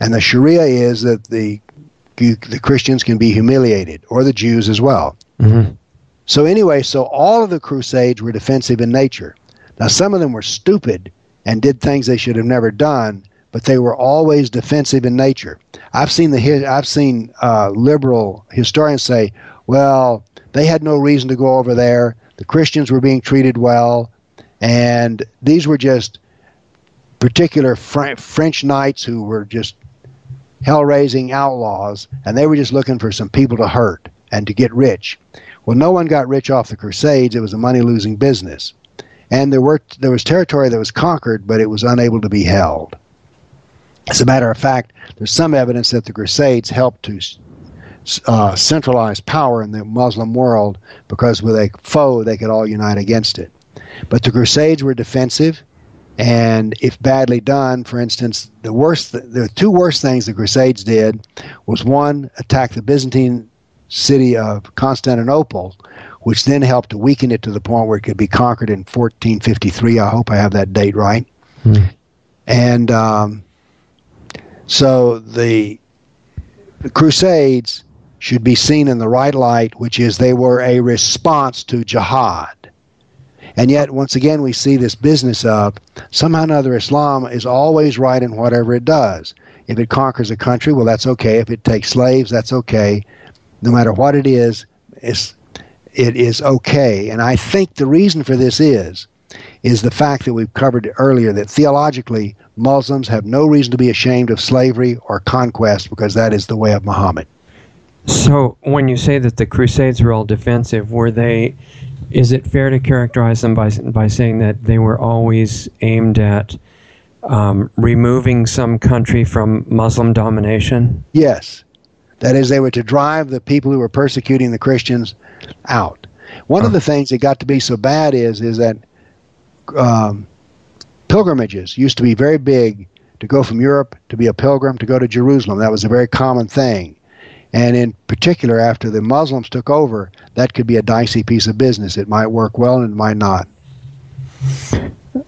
And the Sharia is that the the Christians can be humiliated, or the Jews as well. Mm-hmm. So anyway, so all of the Crusades were defensive in nature. Now, some of them were stupid and did things they should have never done, but they were always defensive in nature. I've seen, the, I've seen uh, liberal historians say, well, they had no reason to go over there. The Christians were being treated well. And these were just particular Fr French knights who were just hell-raising outlaws, and they were just looking for some people to hurt and to get rich. Well, no one got rich off the Crusades. It was a money-losing business. And there, were, there was territory that was conquered, but it was unable to be held. As a matter of fact, there's some evidence that the Crusades helped to uh, centralize power in the Muslim world, because with a foe, they could all unite against it. But the Crusades were defensive, and if badly done, for instance, the worst, the two worst things the Crusades did was, one, attack the Byzantine city of Constantinople, which then helped to weaken it to the point where it could be conquered in fourteen fifty-three. I hope I have that date right. Hmm. And um, so the, the Crusades should be seen in the right light, which is they were a response to jihad. And yet, once again, we see this business of, somehow or another, Islam is always right in whatever it does. If it conquers a country, well, that's okay. If it takes slaves, that's okay. No matter what it is, it's, it is okay. And I think the reason for this is, is the fact that we've covered earlier, that theologically, Muslims have no reason to be ashamed of slavery or conquest, because that is the way of Muhammad. So, when you say that the Crusades were all defensive, were they... Is it fair to characterize them by, by saying that they were always aimed at um, removing some country from Muslim domination? Yes. That is, they were to drive the people who were persecuting the Christians out. One uh. of the things that got to be so bad is, is that um, pilgrimages used to be very big, to go from Europe, to be a pilgrim, to go to Jerusalem. That was a very common thing. And in particular, after the Muslims took over, that could be a dicey piece of business. It might work well and it might not.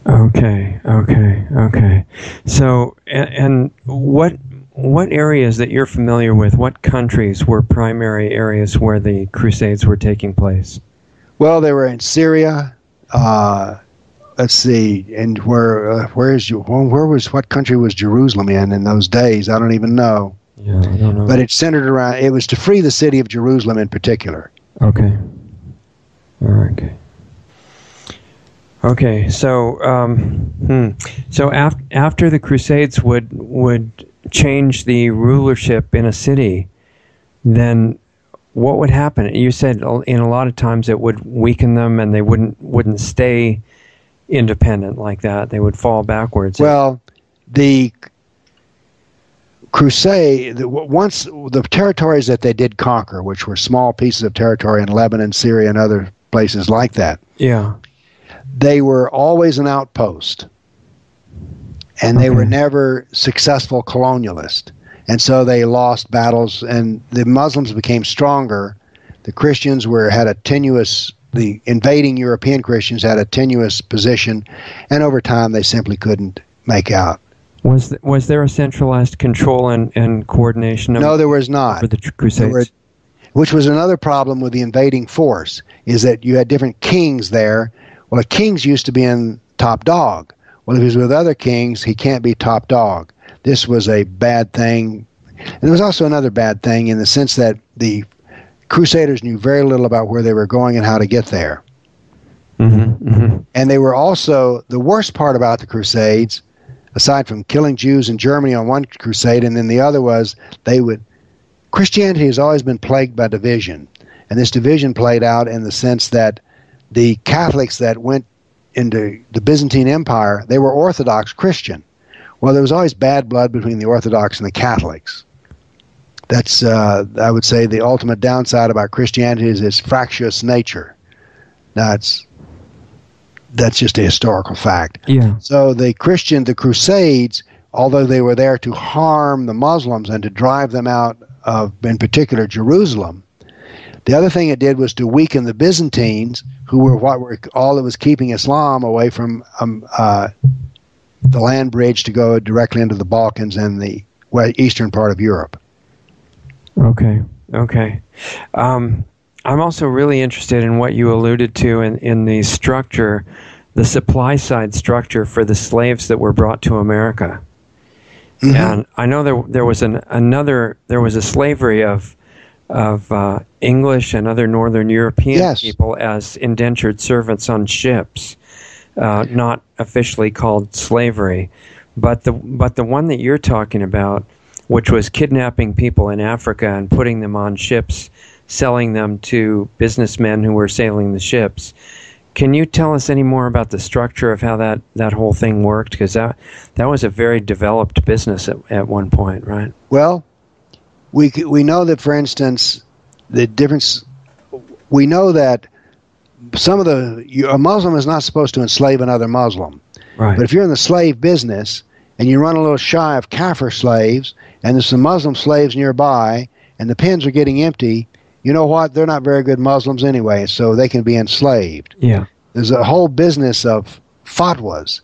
Okay, okay, okay. So, and, and what what areas that you're familiar with, what countries were primary areas where the Crusades were taking place? Well, they were in Syria. Uh, let's see, and where uh, where is where was what country was Jerusalem in in those days? I don't even know. Yeah, I don't know. But it centered around, it was to free the city of Jerusalem in particular. Okay. Okay. Okay. So, um, hmm. so af after the Crusades would would change the rulership in a city, then what would happen? You said in a lot of times it would weaken them, and they wouldn't wouldn't stay independent like that. They would fall backwards. Well, the Crusade, the, once the territories that they did conquer, which were small pieces of territory in Lebanon, Syria, and other places like that, yeah, they were always an outpost, and they okay. were never successful colonialists. And so they lost battles, and the Muslims became stronger. The Christians were had a tenuous, the invading European Christians had a tenuous position, and over time they simply couldn't make out. Was th was there a centralized control and, and coordination? Of, no, there was not. For the Crusades, were, which was another problem with the invading force, is that you had different kings there. Well, the kings used to be in top dog. Well, if he's with other kings, he can't be top dog. This was a bad thing. And it was also another bad thing in the sense that the Crusaders knew very little about where they were going and how to get there. Mm-hmm, mm-hmm. And they were also, the worst part about the Crusades, aside from killing Jews in Germany on one crusade, and then the other was they would, Christianity has always been plagued by division. And this division played out in the sense that the Catholics that went into the Byzantine Empire, they were Orthodox Christian. Well, there was always bad blood between the Orthodox and the Catholics. That's, uh, I would say, the ultimate downside about Christianity is its fractious nature. Now, it's, that's just a historical fact. Yeah. So the Christian, the Crusades, although they were there to harm the Muslims and to drive them out of, in particular, Jerusalem, the other thing it did was to weaken the Byzantines, who were what were all that was keeping Islam away from um, uh, the land bridge to go directly into the Balkans and the eastern part of Europe. Okay, okay. Um, I'm also really interested in what you alluded to in, in the structure, the supply side structure for the slaves that were brought to America. Mm-hmm. And I know there there was an another there was a slavery of of uh, English and other Northern European yes. people as indentured servants on ships. Uh, not officially called slavery, but the but the one that you're talking about, which was kidnapping people in Africa and putting them on ships, selling them to businessmen who were sailing the ships. Can you tell us any more about the structure of how that, that whole thing worked? Because that, that was a very developed business at, at one point, right? Well, we, we know that, for instance, the difference, we know that some of the a Muslim is not supposed to enslave another Muslim, right. But if you're in the slave business and you run a little shy of Kafir slaves, and there's some Muslim slaves nearby, and the pens are getting empty, you know what? They're not very good Muslims anyway, so they can be enslaved. Yeah, there's a whole business of fatwas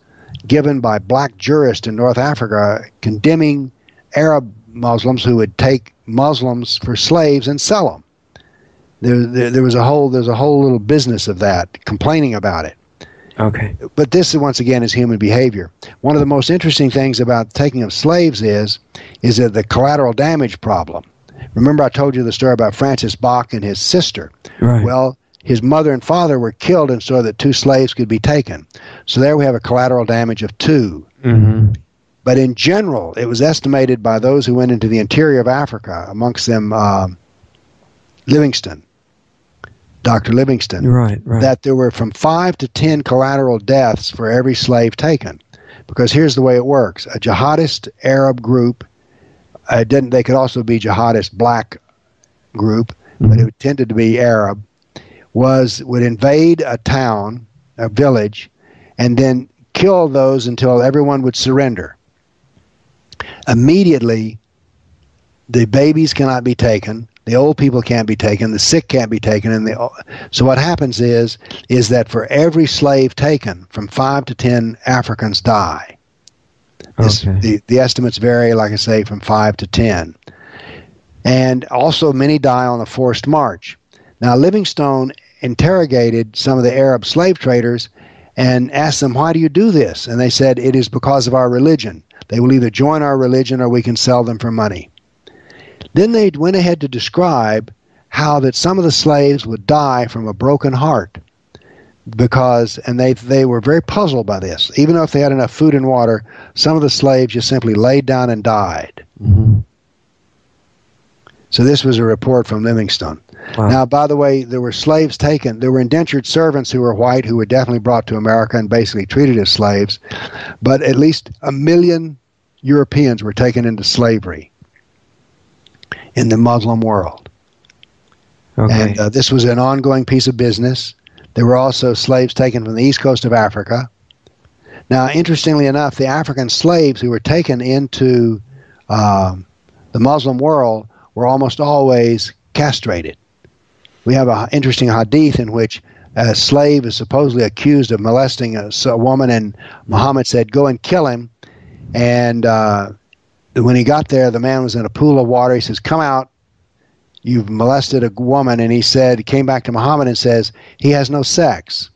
given by black jurists in North Africa condemning Arab Muslims who would take Muslims for slaves and sell them. There, there, there was a whole, there's a whole little business of that, complaining about it. Okay. But this, once again, is human behavior. One of the most interesting things about taking of slaves is, is that the collateral damage problem. Remember I told you the story about Francis Bach and his sister. Right. Well, his mother and father were killed in so that two slaves could be taken. So there we have a collateral damage of two. Mm-hmm. But in general, it was estimated by those who went into the interior of Africa, amongst them um, Livingston, Doctor Livingston, right, right. that there were from five to ten collateral deaths for every slave taken. Because here's the way it works. A jihadist Arab group, uh, didn't, they could also be jihadist black group, mm-hmm. but it tended to be Arab, was would invade a town, a village, and then kill those until everyone would surrender. Immediately, the babies cannot be taken. The old people can't be taken, the sick can't be taken. And the, so what happens is, is that for every slave taken, from five to ten Africans die. This, okay. the, the estimates vary, like I say, from five to ten. And also many die on a forced march. Now, Livingstone interrogated some of the Arab slave traders and asked them, why do you do this? And they said, it is because of our religion. They will either join our religion or we can sell them for money. Then they went ahead to describe how that some of the slaves would die from a broken heart because, and they, they were very puzzled by this. Even though if they had enough food and water, some of the slaves just simply laid down and died. Mm-hmm. So this was a report from Livingstone. Wow. Now, by the way, there were slaves taken. There were indentured servants who were white who were definitely brought to America and basically treated as slaves. But at least a million Europeans were taken into slavery in the Muslim world. Okay. And uh, this was an ongoing piece of business. There were also slaves taken from the east coast of Africa. Now, interestingly enough, the African slaves who were taken into um, the Muslim world were almost always castrated. We have an interesting hadith in which a slave is supposedly accused of molesting a, a woman, and Muhammad said, go and kill him. And uh, when he got there, the man was in a pool of water. He says, come out. You've molested a woman. And he said, came back to Muhammad and says, he has no sex.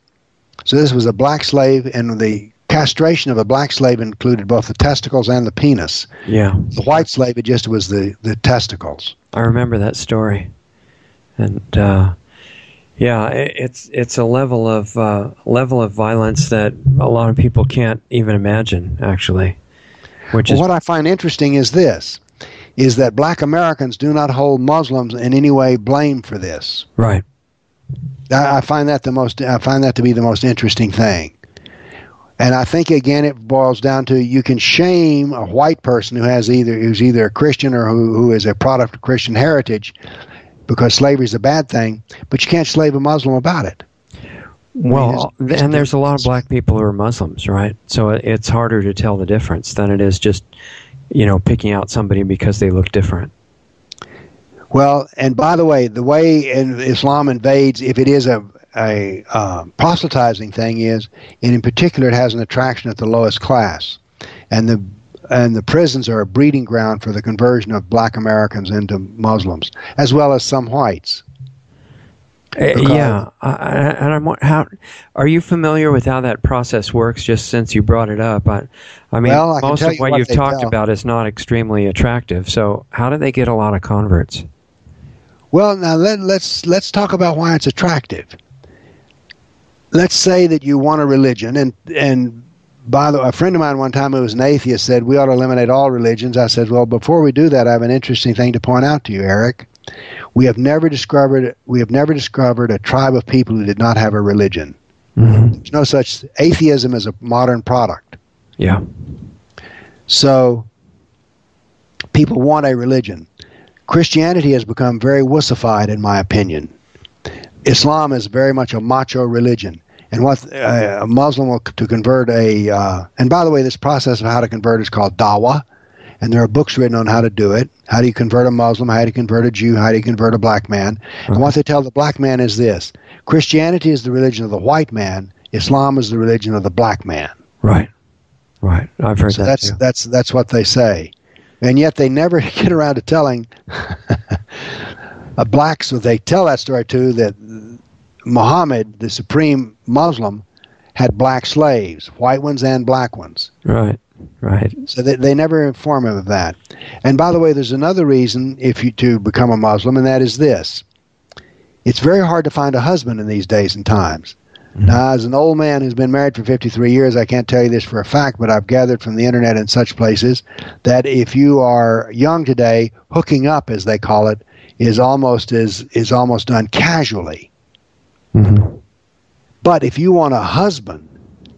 So this was a black slave, and the castration of a black slave included both the testicles and the penis. Yeah. The white slave, it just was the, the testicles. I remember that story. And, uh, yeah, it, it's it's a level of, uh, level of violence that a lot of people can't even imagine, actually. Which well, is what I find interesting is this, is that black Americans do not hold Muslims in any way blame for this. Right. I, I find that the most, I find that to be the most interesting thing. And I think, again, it boils down to you can shame a white person who has either who's either a Christian or who, who is a product of Christian heritage because slavery is a bad thing, but you can't slave a Muslim about it. Well, I mean, it's, it's and there's a lot of black people who are Muslims, right? So it's harder to tell the difference than it is just, you know, picking out somebody because they look different. Well, and by the way, the way Islam invades, if it is a a uh, proselytizing thing is, and in particular it has an attraction at the lowest class. And the and the prisons are a breeding ground for the conversion of black Americans into Muslims, as well as some whites. Uh, yeah. I, I, and I'm, how, are you familiar with how that process works, just since you brought it up? I, I mean, well, I most of what, what you've talked tell. about is not extremely attractive, so how do they get a lot of converts? Well, now let, let's, let's talk about why it's attractive. Let's say that you want a religion, and and by the way, a friend of mine one time who was an atheist said, we ought to eliminate all religions. I said, well, before we do that, I have an interesting thing to point out to you, Eric. We have never discovered we have never discovered a tribe of people who did not have a religion. Mm-hmm. There's no such atheism as a modern product. Yeah. So people want a religion. Christianity has become very wussified, in my opinion. Islam is very much a macho religion. And what uh, a Muslim will to convert a, uh, and by the way, this process of how to convert is called dawah, and there are books written on how to do it. How do you convert a Muslim? How do you convert a Jew? How do you convert a black man? And what they tell the black man is this: Christianity is the religion of the white man. Islam is the religion of the black man. Right, right. I've heard so that. That's too. that's that's what they say, and yet they never get around to telling. Uh, blacks, so they tell that story too, that Muhammad, the supreme Muslim, had black slaves, white ones and black ones. Right, right. So they, they never inform him of that. And by the way, there's another reason if you to become a Muslim, and that is this. It's very hard to find a husband in these days and times. Mm-hmm. Now, as an old man who's been married for fifty-three years, I can't tell you this for a fact, but I've gathered from the internet and such places that if you are young today, hooking up, as they call it, is almost is is almost done casually. Mm-hmm. But if you want a husband,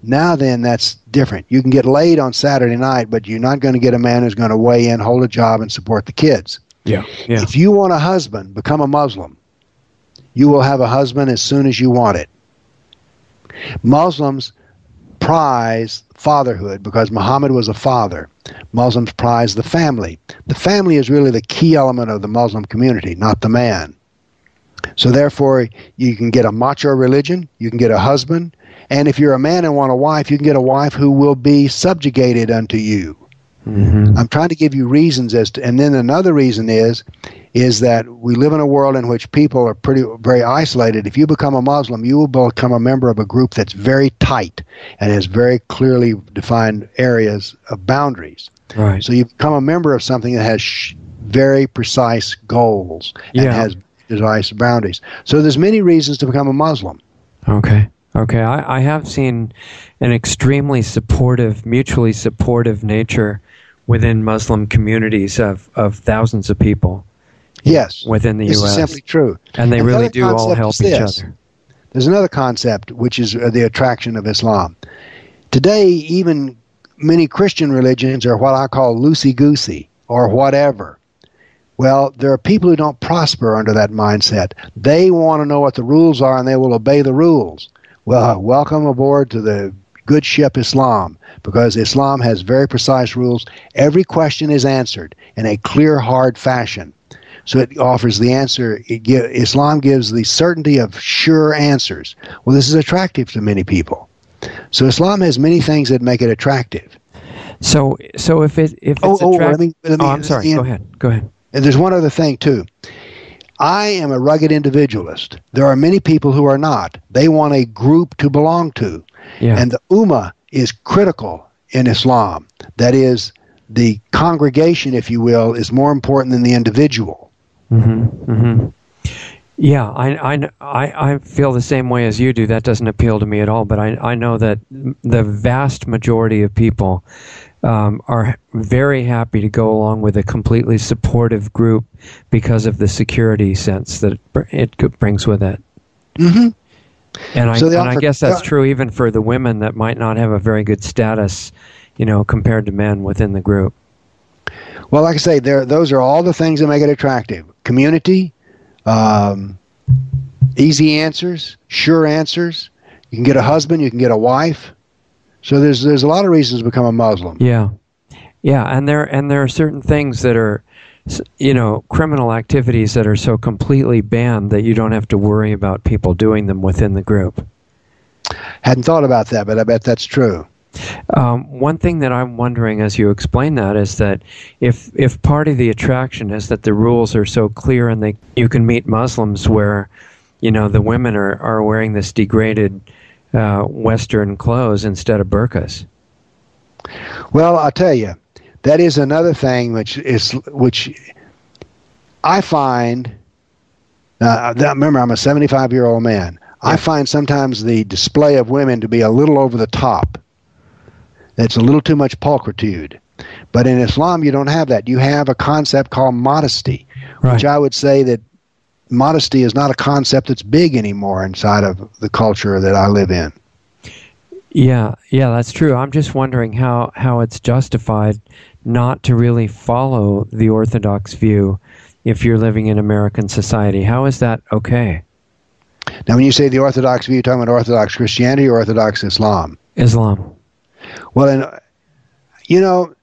now then that's different. You can get laid on Saturday night, but you're not going to get a man who's going to weigh in, hold a job, and support the kids. Yeah, yeah. If you want a husband, become a Muslim. You will have a husband as soon as you want it. Muslims prize fatherhood because Muhammad was a father. Muslims prize the family. The family is really the key element of the Muslim community, not the man. So therefore, you can get a macho religion, you can get a husband, and if you're a man and want a wife, you can get a wife who will be subjugated unto you. Mm-hmm. I'm trying to give you reasons as to, and then another reason is, is that we live in a world in which people are pretty very isolated. If you become a Muslim, you will become a member of a group that's very tight and has very clearly defined areas of boundaries. Right. So you become a member of something that has sh very precise goals and yeah. has divisive boundaries. So there's many reasons to become a Muslim. Okay. Okay, I, I have seen an extremely supportive, mutually supportive nature within Muslim communities of, of thousands of people. Yes, within the U S This is simply true. And they really do all help each other. There's another concept, which is the attraction of Islam. Today, even many Christian religions are what I call loosey-goosey or whatever. Well, there are people who don't prosper under that mindset. They want to know what the rules are, and they will obey the rules. Well, welcome aboard to the good ship Islam, because Islam has very precise rules. Every question is answered in a clear, hard fashion. So it offers the answer. It give, Islam gives the certainty of sure answers. Well, this is attractive to many people. So Islam has many things that make it attractive. So, so if it if it's oh, oh, let me, let me, oh, I'm sorry. Go ahead. Go ahead. And there's one other thing too. I am a rugged individualist. There are many people who are not. They want a group to belong to. Yeah. And the ummah is critical in Islam. That is, the congregation, if you will, is more important than the individual. Mm-hmm, mm-hmm. Yeah, I, I, I feel the same way as you do. That doesn't appeal to me at all, but I, I know that the vast majority of people Um, are very happy to go along with a completely supportive group because of the security sense that it brings with it. Mm-hmm. And I, so and offer, I guess that's true even for the women that might not have a very good status, you know, compared to men within the group. Well, like I say, there those are all the things that make it attractive. Community, um, easy answers, sure answers. You can get a husband, you can get a wife. So there's there's a lot of reasons to become a Muslim. Yeah, yeah, and there and there are certain things that are, you know, criminal activities that are so completely banned that you don't have to worry about people doing them within the group. Hadn't thought about that, but I bet that's true. Um, one thing that I'm wondering as you explain that is that if if part of the attraction is that the rules are so clear and they you can meet Muslims where, you know, the women are are wearing this degraded Uh, Western clothes instead of burqas. Well, I'll tell you, that is another thing which is which I find. Uh, remember, I'm a seventy-five-year-old man. Yeah. I find sometimes the display of women to be a little over the top. That's a little too much pulchritude. But in Islam, you don't have that. You have a concept called modesty, right, which I would say that modesty is not a concept that's big anymore inside of the culture that I live in. Yeah, yeah, that's true. I'm just wondering how, how it's justified not to really follow the Orthodox view if you're living in American society. How is that okay? Now, when you say the Orthodox view, you're talking about Orthodox Christianity or Orthodox Islam? Islam. Well, and you know,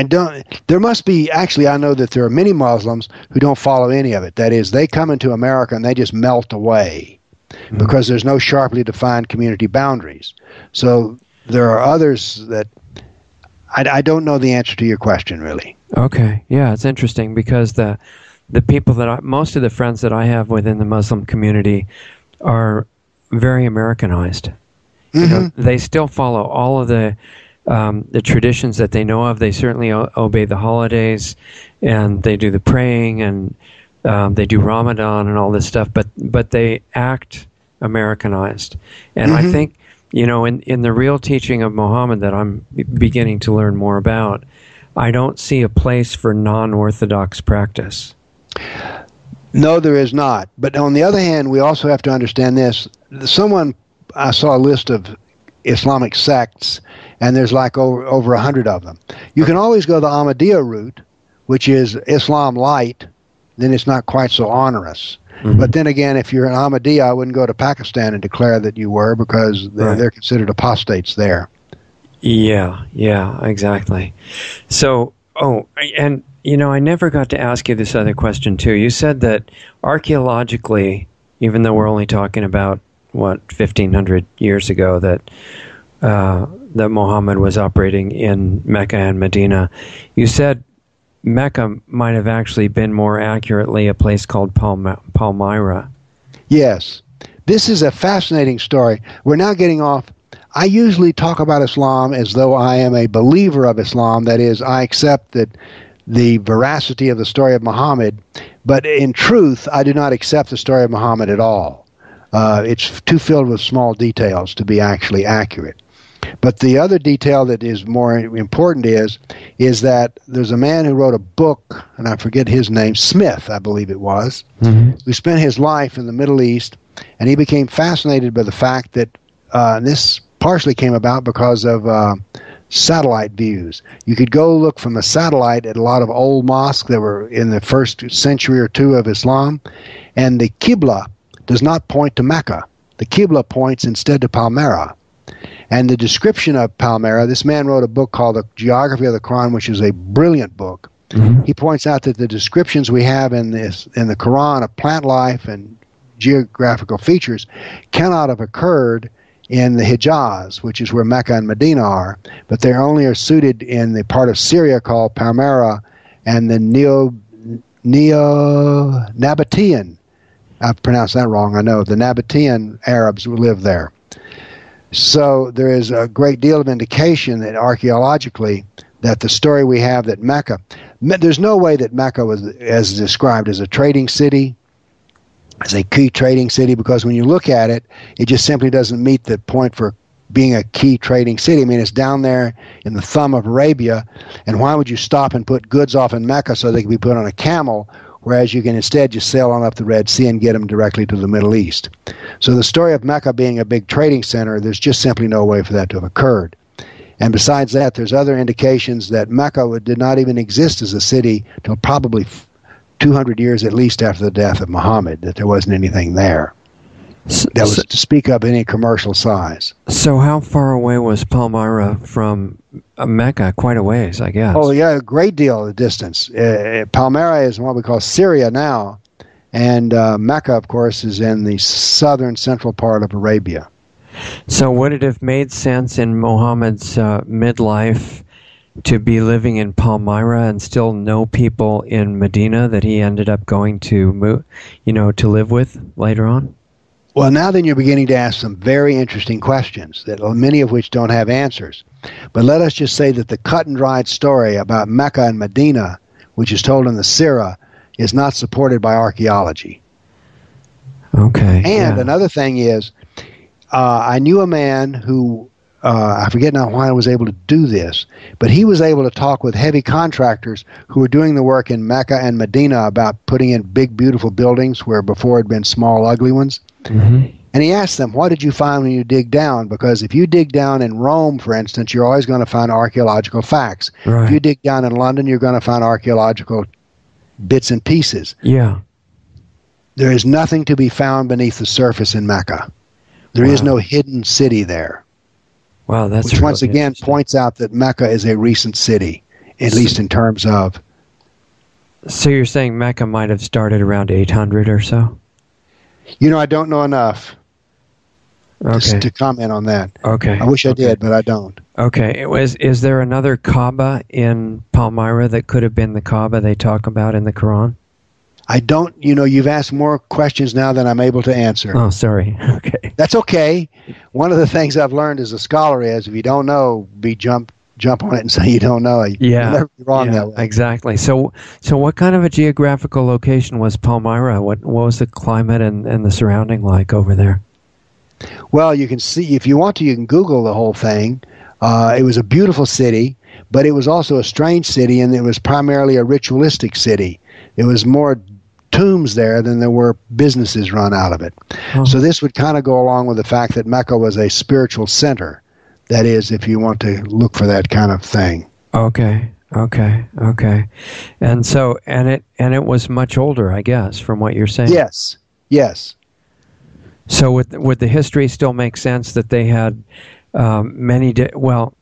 I don't, there must be, actually I know that there are many Muslims who don't follow any of it. That is, they come into America and they just melt away mm-hmm. because there's no sharply defined community boundaries. So there are others that, I, I don't know the answer to your question really. Okay, yeah, it's interesting because the, the people that, I, most of the friends that I have within the Muslim community are very Americanized. Mm-hmm. You know, they still follow all of the Um, the traditions that they know of. They certainly o obey the holidays, and they do the praying, and um, they do Ramadan and all this stuff. But but they act Americanized, and mm-hmm. I think you know in in the real teaching of Muhammad that I'm beginning to learn more about, I don't see a place for non-Orthodox practice. No, there is not. But on the other hand, we also have to understand this. Someone I saw a list of Islamic sects, and there's like over over a hundred of them. You can always go the Ahmadiyya route, which is Islam light, then it's not quite so onerous. Mm-hmm. But then again, if you're an Ahmadiyya, I wouldn't go to Pakistan and declare that you were, because they're, right. they're considered apostates there. Yeah, yeah, exactly. So, oh, and you know, I never got to ask you this other question too. You said that archaeologically, even though we're only talking about what, fifteen hundred years ago, that uh, that Muhammad was operating in Mecca and Medina. You said Mecca might have actually been more accurately a place called Palmy Palmyra. Yes. This is a fascinating story. We're now getting off. I usually talk about Islam as though I am a believer of Islam. That is, I accept that the veracity of the story of Muhammad, but in truth, I do not accept the story of Muhammad at all. Uh, it's too filled with small details to be actually accurate. But the other detail that is more important is, is that there's a man who wrote a book, and I forget his name, Smith, I believe it was, mm-hmm. who spent his life in the Middle East, and he became fascinated by the fact that uh, this partially came about because of uh, satellite views. You could go look from a satellite at a lot of old mosques that were in the first century or two of Islam, and the Qibla does not point to Mecca. The Qibla points instead to Palmyra. And the description of Palmyra, this man wrote a book called The Geography of the Quran, which is a brilliant book. Mm-hmm. He points out that the descriptions we have in this in the Quran of plant life and geographical features cannot have occurred in the Hijaz, which is where Mecca and Medina are, but they only are suited in the part of Syria called Palmyra and the Neo, Neo Nabatean. I pronounced that wrong, I know. The Nabatean Arabs who live there. So there is a great deal of indication that archaeologically that the story we have that Mecca, there's no way that Mecca was as described as a trading city, as a key trading city, because when you look at it, it just simply doesn't meet the point for being a key trading city. I mean, it's down there in the thumb of Arabia, and why would you stop and put goods off in Mecca so they can be put on a camel, whereas you can instead just sail on up the Red Sea and get them directly to the Middle East. So the story of Mecca being a big trading center, there's just simply no way for that to have occurred. And besides that, there's other indications that Mecca did not even exist as a city till probably two hundred years at least after the death of Muhammad, that there wasn't anything there that was to speak of any commercial size. So how far away was Palmyra from Mecca? Quite a ways, I guess. Oh, yeah, a great deal of distance. Uh, Palmyra is what we call Syria now, and uh, Mecca, of course, is in the southern central part of Arabia. So would it have made sense in Muhammad's uh, midlife to be living in Palmyra and still know people in Medina that he ended up going to move, you know, to live with later on? Well, now then you're beginning to ask some very interesting questions, that many of which don't have answers. But let us just say that the cut-and-dried story about Mecca and Medina, which is told in the Sirah, is not supported by archaeology. Okay. And yeah. Another thing is, uh, I knew a man who, uh, I forget now why I was able to do this, but he was able to talk with heavy contractors who were doing the work in Mecca and Medina about putting in big, beautiful buildings where before had been small, ugly ones. Mm-hmm. And he asked them, what did you find when you dig down? Because if you dig down in Rome, for instance, you're always going to find archaeological facts. Right. If you dig down in London, you're going to find archaeological bits and pieces. Yeah. There is nothing to be found beneath the surface in Mecca. There wow. is no hidden city there. Wow, that's Which really once again points out that Mecca is a recent city, at so, least in terms of... So you're saying Mecca might have started around eight hundred or so? You know, I don't know enough okay. to, to comment on that. Okay. I wish I okay. did, but I don't. Okay. It was, is there another Kaaba in Palmyra that could have been the Kaaba they talk about in the Quran? I don't, you know, you've asked more questions now than I'm able to answer. Oh, sorry. Okay. That's okay. One of the things I've learned as a scholar is if you don't know, be jump, jump on it and say you don't know. You'll yeah. never be wrong yeah, that way. Exactly. So, so what kind of a geographical location was Palmyra? What, what was the climate and, and the surrounding like over there? Well, you can see, if you want to, you can Google the whole thing. Uh, it was a beautiful city, but it was also a strange city, and it was primarily a ritualistic city. It was more tombs there than there were businesses run out of it. Huh. So this would kind of go along with the fact that Mecca was a spiritual center. That is, if you want to look for that kind of thing. Okay, okay, okay. And so, and it and it was much older, I guess, from what you're saying. Yes, yes. So would, would the history still make sense that they had um, many, di well,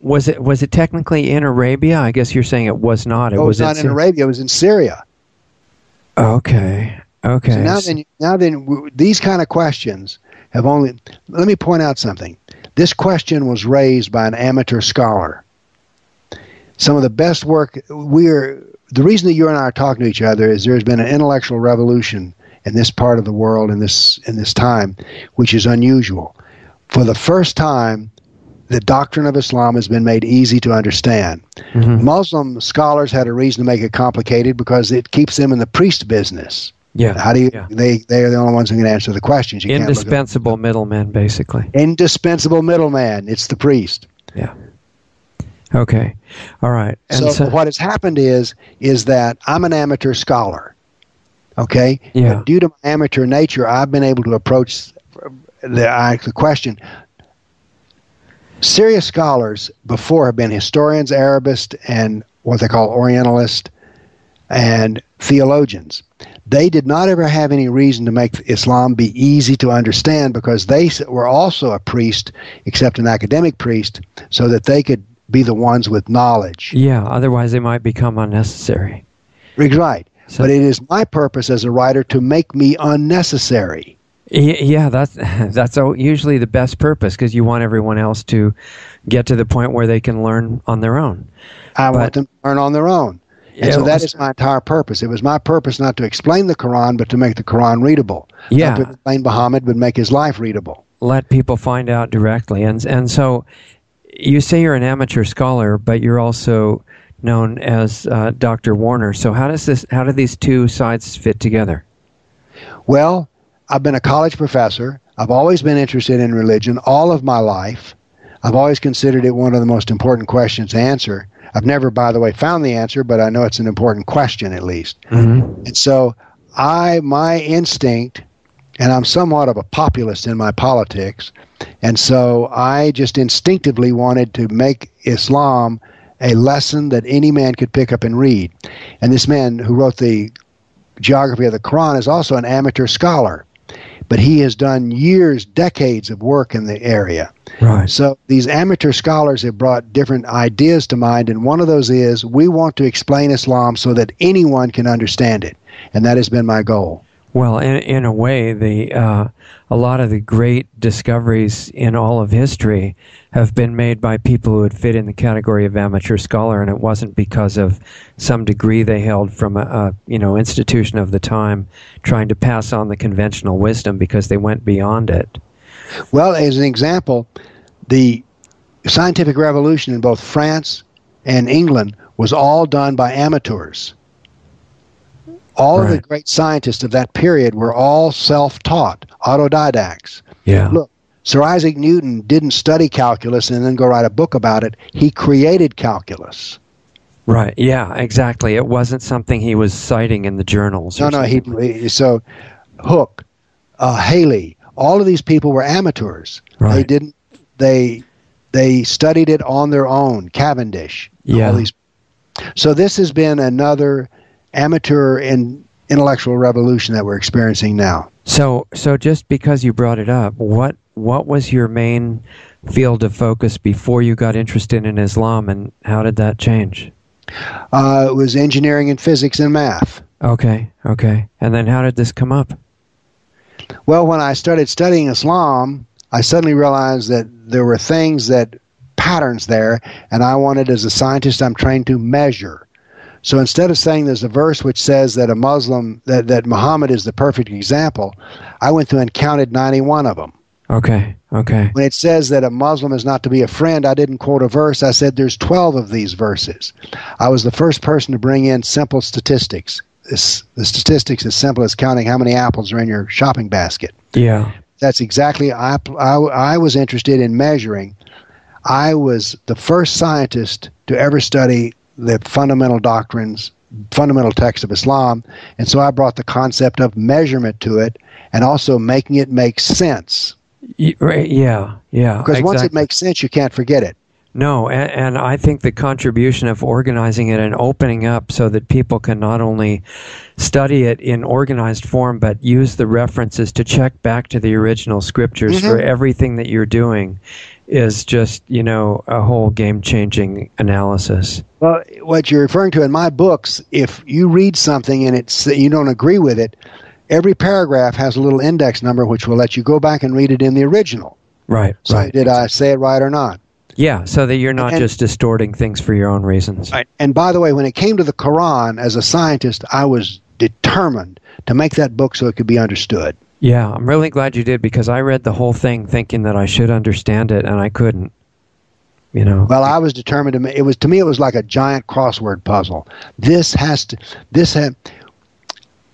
was it was it technically in Arabia? I guess you're saying it was not. It, oh, it was not in, in Arabia, it was in Syria. Okay, okay. So now then, now then, these kind of questions have only, let me point out something. This question was raised by an amateur scholar. Some of the best work, we're, the reason that you and I are talking to each other is there's been an intellectual revolution in this part of the world in this, in this time, which is unusual. For the first time, the doctrine of Islam has been made easy to understand. Mm-hmm. Muslim scholars had a reason to make it complicated because it keeps them in the priest business. Yeah. How do you? Yeah. They they are the only ones who can answer the questions. You Indispensable middleman, basically. Indispensable middleman. It's the priest. Yeah. Okay. All right. And so, so what has happened is is that I'm an amateur scholar. Okay. Yeah. But due to my amateur nature, I've been able to approach the I, the question. Serious scholars before have been historians, Arabists, and what they call Orientalists, and theologians. They did not ever have any reason to make Islam be easy to understand because they were also a priest, except an academic priest, so that they could be the ones with knowledge. Yeah, otherwise they might become unnecessary. Right. So, but it is my purpose as a writer to make me unnecessary. Yeah, that's that's usually the best purpose because you want everyone else to get to the point where they can learn on their own. I but, want them to learn on their own. And so that is my entire purpose. It was my purpose not to explain the Quran, but to make the Quran readable. Yeah. Not to explain Muhammad, but make his life readable. Let people find out directly. And and so you say you're an amateur scholar, but you're also known as uh, Doctor Warner. So how does this? How do these two sides fit together? Well, I've been a college professor. I've always been interested in religion all of my life. I've always considered it one of the most important questions to answer. I've never, by the way, found the answer, but I know it's an important question at least. Mm-hmm. And so I, my instinct, and I'm somewhat of a populist in my politics, and so I just instinctively wanted to make Islam a lesson that any man could pick up and read. And this man who wrote the geography of the Quran is also an amateur scholar, but he has done years, decades of work in the area. Right. So these amateur scholars have brought different ideas to mind, and one of those is we want to explain Islam so that anyone can understand it, and that has been my goal. Well, in, in a way, the uh, a lot of the great discoveries in all of history have been made by people who would fit in the category of amateur scholar, and it wasn't because of some degree they held from a, a you know institution of the time trying to pass on the conventional wisdom because they went beyond it. Well, as an example, the scientific revolution in both France and England was all done by amateurs. All right. of the great scientists of that period were all self-taught, autodidacts. Yeah. Look, Sir Isaac Newton didn't study calculus and then go write a book about it. He created calculus. Right, yeah, exactly. It wasn't something he was citing in the journals. No, no, he, he, so Hooke, uh, Haley, all of these people were amateurs. Right. They didn't. They they studied it on their own. Cavendish. Yeah. All these. So this has been another amateur and intellectual revolution that we're experiencing now. So so just because you brought it up, what what was your main field of focus before you got interested in Islam, and how did that change? Uh, it was engineering and physics and math. Okay. Okay. And then how did this come up? Well, when I started studying Islam, I suddenly realized that there were things that, patterns there, and I wanted, as a scientist, I'm trained to measure. So instead of saying there's a verse which says that a Muslim, that, that Muhammad is the perfect example, I went through and counted ninety-one of them. Okay, okay. When it says that a Muslim is not to be a friend, I didn't quote a verse. I said there's twelve of these verses. I was the first person to bring in simple statistics. This, the statistics as simple as counting how many apples are in your shopping basket. Yeah. That's exactly, I, I, I was interested in measuring. I was the first scientist to ever study the fundamental doctrines, fundamental text of Islam, and so I brought the concept of measurement to it and also making it make sense. Right, yeah, yeah. Because exactly. Once it makes sense, you can't forget it. No, and, and I think the contribution of organizing it and opening up so that people can not only study it in organized form, but use the references to check back to the original scriptures mm-hmm. for everything that you're doing is just, you know, a whole game-changing analysis. Well, what you're referring to in my books, if you read something and it's you don't agree with it, every paragraph has a little index number which will let you go back and read it in the original. Right, so right. Did I say it right or not? Yeah, so that you're not and, just distorting things for your own reasons. Right. And by the way, when it came to the Quran, as a scientist, I was determined to make that book so it could be understood. Yeah, I'm really glad you did because I read the whole thing thinking that I should understand it, and I couldn't. You know. Well, I was determined to. It was to me. It was like a giant crossword puzzle. This has to. This had.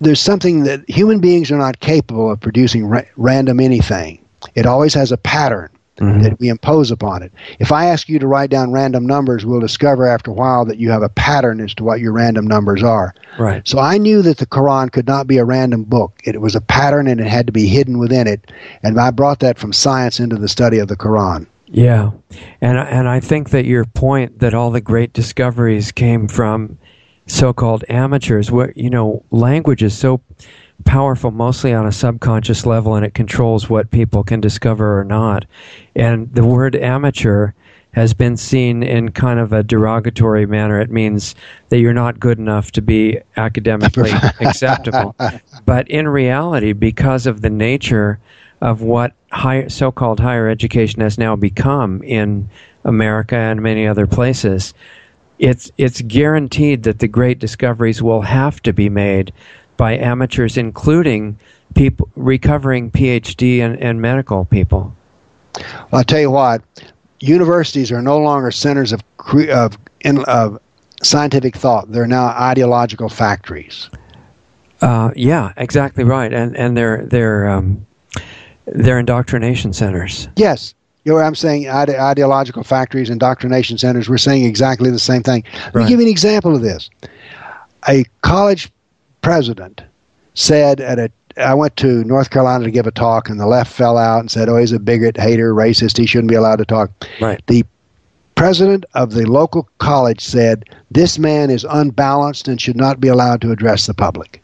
There's something that human beings are not capable of producing ra random anything. It always has a pattern mm-hmm. that we impose upon it. If I ask you to write down random numbers, we'll discover after a while that you have a pattern as to what your random numbers are. Right. So I knew that the Quran could not be a random book. It was a pattern, and it had to be hidden within it. And I brought that from science into the study of the Quran. Yeah, and and I think that your point that all the great discoveries came from so-called amateurs. What you know, language is so powerful, mostly on a subconscious level, and it controls what people can discover or not. And the word amateur has been seen in kind of a derogatory manner. It means that you're not good enough to be academically acceptable. But in reality, because of the nature of what higher, so-called higher education has now become in America and many other places, it's, it's guaranteed that the great discoveries will have to be made by amateurs, including people, recovering P H D and, and medical people. Well, I'll tell you what, universities are no longer centers of, cre of, in, of scientific thought. They're now ideological factories. Uh, yeah, exactly right. And, and they're... they're um, They're indoctrination centers. Yes. You know, I'm saying ide ideological factories, indoctrination centers. We're saying exactly the same thing. Right. Let me give you an example of this. A college president said at a, I went to North Carolina to give a talk, and the left fell out and said, oh, he's a bigot, hater, racist. He shouldn't be allowed to talk. Right. The president of the local college said, this man is unbalanced and should not be allowed to address the public.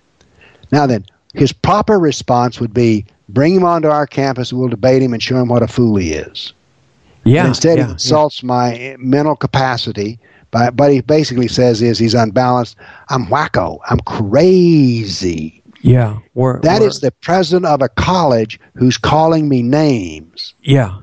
Now then, his proper response would be, bring him onto our campus and we'll debate him and show him what a fool he is. Yeah. And instead, yeah, he insults yeah. my mental capacity, but what he basically says is he's unbalanced. I'm wacko. I'm crazy. Yeah. Or, that or, is the president of a college who's calling me names. Yeah.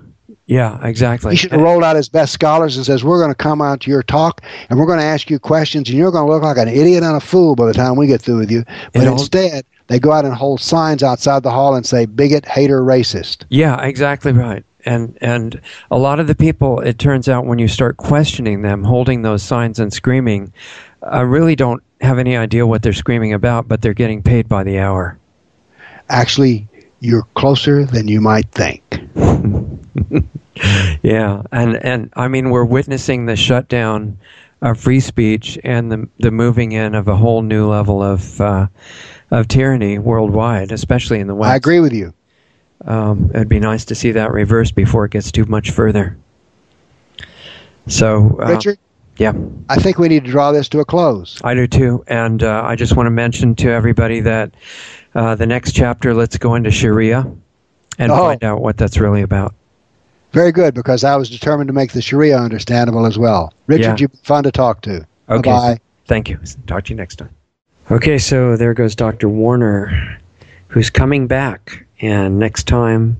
Yeah, exactly. He should have rolled out his best scholars and says, we're going to come out to your talk and we're going to ask you questions and you're going to look like an idiot and a fool by the time we get through with you. But instead, they go out and hold signs outside the hall and say, bigot, hater, racist. Yeah, exactly right. And, and a lot of the people, it turns out, when you start questioning them, holding those signs and screaming, I really don't have any idea what they're screaming about, but they're getting paid by the hour. Actually, you're closer than you might think. Yeah, and, and I mean, we're witnessing the shutdown of free speech and the, the moving in of a whole new level of, uh, of tyranny worldwide, especially in the West. I agree with you. Um, it'd be nice to see that reversed before it gets too much further. So, uh, Richard? Yeah. I think we need to draw this to a close. I do too, and uh, I just want to mention to everybody that uh, the next chapter, let's go into Sharia and oh. find out what that's really about. Very good, because I was determined to make the Sharia understandable as well. Richard, yeah. you've been fun to talk to. Okay. Bye-bye. Thank you. Talk to you next time. Okay, so there goes Doctor Warner, who's coming back. And next time,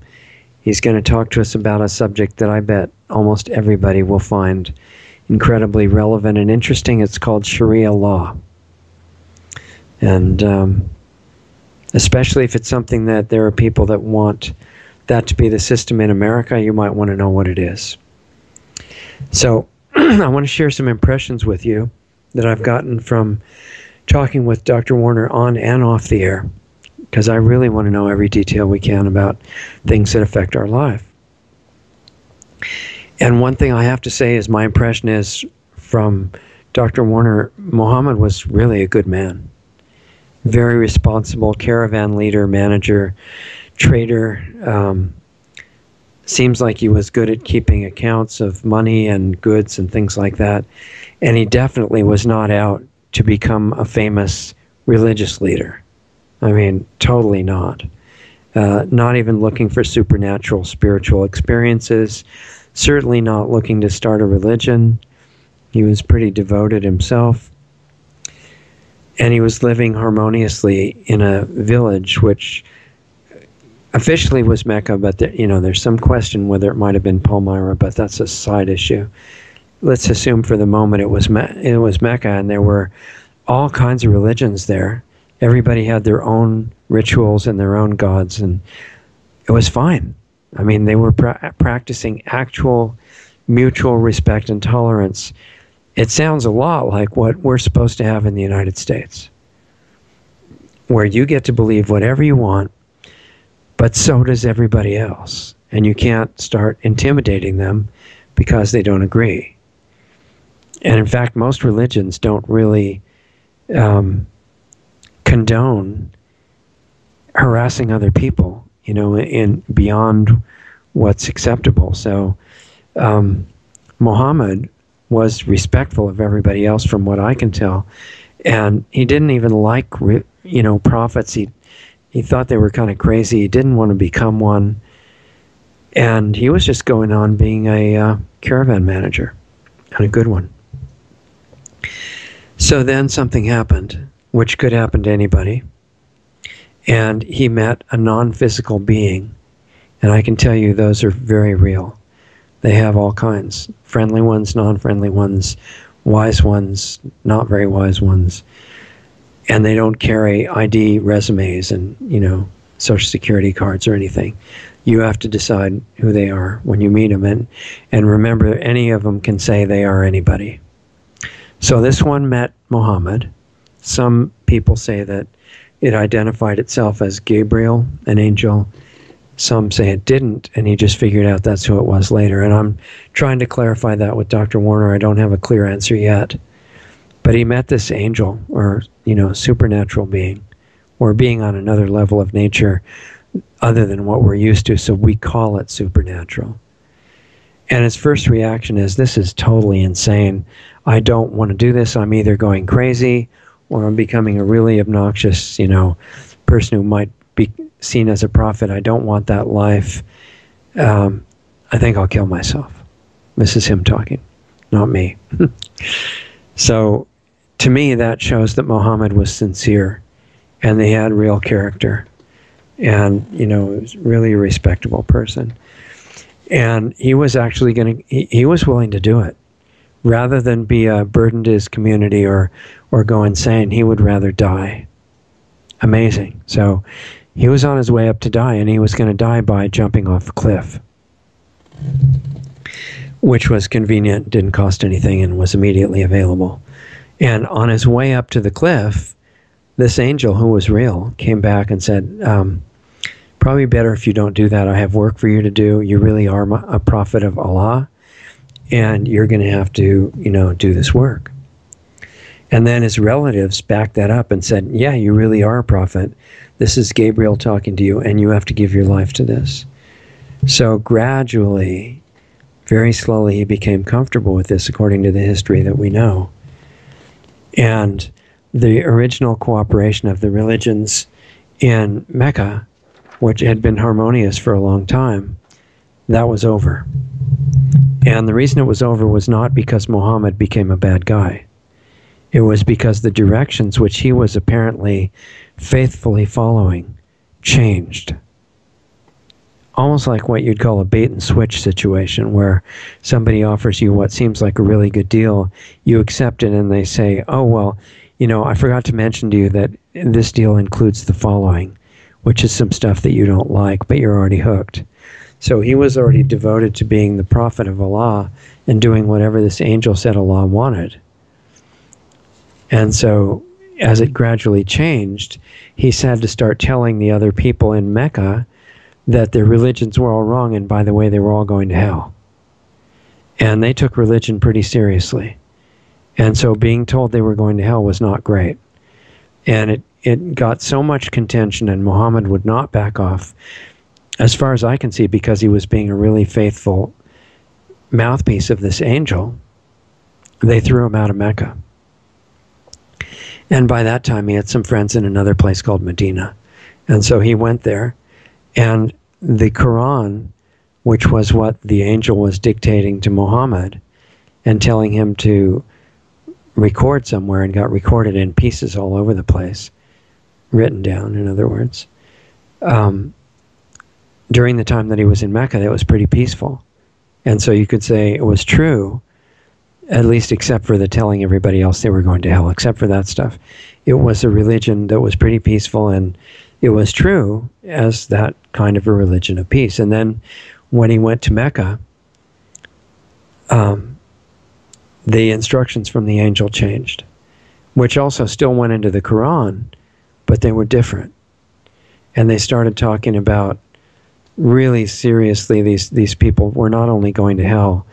he's going to talk to us about a subject that I bet almost everybody will find incredibly relevant and interesting. It's called Sharia law. And um, especially if it's something that there are people that want that to be the system in America, you might want to know what it is. So I want to share some impressions with you that I've gotten from talking with Doctor Warner on and off the air, because I really want to know every detail we can about things that affect our life. And one thing I have to say is my impression is from Doctor Warner, Muhammad was really a good man. Very responsible, caravan leader, manager, trader. Um, seems like he was good at keeping accounts of money and goods and things like that. And he definitely was not out to become a famous religious leader. I mean, totally not. Uh, not even looking for supernatural spiritual experiences. Certainly not looking to start a religion. He was pretty devoted himself. And he was living harmoniously in a village, which officially was Mecca, but the, you know, there's some question whether it might have been Palmyra, but that's a side issue. Let's assume for the moment it was Me it was Mecca, and there were all kinds of religions there. Everybody had their own rituals and their own gods, and it was fine. I mean, they were pra practicing actual mutual respect and tolerance. It sounds a lot like what we're supposed to have in the United States, where you get to believe whatever you want, but so does everybody else. And you can't start intimidating them because they don't agree. And in fact, most religions don't really um, condone harassing other people, you know, in beyond what's acceptable. So um, Muhammad was respectful of everybody else, from what I can tell, and he didn't even like, you know, prophets. He he thought they were kind of crazy. He didn't want to become one, and he was just going on being a uh, caravan manager, and a good one. So then something happened, which could happen to anybody, and he met a non-physical being, and I can tell you those are very real. They have all kinds, friendly ones, non-friendly ones, wise ones, not very wise ones, and they don't carry I D, resumes, and, you know, social security cards or anything. You have to decide who they are when you meet them, and, and remember, any of them can say they are anybody. So this one met Muhammad. Some people say that it identified itself as Gabriel, an angel. Some say it didn't, and he just figured out that's who it was later. And I'm trying to clarify that with Doctor Warner. I don't have a clear answer yet. But he met this angel, or, you know, supernatural being, or being on another level of nature other than what we're used to, so we call it supernatural. And his first reaction is, this is totally insane. I don't want to do this. I'm either going crazy or I'm becoming a really obnoxious, you know, person who might be seen as a prophet. I don't want that life. Um, I think I'll kill myself. This is him talking, not me. So to me, that shows that Muhammad was sincere and they had real character, and, you know, it was really a respectable person. And he was actually going to, he, he was willing to do it rather than be a burden to his community or, or go insane. He would rather die. Amazing. So he was on his way up to die, and he was going to die by jumping off a cliff, which was convenient, didn't cost anything, and was immediately available. And on his way up to the cliff, this angel, who was real, came back and said, um, probably better if you don't do that. I have work for you to do. You really are a prophet of Allah, and you're going to have to, you know, do this work. And then his relatives backed that up and said, yeah, you really are a prophet. This is Gabriel talking to you, and you have to give your life to this. So gradually, very slowly, he became comfortable with this, according to the history that we know. And the original cooperation of the religions in Mecca, which had been harmonious for a long time, that was over. And the reason it was over was not because Muhammad became a bad guy. It was because the directions which he was apparently faithfully following changed. Almost like what you'd call a bait-and-switch situation, where somebody offers you what seems like a really good deal, you accept it, and they say, oh, well, you know, I forgot to mention to you that this deal includes the following, which is some stuff that you don't like, but you're already hooked. So he was already devoted to being the prophet of Allah and doing whatever this angel said Allah wanted. And so as it gradually changed, he had to start telling the other people in Mecca that their religions were all wrong, and by the way, they were all going to hell. And they took religion pretty seriously. And so being told they were going to hell was not great. And it, it got so much contention, and Muhammad would not back off, as far as I can see, because he was being a really faithful mouthpiece of this angel. They threw him out of Mecca. And by that time, he had some friends in another place called Medina. And so he went there. And the Quran, which was what the angel was dictating to Muhammad and telling him to record somewhere, and got recorded in pieces all over the place, written down, in other words. Um, during the time that he was in Mecca, that was pretty peaceful. And so you could say it was true, at least except for the telling everybody else they were going to hell, except for that stuff. It was a religion that was pretty peaceful, and it was true as that kind of a religion of peace. And then when he went to Mecca, um, the instructions from the angel changed, which also still went into the Quran, but they were different. And they started talking about, really seriously, these, these people were not only going to hell,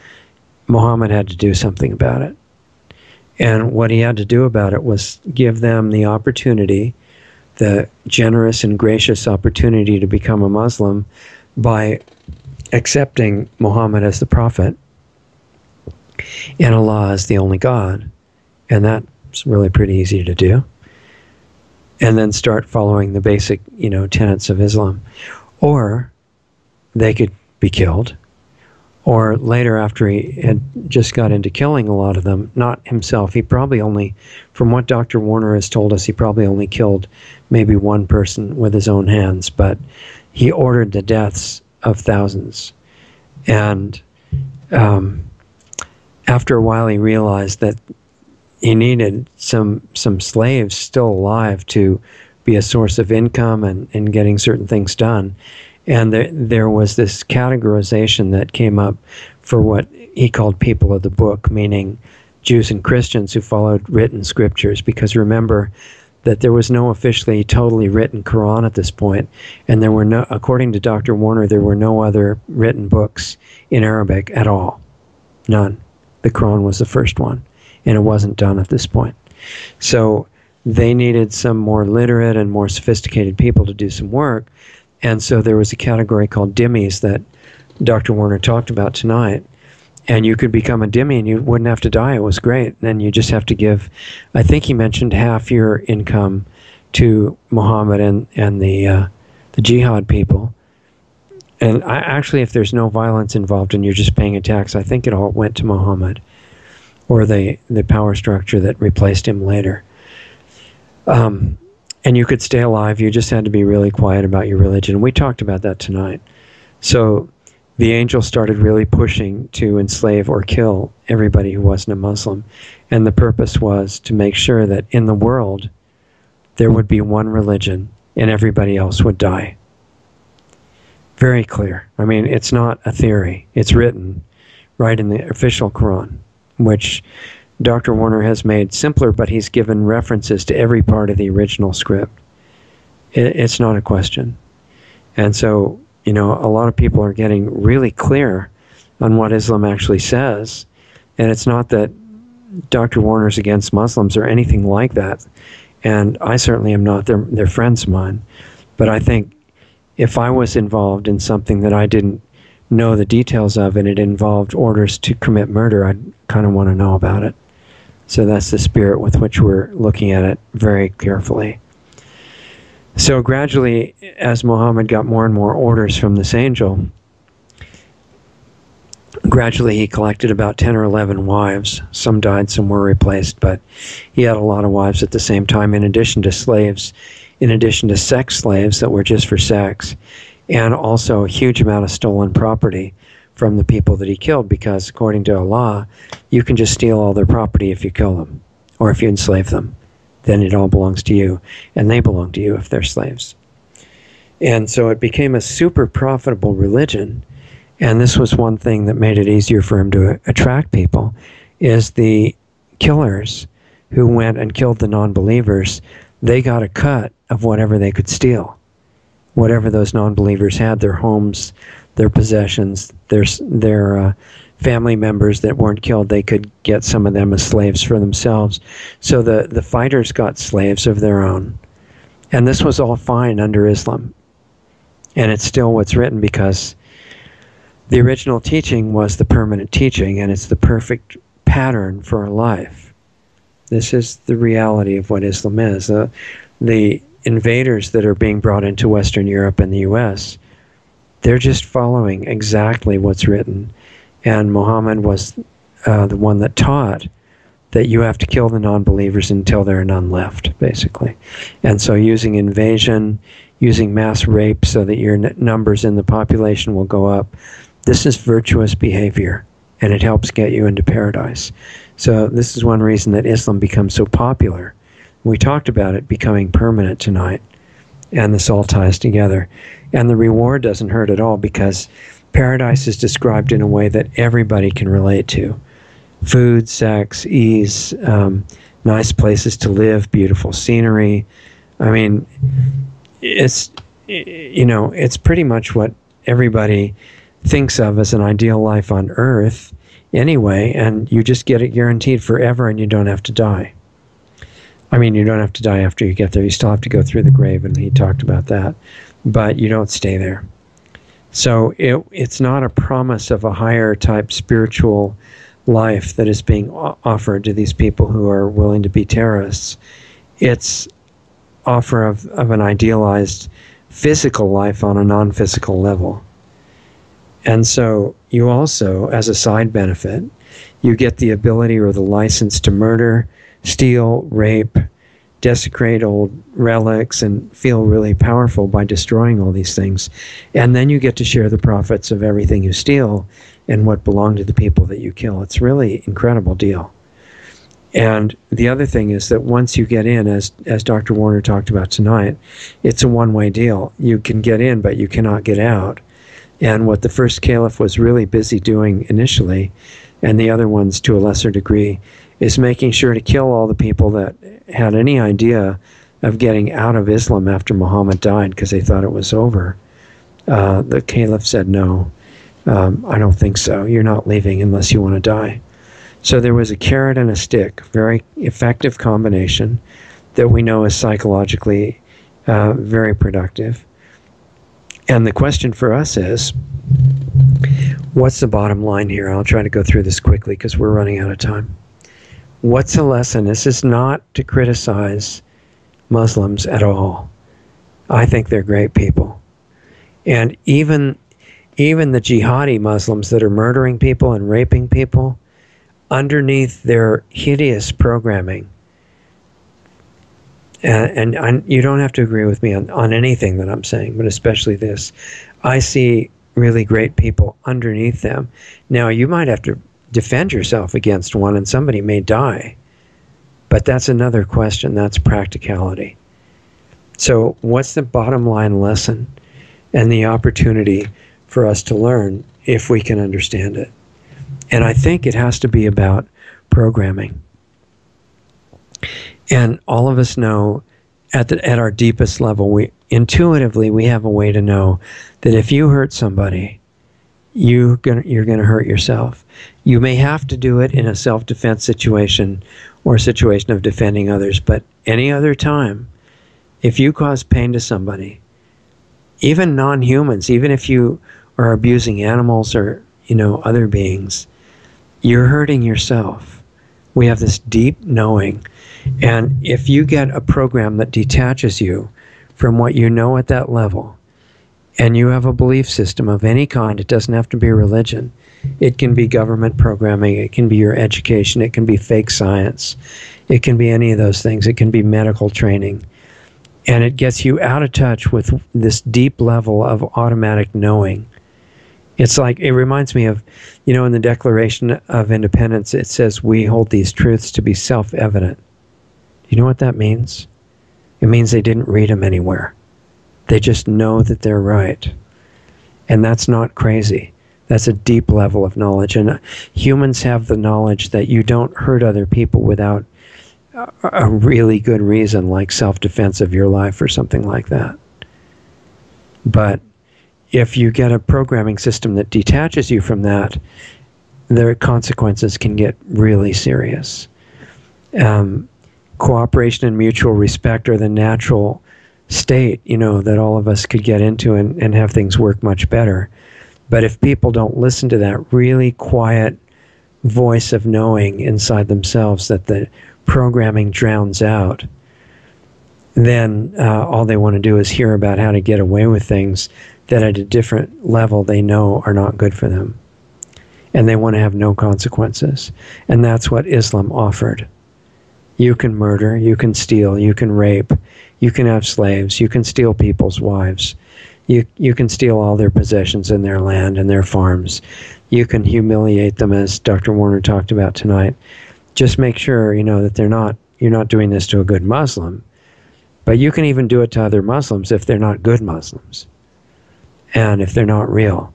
Muhammad had to do something about it. And what he had to do about it was give them the opportunity, the generous and gracious opportunity to become a Muslim by accepting Muhammad as the prophet and Allah as the only God. And that's really pretty easy to do. And then start following the basic, you know, tenets of Islam. Or they could be killed. Or later, after he had just got into killing a lot of them, not himself, he probably only, from what Doctor Warner has told us, he probably only killed maybe one person with his own hands, but he ordered the deaths of thousands. And um, after a while, he realized that he needed some, some slaves still alive to be a source of income and, and getting certain things done. And there, there was this categorization that came up for what he called people of the book, meaning Jews and Christians who followed written scriptures. Because remember that there was no officially totally written Quran at this point, and there were no, according to Doctor Warner, there were no other written books in Arabic at all. None. The Quran was the first one, and it wasn't done at this point. So they needed some more literate and more sophisticated people to do some work. And so there was a category called dhimmis that Doctor Warner talked about tonight. And you could become a dhimmi and you wouldn't have to die. It was great. And you just have to give, I think he mentioned, half your income to Muhammad and, and the, uh, the jihad people. And I, actually, if there's no violence involved and you're just paying a tax, I think it all went to Muhammad or the, the power structure that replaced him later. Um... And you could stay alive, you just had to be really quiet about your religion. We talked about that tonight. So the angel started really pushing to enslave or kill everybody who wasn't a Muslim. And the purpose was to make sure that in the world there would be one religion and everybody else would die. Very clear. I mean, it's not a theory. It's written right in the official Quran, which Doctor Warner has made simpler, but he's given references to every part of the original script. It, it's not a question. And so, you know, a lot of people are getting really clear on what Islam actually says. And it's not that Doctor Warner's against Muslims or anything like that. And I certainly am not. They're, they're friends of mine. But I think if I was involved in something that I didn't know the details of and it involved orders to commit murder, I'd kind of want to know about it. So that's the spirit with which we're looking at it very carefully. So gradually, as Muhammad got more and more orders from this angel, gradually he collected about ten or eleven wives. Some died, some were replaced, but he had a lot of wives at the same time, in addition to slaves, in addition to sex slaves that were just for sex, and also a huge amount of stolen property from the people that he killed, because according to Allah, you can just steal all their property if you kill them, or if you enslave them. Then it all belongs to you, and they belong to you if they're slaves. And so it became a super profitable religion, and this was one thing that made it easier for him to attract people, is the killers who went and killed the non-believers, they got a cut of whatever they could steal. Whatever those non-believers had, their homes, their possessions, their, their uh, family members that weren't killed, they could get some of them as slaves for themselves. So the, the fighters got slaves of their own. And this was all fine under Islam. And it's still what's written, because the original teaching was the permanent teaching, and it's the perfect pattern for our life. This is the reality of what Islam is. Uh, the... invaders that are being brought into Western Europe and the U S, they're just following exactly what's written. And Muhammad was uh, the one that taught that you have to kill the non-believers until there are none left, basically. And so using invasion, using mass rape so that your n numbers in the population will go up, this is virtuous behavior, and it helps get you into paradise. So this is one reason that Islam becomes so popular. We talked about it becoming permanent tonight, and this all ties together. And the reward doesn't hurt at all, because Paradise is described in a way that everybody can relate to. Food, sex, ease, um, nice places to live, beautiful scenery. I mean, it's, you know, it's pretty much what everybody thinks of as an ideal life on Earth anyway, and you just get it guaranteed forever and you don't have to die. I mean, you don't have to die after you get there. You still have to go through the grave, and he talked about that. But you don't stay there. So it, it's not a promise of a higher type spiritual life that is being offered to these people who are willing to be terrorists. It's offer of, of an idealized physical life on a non-physical level. And so you also, as a side benefit, you get the ability or the license to murder, steal, rape, desecrate old relics, and feel really powerful by destroying all these things. And then you get to share the profits of everything you steal and what belonged to the people that you kill. It's really an incredible deal. And the other thing is that once you get in, as as Doctor Warner talked about tonight, it's a one-way deal. You can get in, but you cannot get out. And what the first caliph was really busy doing initially, and the other ones to a lesser degree, is making sure to kill all the people that had any idea of getting out of Islam after Muhammad died, because they thought it was over. Uh, the caliph said, no, um, I don't think so. You're not leaving unless you want to die. So there was a carrot and a stick, very effective combination that we know is psychologically uh, very productive. And the question for us is, what's the bottom line here? I'll try to go through this quickly because we're running out of time. What's the lesson? This is not to criticize Muslims at all. I think they're great people. And even, even the jihadi Muslims that are murdering people and raping people, underneath their hideous programming, and, and I, you don't have to agree with me on, on anything that I'm saying, but especially this, I see really great people underneath them. Now, you might have to defend yourself against one, and somebody may die, but that's another question. That's practicality. So what's the bottom line lesson and the opportunity for us to learn if we can understand it? And I think it has to be about programming. And all of us know at, the, at our deepest level, we intuitively, we have a way to know that if you hurt somebody, you're gonna, you're gonna hurt yourself. You may have to do it in a self-defense situation or a situation of defending others, but any other time, if you cause pain to somebody, even non-humans, even if you are abusing animals or, you know, other beings, you're hurting yourself. We have this deep knowing. And if you get a program that detaches you from what you know at that level, and you have a belief system of any kind, it doesn't have to be religion. It can be government programming. It can be your education. It can be fake science. It can be any of those things. It can be medical training. And it gets you out of touch with this deep level of automatic knowing. It's like, it reminds me of, you know, in the Declaration of Independence, it says, we hold these truths to be self-evident. You know what that means? It means they didn't read them anywhere. They just know that they're right. And that's not crazy. That's a deep level of knowledge. And humans have the knowledge that you don't hurt other people without a really good reason, like self-defense of your life or something like that. But if you get a programming system that detaches you from that, their consequences can get really serious. Um, cooperation and mutual respect are the natural state, you know, that all of us could get into and, and have things work much better. But if people don't listen to that really quiet voice of knowing inside themselves that the programming drowns out, then uh, all they want to do is hear about how to get away with things that at a different level they know are not good for them. And they want to have no consequences. And that's what Islam offered. You can murder, you can steal, you can rape, you can have slaves, you can steal people's wives, you, you can steal all their possessions in their land and their farms, you can humiliate them, as Doctor Warner talked about tonight. Just make sure, you know, that they're not, you're not doing this to a good Muslim. But you can even do it to other Muslims if they're not good Muslims and if they're not real.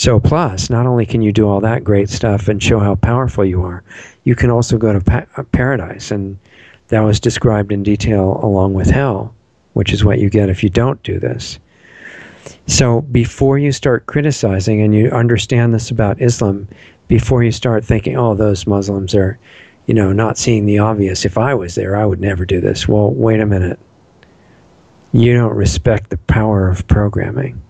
So plus, not only can you do all that great stuff and show how powerful you are, you can also go to pa paradise, and that was described in detail along with hell, which is what you get if you don't do this. So before you start criticizing, and you understand this about Islam, before you start thinking, oh, those Muslims are, you know, not seeing the obvious. If I was there, I would never do this. Well, wait a minute. You don't respect the power of programming.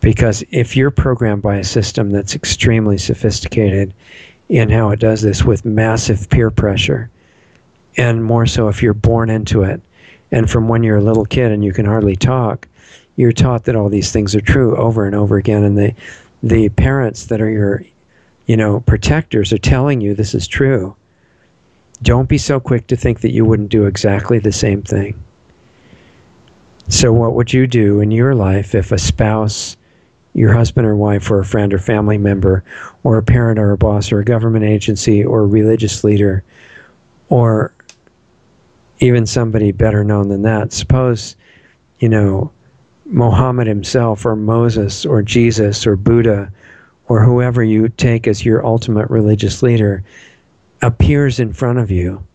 Because if you're programmed by a system that's extremely sophisticated in how it does this with massive peer pressure, and more so if you're born into it, and from when you're a little kid and you can hardly talk, you're taught that all these things are true over and over again, and the the parents that are your, you know, protectors are telling you this is true. Don't be so quick to think that you wouldn't do exactly the same thing. So what would you do in your life if a spouse, your husband or wife, or a friend or family member, or a parent or a boss or a government agency or a religious leader, or even somebody better known than that, suppose, you know, Muhammad himself or Moses or Jesus or Buddha or whoever you take as your ultimate religious leader appears in front of you,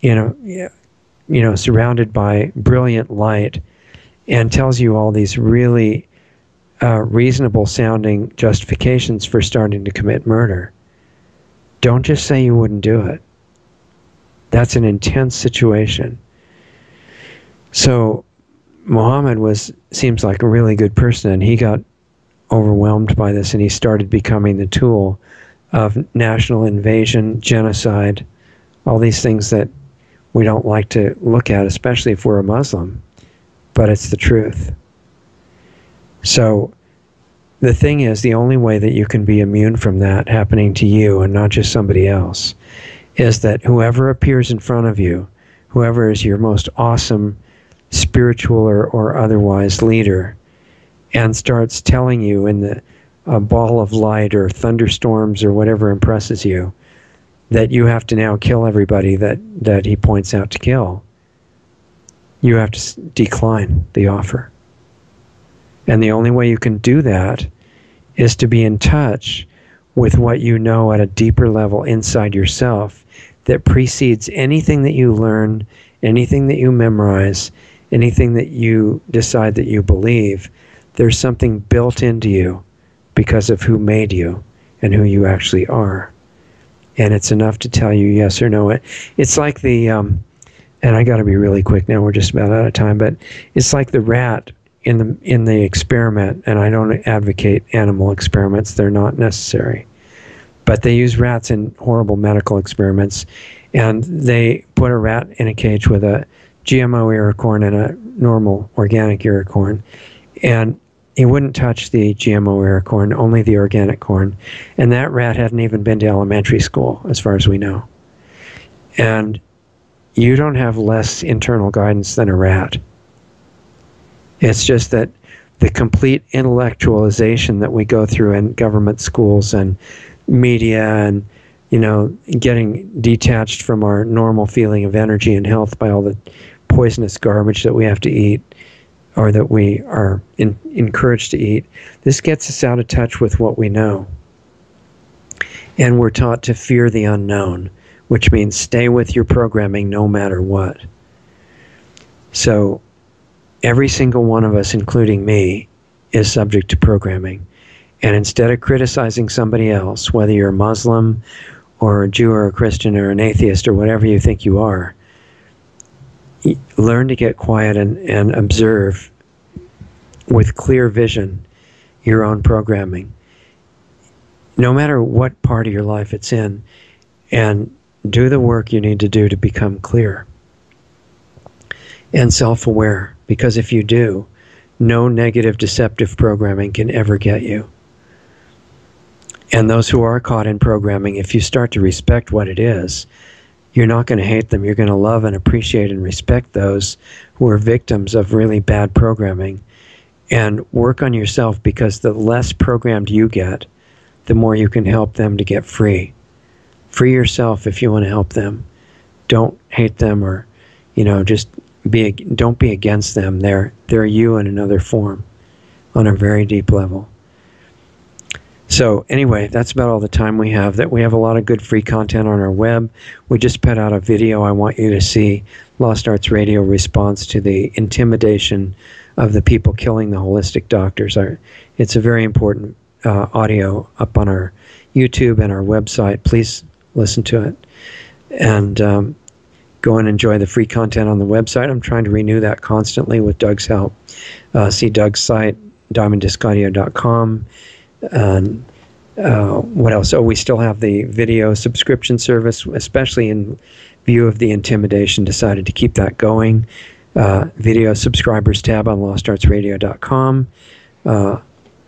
you know, you know, surrounded by brilliant light, and tells you all these really uh, reasonable sounding justifications for starting to commit murder. Don't just say you wouldn't do it. That's an intense situation. So Muhammad was, seems like a really good person, and he got overwhelmed by this, and he started becoming the tool of national invasion, genocide, all these things that we don't like to look at, especially if we're a Muslim, but it's the truth. So the thing is, the only way that you can be immune from that happening to you and not just somebody else is that whoever appears in front of you, whoever is your most awesome spiritual or, or otherwise leader, and starts telling you in the a ball of light or thunderstorms or whatever impresses you that you have to now kill everybody that, that he points out to kill, you have to decline the offer. And the only way you can do that is to be in touch with what you know at a deeper level inside yourself that precedes anything that you learn, anything that you memorize, anything that you decide that you believe. There's something built into you because of who made you and who you actually are. And it's enough to tell you yes or no. It, it's like the, um, and I got to be really quick now, we're just about out of time, but it's like the rat in the, in the experiment, and I don't advocate animal experiments, they're not necessary. But they use rats in horrible medical experiments, and they put a rat in a cage with a G M O irricorn and a normal organic irricorn, and he wouldn't touch the G M O irricorn, only the organic corn, and that rat hadn't even been to elementary school, as far as we know. And you don't have less internal guidance than a rat. It's just that the complete intellectualization that we go through in government schools and media, and, you know, getting detached from our normal feeling of energy and health by all the poisonous garbage that we have to eat, or that we are in, encouraged to eat, this gets us out of touch with what we know. And we're taught to fear the unknown, which means stay with your programming no matter what. So every single one of us, including me, is subject to programming. And instead of criticizing somebody else, whether you're a Muslim or a Jew or a Christian or an atheist or whatever you think you are, learn to get quiet and, and observe with clear vision your own programming, no matter what part of your life it's in, and do the work you need to do to become clear and self-aware. Because if you do, no negative deceptive programming can ever get you. And those who are caught in programming, if you start to respect what it is, you're not going to hate them. You're going to love and appreciate and respect those who are victims of really bad programming, and work on yourself, because the less programmed you get, the more you can help them to get free. Free yourself if you want to help them. Don't hate them, or, you know, just be, don't be against them. They're, they're you in another form on a very deep level. So anyway, that's about all the time we have. That we have a lot of good free content on our web. We just put out a video I want you to see, Lost Arts Radio response to the intimidation of the people killing the holistic doctors. It's a very important uh, audio up on our YouTube and our website. Please listen to it. And um, go and enjoy the free content on the website. I'm trying to renew that constantly with Doug's help. Uh, see Doug's site, diamond disc audio dot com. Um, uh, what else? Oh, we still have the video subscription service, especially in view of the intimidation, decided to keep that going. Uh, video subscribers tab on lost arts radio dot com. Uh,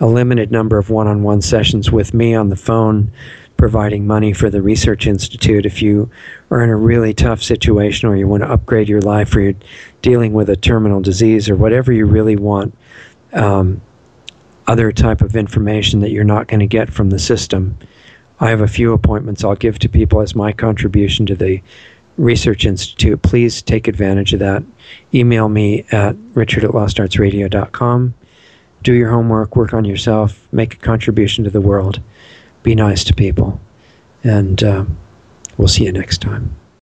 a limited number of one-on-one sessions with me on the phone, providing money for the Research Institute. If you are in a really tough situation, or you want to upgrade your life, or you're dealing with a terminal disease, or whatever you really want, um, other type of information that you're not going to get from the system. I have a few appointments I'll give to people as my contribution to the Research Institute. Please take advantage of that. Email me at richard at lost arts radio dot com. Do your homework, work on yourself, make a contribution to the world. Be nice to people. And uh, we'll see you next time.